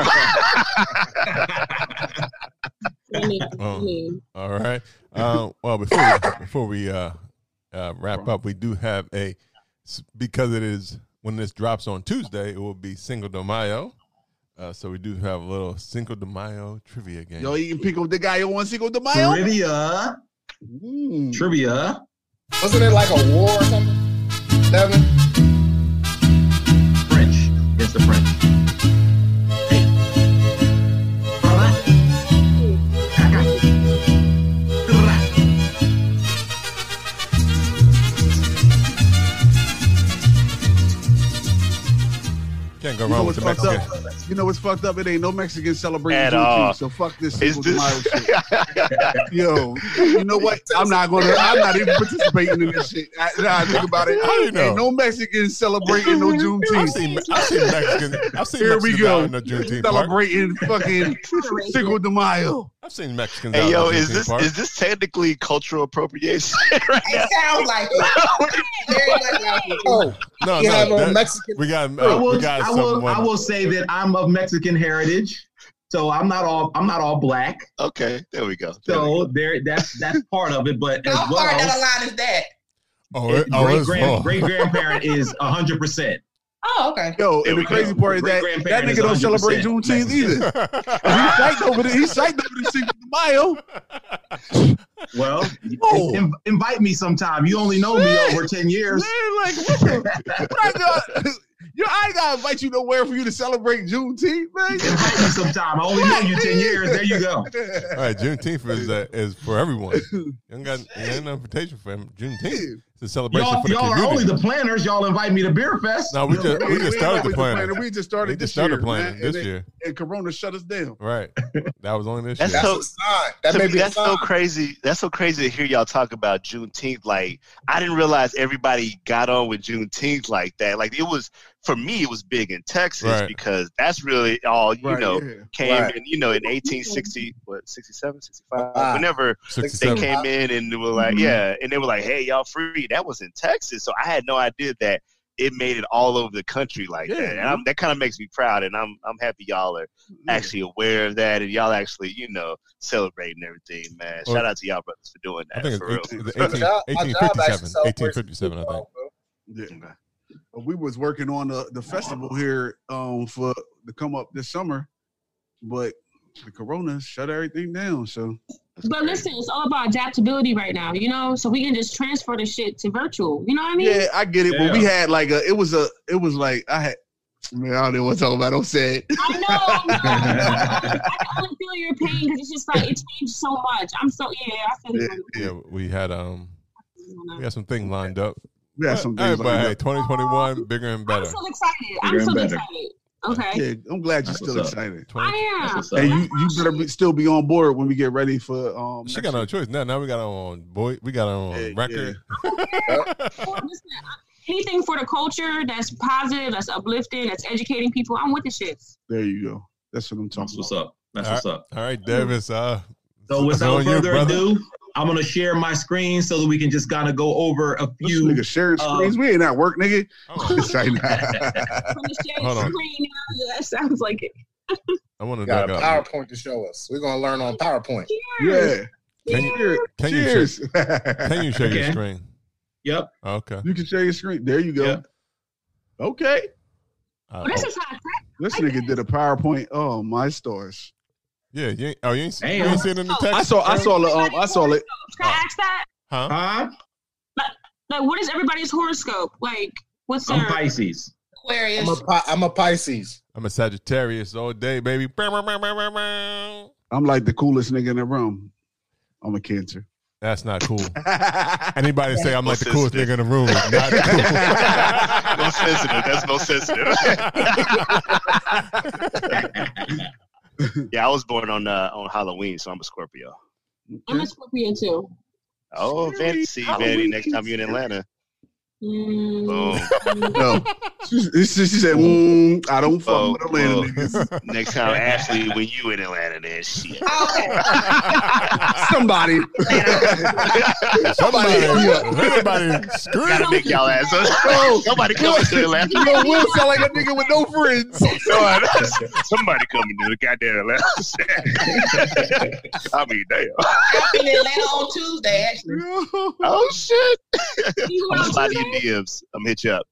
um, all right. Um, well, before we, before we uh, uh, wrap up, we do have a. Because it is, when this drops on Tuesday, it will be Cinco de Mayo. Uh, so we do have a little Cinco de Mayo trivia game. Yo, you can pick up the guy who won Cinco de Mayo? Trivia. Mm. Trivia. Wasn't it like a war or something? Devin? French. It's the French. Hey. All right. Can't go wrong you know with the Mexican. Up? You know what's fucked up? It ain't no Mexican celebrating at all. So fuck this Cinco de Mayo shit. Yo, you know what? I'm not gonna. I'm not even participating in this shit. I, now I think about it. I know. Ain't no Mexican celebrating no Juneteenth. I've seen, I've seen Mexicans. I've seen Here Mexicans we go. Out in the Juneteenth celebrating part. Fucking Cinco de Mayo. I've seen Mexicans. Hey out yo, in the is this part. Is this technically cultural appropriation? Right it sounds like it. Very much like it. Oh, no, you no, have that, a Mexican. We got. Uh, will, we got I will, I will say that I'm of Mexican heritage, so I'm not all. I'm not all black. Okay, there we go. There so we go. there, that's that's part of it. But how far down the line is that? Oh, it, oh great, grand, oh. great grandparent is a hundred percent. Oh, okay. Yo, and the crazy go. part is that that nigga don't celebrate Juneteenth either. He's psyched over the he's psyched over the Cinco de Mayo. Well, oh. in, invite me sometime. You only know Shit. me over ten years. Man, like what the, what I got, you, I gotta invite you nowhere for you to celebrate Juneteenth, man. Invite me sometime. I only know you ten years. There you go. All right, Juneteenth is uh, is for everyone. You don't got an invitation for him. Juneteenth. The celebration y'all, for the y'all community. Y'all are only the planners. Y'all invite me to Beer Fest. No, we just we just started the planning. We just started. We just started planning this year. And Corona shut us down. Right. That was only this that's year. So, that's so, that that's so crazy. That's so crazy to hear y'all talk about Juneteenth. Like I didn't realize everybody got on with Juneteenth like that. Like it was for me, it was big in Texas right. because that's really all you right, know yeah. came right. in. You know, in eighteen sixty, what sixty-seven, sixty-five, wow. whenever sixty-seven. They came in and they were like, mm-hmm. yeah, and they were like, hey, y'all free. That was in Texas, so I had no idea that it made it all over the country like yeah, that. And I'm, that kind of makes me proud, and I'm I'm happy y'all are yeah. actually aware of that, and y'all actually, you know, celebrating everything, man. Well, shout out to y'all brothers for doing that. I think for it's real. eighteen fifty-seven, eighteen fifty-seven, I think. Yeah. We was working on the, the festival here um, for to come up this summer, but the Corona shut everything down, so. But listen, it's all about adaptability right now, you know. So we can just transfer the shit to virtual. You know what I mean? Yeah, I get it. Yeah. But we had like a, it was a, it was like I had. I, mean, I don't know what to talk about. Don't say it. I know. I, know. I can only feel your pain because it's just like it changed so much. I'm so yeah. I feel it. Yeah, yeah, we had um, we had some thing lined up. We had some things. But hey, twenty twenty-one, bigger and better. I'm so excited. Bigger I'm so better. excited. Okay. Yeah, I'm glad you're That's still excited. I am. And you, you better be, still be on board when we get ready for. Um, she got no choice now. Now we got our own boy. We got our own yeah, record. Yeah. Anything for the culture that's positive, that's uplifting, that's educating people. I'm with the shits. There you go. That's what I'm talking That's about. That's what's up. That's All what's up. All right, Davis. Uh, so without further you, ado, I'm gonna share my screen so that we can just kind of go over a few. This nigga sharing um, screens. We ain't at work, nigga. Oh. Right Hold on. Screen, that sounds like it. I want to got a PowerPoint up. to show us. We're gonna learn on PowerPoint. Cheers. Yeah. Can Cheers. you? Can Cheers. you? Can you share okay. your screen? Yep. Okay. You can share your screen. There you go. Yep. Okay. Uh, oh, this is hot. This nigga did a PowerPoint. Oh my stars. Yeah, you ain't, oh, you ain't, you ain't seen it in the text. I saw, I saw, the, um, I saw it. Can I ask that? Huh? Huh? Like, like, what is everybody's horoscope? Like, what's their? I'm Pisces. Aquarius. I'm a, I'm a Pisces. I'm a Sagittarius all day, baby. I'm like the coolest nigga in the room. I'm a Cancer. That's not cool. Anybody say I'm like the coolest nigga in the room is not cool. No sensitive. That's no sensitive. Yeah, I was born on uh, on Halloween, so I'm a Scorpio. I'm a Scorpio too. Oh, fancy, Vanity! Next time you're in Atlanta. Mm. Boom. No, she, she, she said, mm, "I don't fuck with Atlanta niggas." Next time, Ashley, when you in Atlanta, then shit. Oh. Somebody, somebody, somebody, screw gotta make y'all ass up. Oh, somebody coming to Atlanta. You know, Will sound like a nigga with no friends. Somebody coming to the goddamn Atlanta. I mean, damn. I'm in Atlanta on Tuesday, actually. Oh shit! I'm sliding your D Ms. I'm hit you up.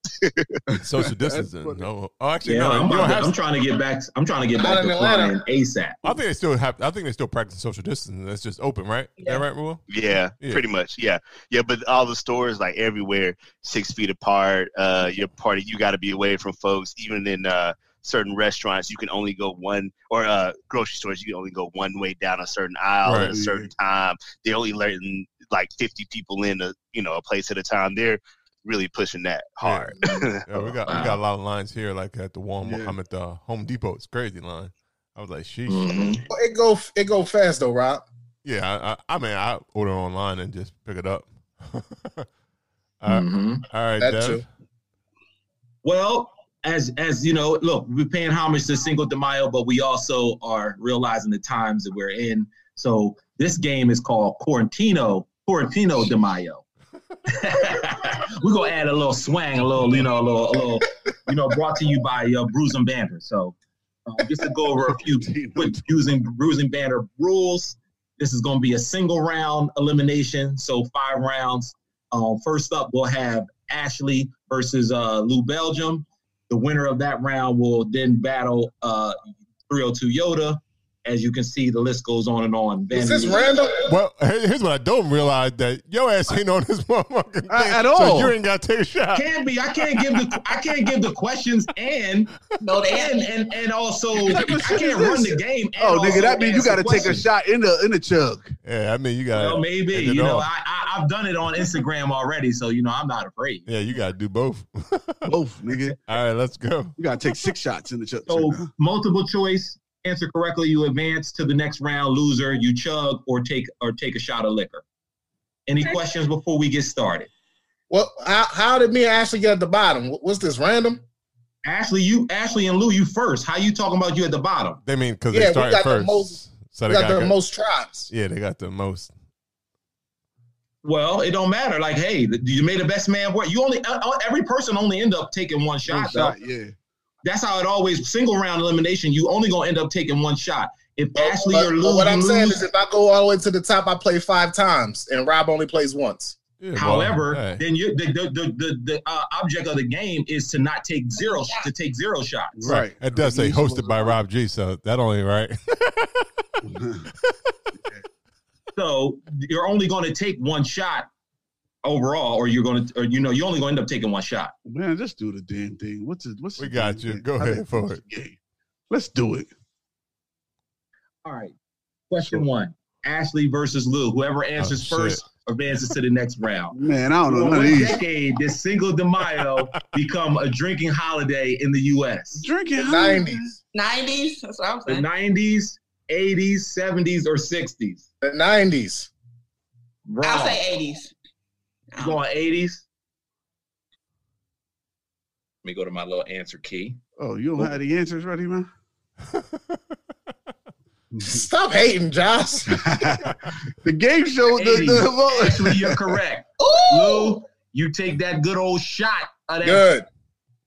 Social distancing. No, oh, actually, yeah, no. I'm, you don't have I'm trying to get back. I'm trying to get back to Atlanta ASAP. I think they still have. I think they still practice social distancing. That's just open, right? Yeah. Is that right, Rule? Yeah, yeah, pretty much. Yeah, yeah. But all the stores, like everywhere, six feet apart. Uh, your party, you got to be away from folks. Even in uh, certain restaurants, you can only go one, or uh, grocery stores, you can only go one way down a certain aisle right. at a certain time. They only letting like fifty people in a you know a place at a time. They're really pushing that hard. Yeah, yeah we got wow. we got a lot of lines here, like at the Walmart. Yeah. I'm at the Home Depot. It's crazy line. I was like, sheesh. Mm-hmm. Well, it go it go fast though, Rob. Yeah, I, I, I mean, I order online and just pick it up. All mm-hmm. right, all right, that's true. Well, as as you know, look, we're paying homage to Cinco de Mayo, but we also are realizing the times that we're in. So this game is called Quarantino, Quarantino de Mayo. We're gonna add a little swang, a little, you know, a little, a little, you know, brought to you by uh, Bruising Banter. So uh, just to go over a few quick using Bruising Banter rules. This is going to be a single round elimination, so five rounds. Uh, first up, we'll have Ashley versus uh, Lou Belgium. The winner of that round will then battle uh, three oh two Yoda. As you can see, the list goes on and on. Vanity. Is this random? Well, here's what I don't realize, that your ass ain't on this motherfucking thing at all. So you ain't got to take a shot. Can't be. I can't give the I can't give the questions and no, and, and and also I can't run the game. And oh, nigga, that means you got to take a shot in the in the chug. Yeah, I mean you got. Well, maybe you know I, I I've done it on Instagram already, so you know I'm not afraid. Yeah, you got to do both. Both, nigga. All right, let's go. You got to take six shots in the chug. So right multiple choice. Answer correctly, you advance to the next round. Loser, you chug or take or take a shot of liquor. Any questions before we get started? Well, how, how did me and Ashley get at the bottom? What's this, random? Ashley, you, Ashley and Lou, you first. How you talking about you at the bottom? They mean because yeah, they started first. The most, so they got, got the most tribes. Yeah, they got the most. Well, it don't matter. Like, hey, you made the best man work. You only every person only end up taking one shot. One shot though. Yeah. That's how it always, single round elimination, you only going to end up taking one shot. If but, Ashley but, or Lou What I'm lose, saying is if I go all the way to the top, I play five times, and Rob only plays once. Yeah, however, well, hey. then you, the, the, the, the, the uh, object of the game is to not take zero, to take zero shots. Right. That does say hosted by Rob G, so that only right. So you're only going to take one shot overall, or you're gonna, or you know, you only gonna end up taking one shot. Man, just do the damn thing. What's it? What's we got you? Thing? Go I ahead for it. Game. Let's do it. All right. Question sure. one: Ashley versus Lou. Whoever answers oh, first advances to the next round. Man, I don't know. For a decade, this Cinco de Mayo become a drinking holiday in the U S Drinking nineties, nineties. That's what I'm saying. The nineties, eighties, seventies, or sixties. The nineties. Wrong. I'll say eighties. You going eighties? Let me go to my little answer key. Oh, you don't have the answers ready, man? Stop hating, Josh. The game show. The, the... Actually, you're correct. Ooh! Lou, you take that good old shot of that. Good.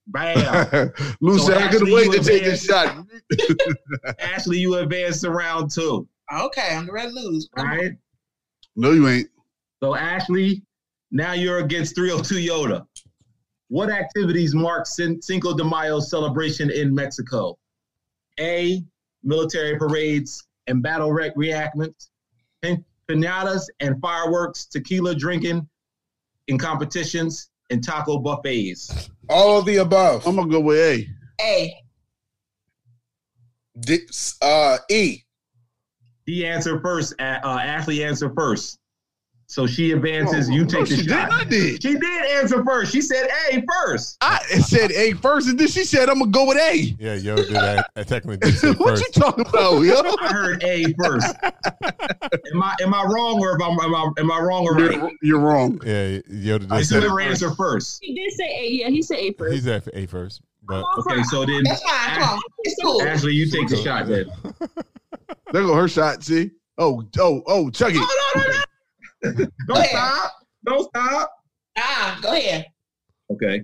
Bam. Lou so said, I couldn't wait to take this shot. Ashley, you advance to round two. Okay, I'm the red lose. All right? No, you ain't. So, Ashley... Now you're against three oh two Yoda. What activities mark Cinco de Mayo celebration in Mexico? A, military parades and battle rec reenactments, piñatas and fireworks, tequila drinking in competitions, and taco buffets. All of the above. I'm going to go with A. A. D, uh, E. He answered first. Uh, Ashley answered first. So she advances, oh, you take no, the she shot. Did, I did. She did answer first. She said A first. I said A first, and then she said, I'm going to go with A. Yeah, yo, dude, I, I technically did say What first. You talking about, yo? I heard A first. Am I am I wrong or am I, am I, am I wrong or right? You're, you're wrong. Yeah, yo, did I said her answer first. He did say A. Yeah, he said A first. He said A first. But. Okay, so then. That's fine. Ashley, it's cool. Ashley, you take the shot, then. There go her shot, see? Oh, oh, oh, chug it. Oh, no, no, no. Don't stop. Don't stop. Ah, go ahead. Okay.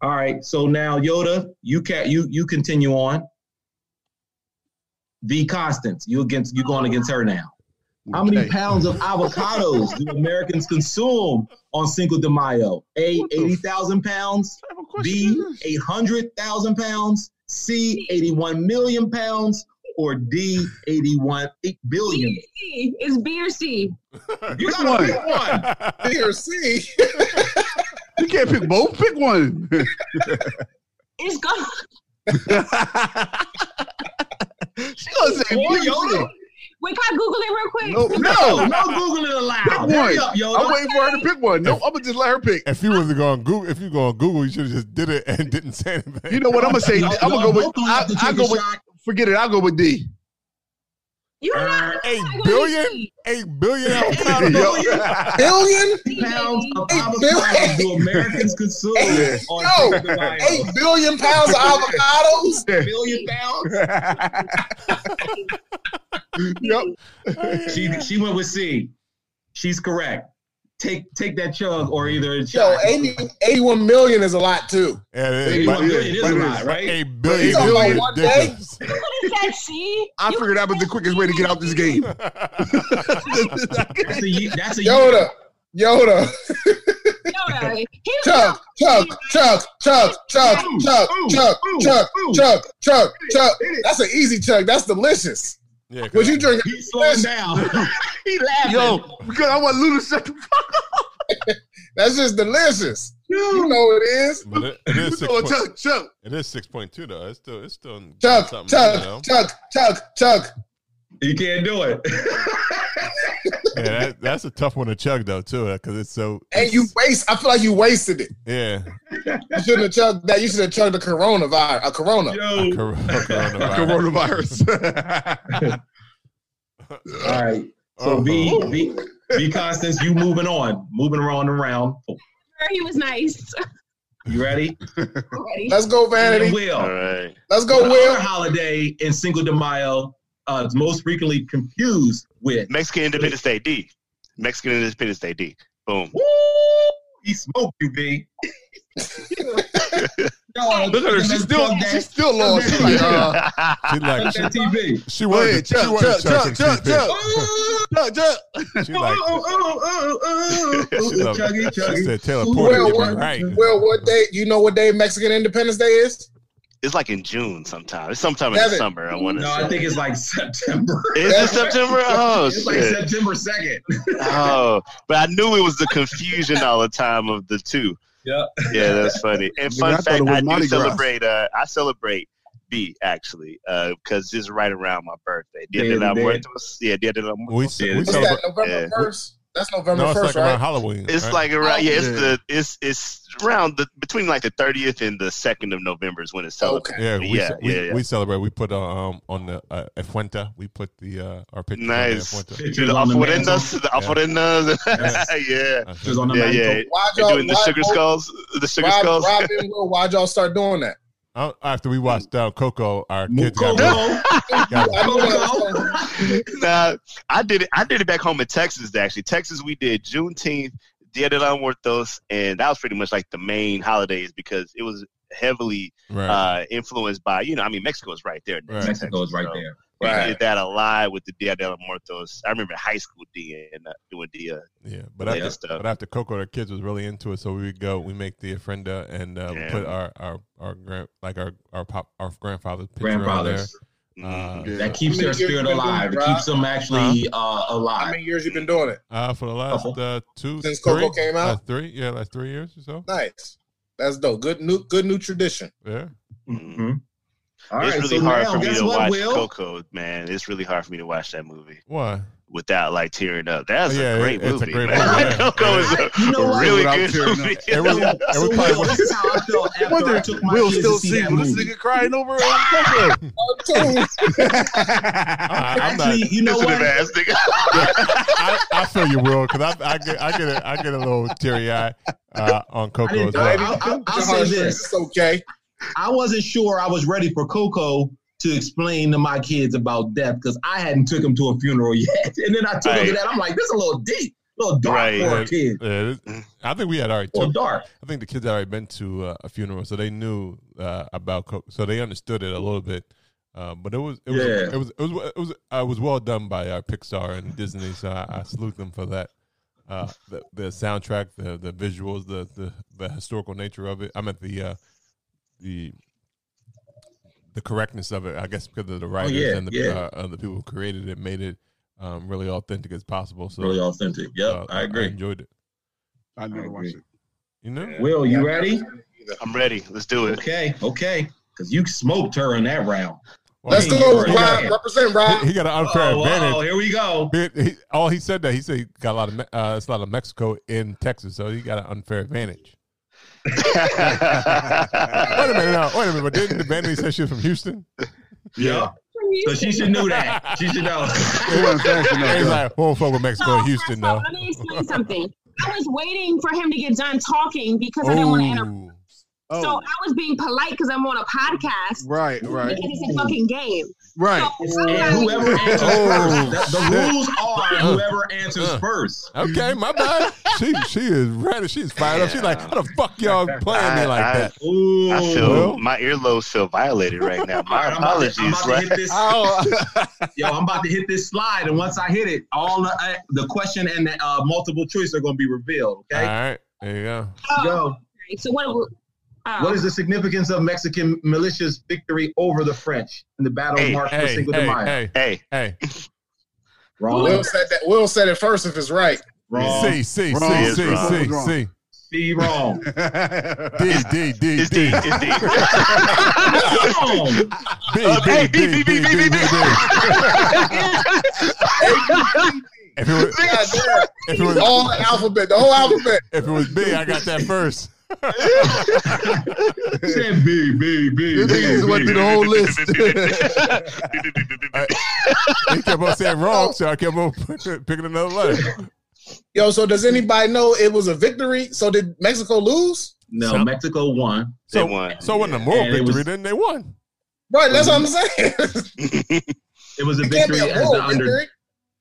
All right. So now, Yoda, you can you you continue on. V Constance, you against you going against her now. Okay. How many pounds of avocados do Americans consume on Cinco de Mayo? A, eighty thousand pounds. B, eight hundred thousand pounds. C, eighty-one million pounds. Or D, eighty-one eight billion. C, it's B or C. You gotta pick one. B or C. You can't pick both. Pick one. It's gone. She gonna say B or Yoda. Wait, can I Google it real quick? No, no, no Googling allowed. Pick one. Up, yo. I'm waiting for her to pick one. No, I'm gonna just let her pick. If you wasn't going Google, if you going Google, you should have just did it and didn't say anything. You know what I'm gonna say? No, I'm gonna no, go with. I, I go with. Forget it. I'll go with D. You're not eight billion, eight billion, eight billion, billion, billion pounds of avocados do Americans consume. Eight, no, eight billion pounds of avocados. Billion pounds. Yep. She she went with C. She's correct. Take take that chug or either. A yo, eighty-one million is a lot too. Yeah, it is. eighty-one million is a lot, right? A billion. Like one day. See? I you figured out was the quickest way to get out this game. That's a, that's a Yoda. Yoda. Yoda. Chug, chug, chug, chug, chug, chug, chug, chug, chug, chug, chug. That's an easy chug. That's delicious. Yeah, would you drink? He's slowing down. He laughing. Yo, because I want Lou to shut the fuck up. That's just delicious. You know it is. But it, it is six point two. Chug, chug. It is six point two though. It's still, it's still chug, chug, chug, chug, chug, chug. You can't do it. Yeah, that, that's a tough one to chug though too, because it's so. And it's, you waste. I feel like you wasted it. Yeah. You shouldn't have chugged that. You should have chugged a coronavirus. A corona. Yo. A, cor- a coronavirus. A coronavirus. All right. So V, V, V Constance, you moving on, moving around and around. He was nice. You ready? ready? Let's go, Vanity. Will. All right. Let's go, Will. Our holiday in Cinco de Mayo uh, is most frequently confused with Mexican Independence Day. D. Mexican Independence Day. D. Boom. Woo! He smoked you, B. No, look at her. She's still, she's still lost. She's like, uh, she like, she, T V. She wanted to chug, chug, chug, chug, chug. She like, she said, teleported. Well, right. Well, what day? You know what day Mexican Independence Day is? It's like in June sometime. It's sometime in the summer. I want to. No, say. I think it's like September. Is it September? Oh, it's shit. Like September second. Oh, but I knew it was the confusion all the time of the two. Yeah, yeah, that's funny. And fun I mean, fact, I, I do Mardi celebrate. Uh, I celebrate B actually because uh, it's right around my birthday. Día de los Muertos. Yeah, Día de los Muertos. What's that? November first. That's November first, right? No, it's like around Halloween. It's like around, yeah, it's the it's it's around the between like the thirtieth and the second of November is when it's celebrated. Yeah, we, yeah, we, yeah, yeah, we celebrate. We put um on the uh, Fuente, we put the uh, our picture. Nice. On the ofrendas, the ofrendas. Yeah. Yeah, yeah. We're doing the sugar skulls, the sugar Rob, skulls. Robin, Will, why'd y'all start doing that? After we watched uh, Coco, our kids got Coco. Nah, I did it. I did it back home in Texas. Actually, Texas, we did Juneteenth, Día de los Muertos, and that was pretty much like the main holidays because it was heavily right. uh, influenced by you know. I mean, Mexico is right there. Right. Mexico is right so there. We right. did that a lot with the Día de los Muertos. I remember high school D and uh, doing Día. Yeah, but after, stuff. but after Coco, the kids was really into it, so we would go. We make the ofrenda and uh, we put our our our grand like our our pop our grandfather's picture grandfathers. On there. Mm-hmm. Uh, yeah. That keeps their spirit alive. It, it keeps them actually uh, alive. How many years you been doing it? Uh, for the last uh, two since three, Coco came out. Uh, three, yeah, like three years or so. Nice, that's dope. Good new, good new tradition. Yeah. Mm-hmm. All it's right, really so hard now, for me to what, watch Will? Coco, man. It's really hard for me to watch that movie. Why? Without like tearing up. That's yeah, a, great movie, a great man. movie. Yeah. Coco is a you know really good movie. Everyone, everybody so, this is how I felt after I took my Will's still single. This nigga crying over Coco. uh, I'm not. Actually, you know what? Ass nigga. I, I feel you, Will, because I, I get, I get, a, I get a little teary eye uh, on Coco as well. I'll, I'll, I'll say this. It's okay. I wasn't sure I was ready for Coco to explain to my kids about death because I hadn't took him to a funeral yet. And then I took right. him to that. I'm like, this is a little deep, a little dark right. for a kid. Yeah, yeah. I think we had already took, dark. I think the kids had already been to uh, a funeral, so they knew uh, about Coco. So they understood it a little bit. Uh, but it was it was, yeah. it was it was it was it was it was well done by uh, Pixar and Disney. So I, I salute them for that. Uh, the, the soundtrack, the the visuals, the the, the historical nature of it. I meant the. Uh, The the correctness of it, I guess, because of the writers oh, yeah, and the yeah. uh, the people who created it, made it um, really authentic as possible. So really authentic. Yep, uh, I agree. I enjoyed it. I never I watched it. You know, yeah. Will, you ready? I'm ready. Let's do it. Okay, okay. Because you smoked her in that round. Well, let's go, Rob. Represent Rob. He, he got an unfair oh, advantage. Oh, here we go. He, he, all he said that he said he got a lot of uh, it's a lot of Mexico in Texas, so he got an unfair advantage. Wait a minute, now. Wait a minute. But didn't the Vanity say she was from Houston? Yeah. So she should know that. She should know. He's like, won't fuck with Mexico and Houston, though. Let me explain something. I was waiting for him to get done talking because I didn't want to interrupt. Oh. So I was being polite because I'm on a podcast. Right, right. Because it's a fucking game. Right. So and whoever answers oh. first. The, the rules are whoever answers uh. first. Okay, my bad. She she is ready. She's fired yeah. up. She's like, how the fuck y'all playing me like I, that? I, Ooh. I feel well, my earlobes feel violated right now. My I'm apologies. To, I'm about right? to hit this, oh. Yo, I'm about to hit this slide, and once I hit it, all the, uh, the question and the uh, multiple choice are going to be revealed. Okay. All right. There you go. Oh. Yo. So what? Um, what is the significance of Mexican militia's victory over the French in the Battle hey, of March hey, for Cinco de Mayo? Hey, hey, hey. Wrong. Will said that. Will said it first if it's right. Wrong. C, C, wrong. C, C, wrong. C, wrong. C. C, wrong. D, D, D, D. It's D, it's D. Wrong. B, B, B, B, B, B, B, B. If it was, if it was all the alphabet, the whole alphabet. If it was B, I got that first. Said B, B, B, B, went through the whole list. I, he kept on saying wrong, so I kept on picking another letter. Yo, so does anybody know it was a victory? So did Mexico lose? No, so, Mexico won. So, they won. So yeah. Wasn't a moral and victory, was, then they won. Right, that's what I'm saying. It was a victory a as the under. Victory.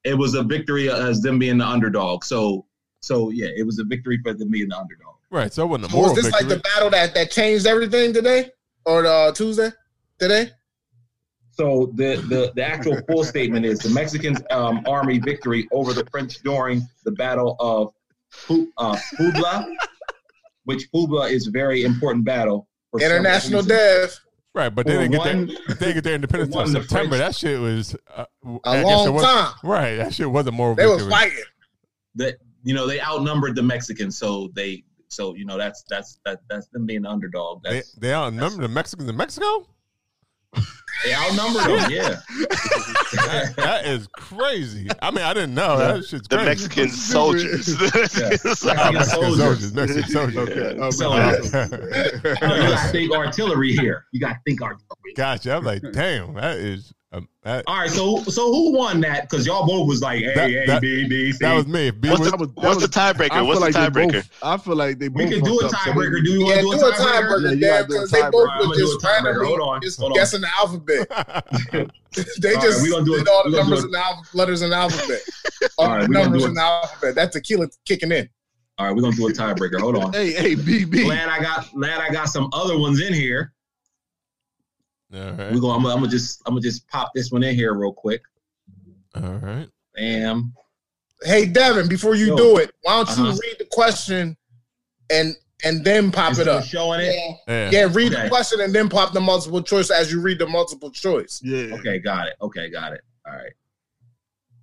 It was a victory as them being the underdog. So, so yeah, it was a victory for them being the underdog. Right, so it wasn't a moral victory. Was this victory. Like the battle that, that changed everything today? Or uh, Tuesday? Today? So the, the, the actual full statement is the Mexican um, army victory over the French during the Battle of uh, Puebla, which Puebla is a very important battle. For International Dev. Right, but they didn't, one, get their, they didn't get their independence until September. That shit was... Uh, a long was, time. Right, that shit was a moral victory. They were fighting. That, you know, they outnumbered the Mexicans, so they... So, you know, that's that's that, that's them being the underdog. That's, they, they outnumbered the Mexicans in Mexico? They outnumbered them, yeah. that, that is crazy. I mean, I didn't know. The, that shit's the crazy. Mexican soldiers. Yeah. Mexican, Mexican soldiers. Mexican soldiers. Okay. Oh, so, you got to think artillery here. You got to think artillery. Gotcha. I'm like, damn, that is... Um, that, all right, so so who won that? Because y'all both was like, hey, that, hey, that, B, B, C. That was me. B what's, was, the, was, what's was, the tiebreaker? What's like the tiebreaker? I feel like they both. We can do a tiebreaker. So do you yeah, want to do a tiebreaker? Yeah, because they both were just randomly hold on, just hold on. guessing the alphabet. They all just right, we gonna do did a, all the numbers and letters in the alphabet. All, all right, the numbers in the alphabet. That's tequila kicking in. All right, we're gonna do a tiebreaker. Hold on. Hey, hey, B, B. Glad I got glad I got some other ones in here. All right. We're going. I'm, I'm gonna just. I'm gonna just pop this one in here real quick. All right. Bam. Hey Devin, before you Yo. do it, why don't you uh-huh. read the question and and then pop Is it up? Showing it. Yeah. yeah read okay. the question and then pop the multiple choice as you read the multiple choice. Yeah. Okay. Got it. Okay. Got it. All right.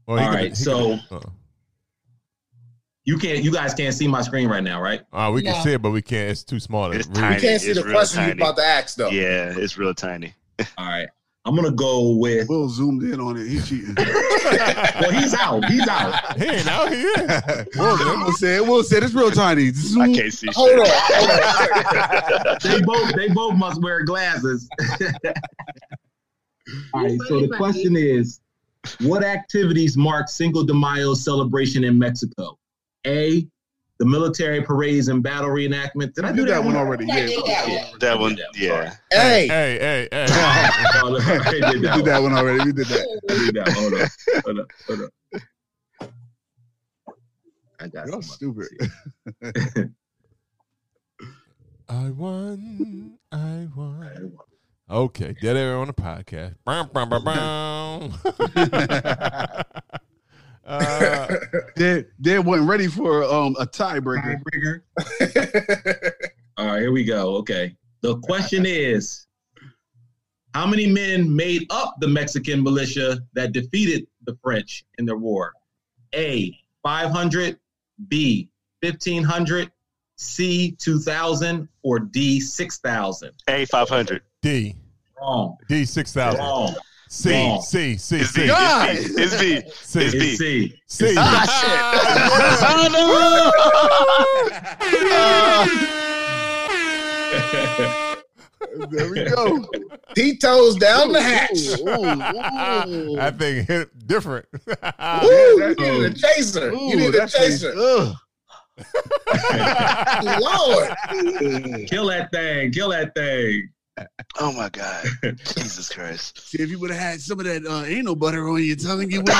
Well, All right. Could, so uh-oh. you can't. You guys can't see my screen right now, right? Uh, we no. can see it, but we can't. It's too small. It's tiny. We can't see it's the question you're about to ask, though. Yeah, it's real tiny. All right. I'm going to go with. Will zoomed in on it. He's cheating. Well, he's out. He's out. He ain't out. He is. Will said, Will said, it's real tiny. Zoom. I can't see Hold shit. on. they, both, they both must wear glasses. All right. So the question is, what activities mark Cinco de Mayo celebration in Mexico? A, the military parades and battle reenactment. Did I do, do that, that one already? Yeah, yeah. That one, yeah. Hey, hey, hey, hey. We did that one already. We did that. We did that. Hold on, hold on, hold on. I got You're stupid. I won, I won. I won. Okay, dead air on the podcast. Brum, brum, brum, brum. Uh, they, they wasn't ready for um, a tiebreaker. Tiebreaker. All right, here we go. Okay. The question is, how many men made up the Mexican militia that defeated the French in their war? A, five hundred, B, fifteen hundred, C, two thousand, or D, six thousand? A, five hundred. D. Wrong. D, six thousand. Wrong. C, wrong. C, C, it's C. B. It's B. It's B. It's B. It's B. It's B. Ah, shit. There we go. He toes down the hatch. Ooh, ooh, ooh. That thing hit different. Ooh, you need a chaser. Ooh, you need a chaser. Ugh. Lord. Kill that thing. Kill that thing. Oh my God! Jesus Christ! See, if you would have had some of that uh, anal butter on your tongue, you would.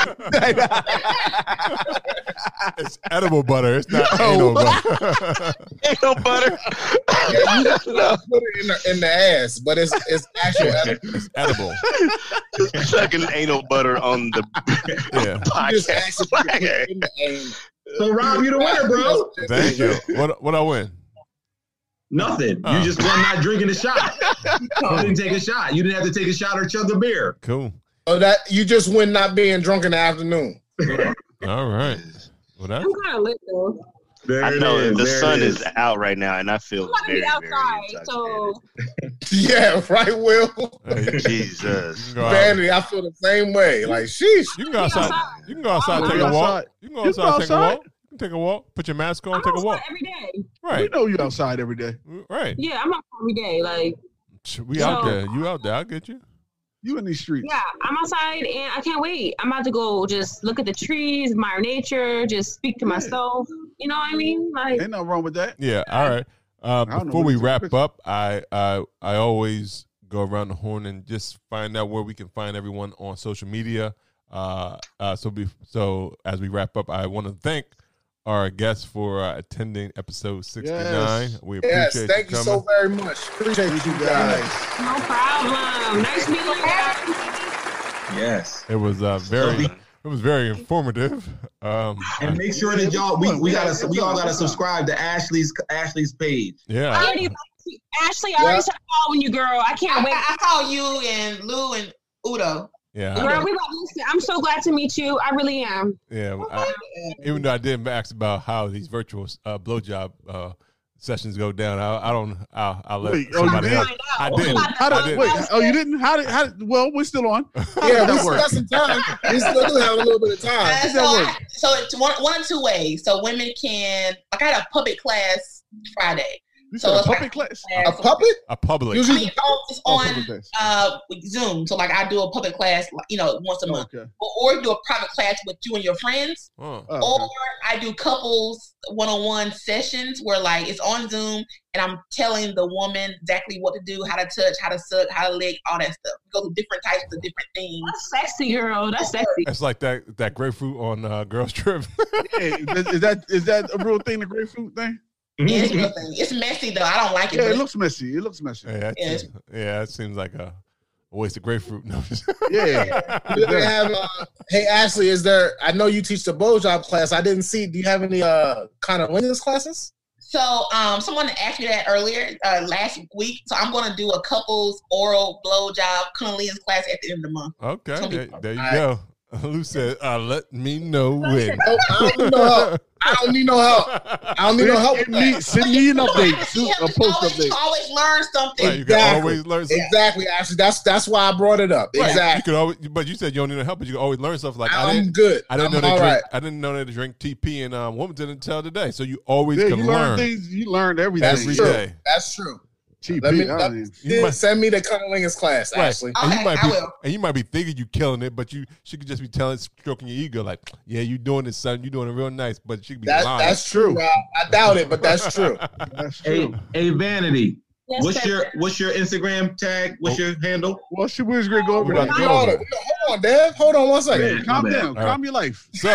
It's edible butter. It's not no. anal butter. Anal butter. Yeah, you no. put it in the, in the ass, but it's it's actually edible. It's edible. It's like an anal butter on the yeah. podcast. Like, in the so Rob, you the winner, bro. Thank you. What what I win? Nothing. Uh. You just won not drinking a shot. Cool. You didn't take a shot. You didn't have to take a shot or chug a beer. Cool. Oh, that you just win not being drunk in the afternoon. All right. Well, that's kind of lit though. There I know is, the sun is. is out right now, and I feel very, be outside, very so. Yeah, right, Will. Hey, Jesus, Vanity, I feel the same way. Like, sheesh, you can go outside. You can go outside, oh, take a walk. You can go outside, outside. take a walk. Take a walk. Put your mask on. I'm take a walk every day. Right. We know you outside every day. Right. Yeah, I'm out every day. Like we out know. there. You out there? I get you. You in these streets? Yeah, I'm outside and I can't wait. I'm about to go just look at the trees, admire nature, just speak to yeah. myself. You know what I mean? Like, ain't nothing wrong with that. Yeah. All right. Uh, before we wrap up, I I I always go around the horn and just find out where we can find everyone on social media. Uh, uh so be so as we wrap up, I want to thank our guests for uh, attending episode sixty-nine. Yes. We appreciate you. Yes, thank you, you so very much. Appreciate you guys. No problem. Nice meeting you. Yes. It was uh, very it was very informative. Um, and make sure that y'all we, we gotta we all gotta subscribe to Ashley's Ashley's page. Yeah. I already, Ashley, I already started following you, girl. I can't wait. I, I saw you and Lou and Udo. Yeah, girl, we about to listen. I'm so glad to meet you. I really am. Yeah, I, even though I didn't ask about how these virtual uh, blowjob uh, sessions go down, I, I don't. I'll, I'll let wait, somebody else. I didn't. I didn't. I didn't. Wait, oh, you didn't? How did? How did? Well, we're still on. Yeah, we still got some time. We still do have a little bit of time. Uh, so, I, so it's one, one of two ways. So women can. Like I got a puppet class Friday. You so a puppet like class? class? A puppet? A public. Usually it's on oh, uh, Zoom. So, like, I do a public class, you know, once a oh, month. Okay. Or, or do a private class with you and your friends. Oh, okay. Or I do couples one-on-one sessions where, like, it's on Zoom, and I'm telling the woman exactly what to do, how to touch, how to suck, how to lick, all that stuff. We go through different types of different things. That's sexy, girl. That's sexy. That's like that, that grapefruit on uh, Girls Trip. Hey, is that is that a real thing, the grapefruit thing? Yeah, it's, it's messy though. I don't like it. Yeah, it looks messy. It looks messy. Yeah, yeah. Seems, yeah it seems like a waste of grapefruit. No. Yeah. Do they have, uh, hey Ashley, is there? I know you teach the blowjob class. I didn't see. Do you have any uh kind of women's classes? So, um, someone asked me that earlier uh, last week. So I'm going to do a couples oral blowjob Kunalina's class at the end of the month. Okay, there, be- there you All go. Right. Lou said, uh, let me know when. I don't need no help. I don't need no help. I don't need no help. Me, send me an update. Do a post update. You always learn something. Right, you exactly. can always learn something. Exactly. Actually, that's that's why I brought it up. Right. Exactly. You could always, but you said you don't need no help, but you can always learn stuff. Like I'm I didn't, good. I didn't I'm know they drink. Right. I didn't know they drink T P and um, Wilmington until today. So you always yeah, can you learn. learn things. You learn everything every true. day. That's true. T P, let me, let me, you might, send me the Cunnilingus class, right. Ashley. Okay, and you might be, I will. And you might be thinking you killing it, but you she could just be telling, stroking your ego, like, "Yeah, you doing it, son. You doing it real nice." But she could be that, lying. That's true. Well, I doubt it, but that's true. That's true. Hey, hey Vanity, yes, what's your what's your Instagram tag? What's oh. your handle? What's your where's gonna go over that? Hold on, hold on, Dev. Hold on one second. Man, calm down. Right. Calm your life. So,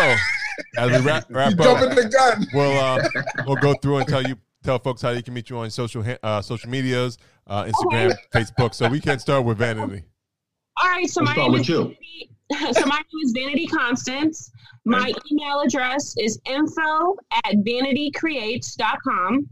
as we wrap, wrap up, jumping the gun. We'll uh, we'll go through and tell you. Tell folks how they can meet you on social uh, social medias, uh, Instagram, okay. Facebook. So we can start with Vanity. All right. So my, name is Vanity, so my name is Vanity Constance. My email address is info at vanity creates dot com.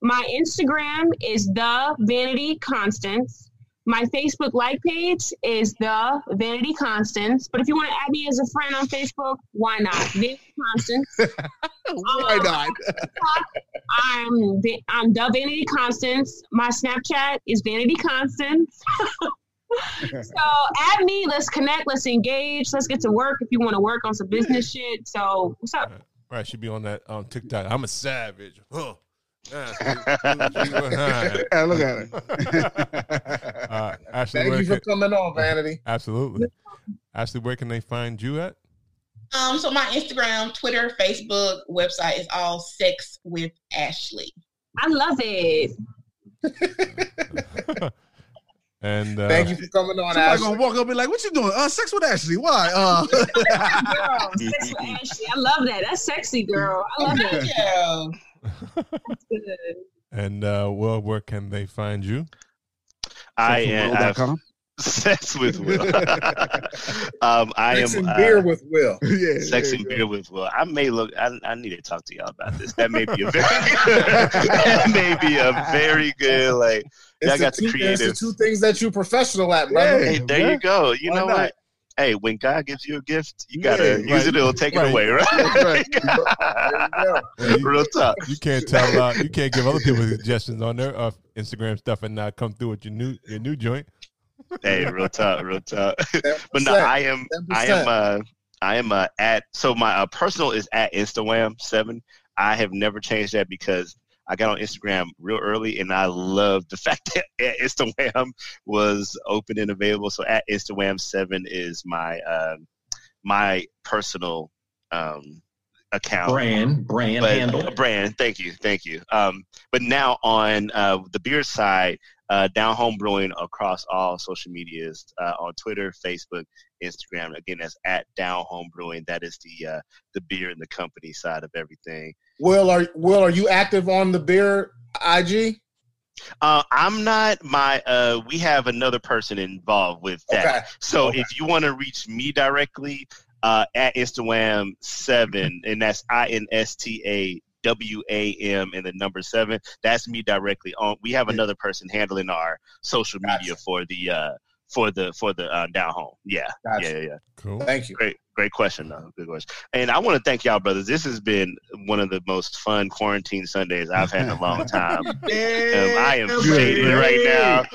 My Instagram is The Vanity Constance. My Facebook like page is The Vanity Constance. But if you want to add me as a friend on Facebook, why not? Vanity Constance. Why um, not? I'm, I'm The Vanity Constance. My Snapchat is Vanity Constance. So add me, let's connect, let's engage, let's get to work if you want to work on some business shit. So what's up? All right, All right. Should be on that um, TikTok. I'm a savage. Huh. Yeah, look at it. uh, Ashley, thank you for can, coming on, Vanity. Absolutely. Ashley, where can they find you at? Um, so my Instagram, Twitter, Facebook, website is all Sex with Ashley. I love it. And uh, thank you for coming on. I'm gonna walk up and be like, "What you doing? Uh, sex with Ashley? Why?" Uh, girl, sex with Ashley. I love that. That's sexy, girl. I love it. And uh, well, where can they find you? I am Sex with Will. um, I sex am and beer uh, with Will. Yeah, sex and beer with Will. I may look. I, I need to talk to y'all about this. That may be a very. That may be a very good like. Y'all got the creative. It's the two things that you professional at, brother. Hey, there yeah. you go. You Why know not? What? Hey, when God gives you a gift, you gotta yeah, right. use it. It'll take right. it away, right? right. yeah, you, Real tough. You can't tell. Uh, you can't give other people suggestions on their uh, Instagram stuff and not come through with your new your new joint. Hey, real tough, real tough. But no, I am, I am, uh, I am uh, at. So my uh, personal is at Instagram seven. I have never changed that because I got on Instagram real early, and I loved the fact that Instagram was open and available. So at Instagram seven is my uh, my personal um, account brand brand but, handle brand. Thank you, thank you. Um, but now on uh, the beer side. Uh, Down Home Brewing across all social medias uh, on Twitter, Facebook, Instagram. Again, that's at Down Home Brewing. That is the uh, the beer and the company side of everything. Will, are Will, are you active on the beer I G? Uh, I'm not. My uh, we have another person involved with that. Okay. So okay. if you want to reach me directly uh, at Instagram seven, and that's I N S T A. W A M and the number seven. That's me directly on. We have another person handling our social gotcha. media for the uh, for the for the uh, Down Home. Yeah, gotcha. yeah, yeah. Cool. Thank you. Great, great question. Though. Good question. And I want to thank y'all, brothers. This has been one of the most fun quarantine Sundays I've had in a long time. um, I am faded right now.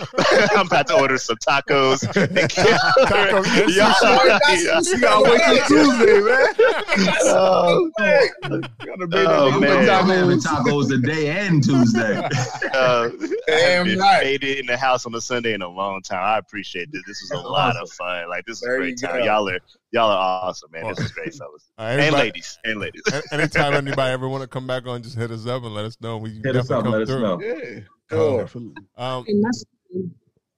I'm about to order some tacos. Y'all gotta wait till Tuesday, man. Oh, gotta be oh man! I'm having tacos today and Tuesday. uh, Damn I've right. Made it in the house on a Sunday in a long time. I appreciate this. This was a awesome. lot of fun. Like this was there a great time. Go. Y'all are y'all are awesome, man. Well, this is great, fellas right, and ladies and ladies. Anytime anybody ever want to come back on, just hit us up and let us know. We hit definitely us up, come let through. Us know. Yeah, cool. Um, um,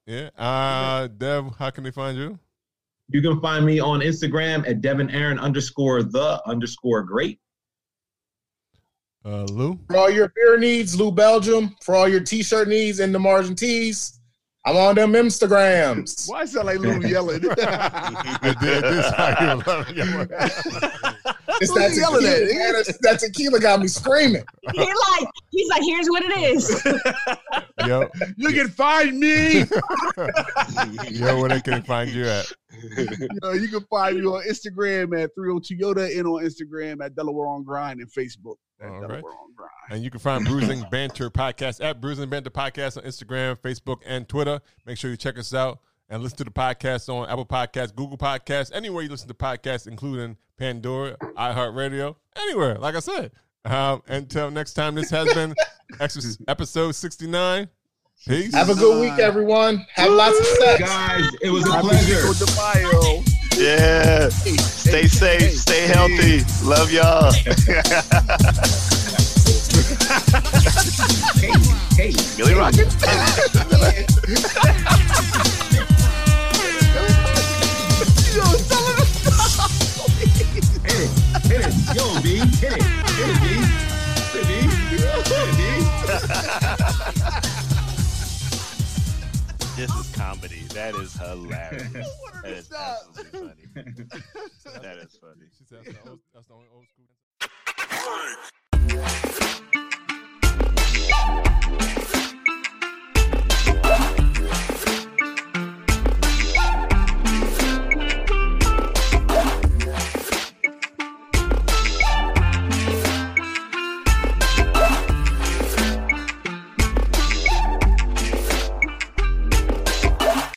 yeah. Uh, Dev, how can they find you? You can find me on Instagram at Devin Aaron underscore the underscore great. Uh, Lou? For all your beer needs, Lou Belgium. For all your T-shirt needs and the Margin Tees, I'm on them Instagrams. Why sound like Lou yelling? It's that yelling at it. That tequila got me screaming. He like, he's like, here's what it is. Yo, you can find me. Yo, where they can find you at? You know, you can find you on Instagram at three oh two Yoda and on Instagram at Delaware on Grind and Facebook at All Delaware right. on Grind. And you can find Bruising Banter Podcast at Bruising Banter Podcast on Instagram, Facebook, and Twitter. Make sure you check us out and listen to the podcast on Apple Podcasts, Google Podcasts, anywhere you listen to podcasts, including Pandora, iHeartRadio, anywhere, like I said. Um, until next time, this has been episode sixty-nine. Peace. Have a good week, everyone. Have lots of sex. Guys, it was a pleasure. Yeah. Stay safe. Stay healthy. Love y'all. Hey, hey. Billy Rocket? Yo, tell him to stop. Hit it. Hit it. Yo, B. Hit it. Hit it, B. Hit it, B. Hit it, B. This is comedy. That is hilarious. That is absolutely funny. That is funny. That's the only old school.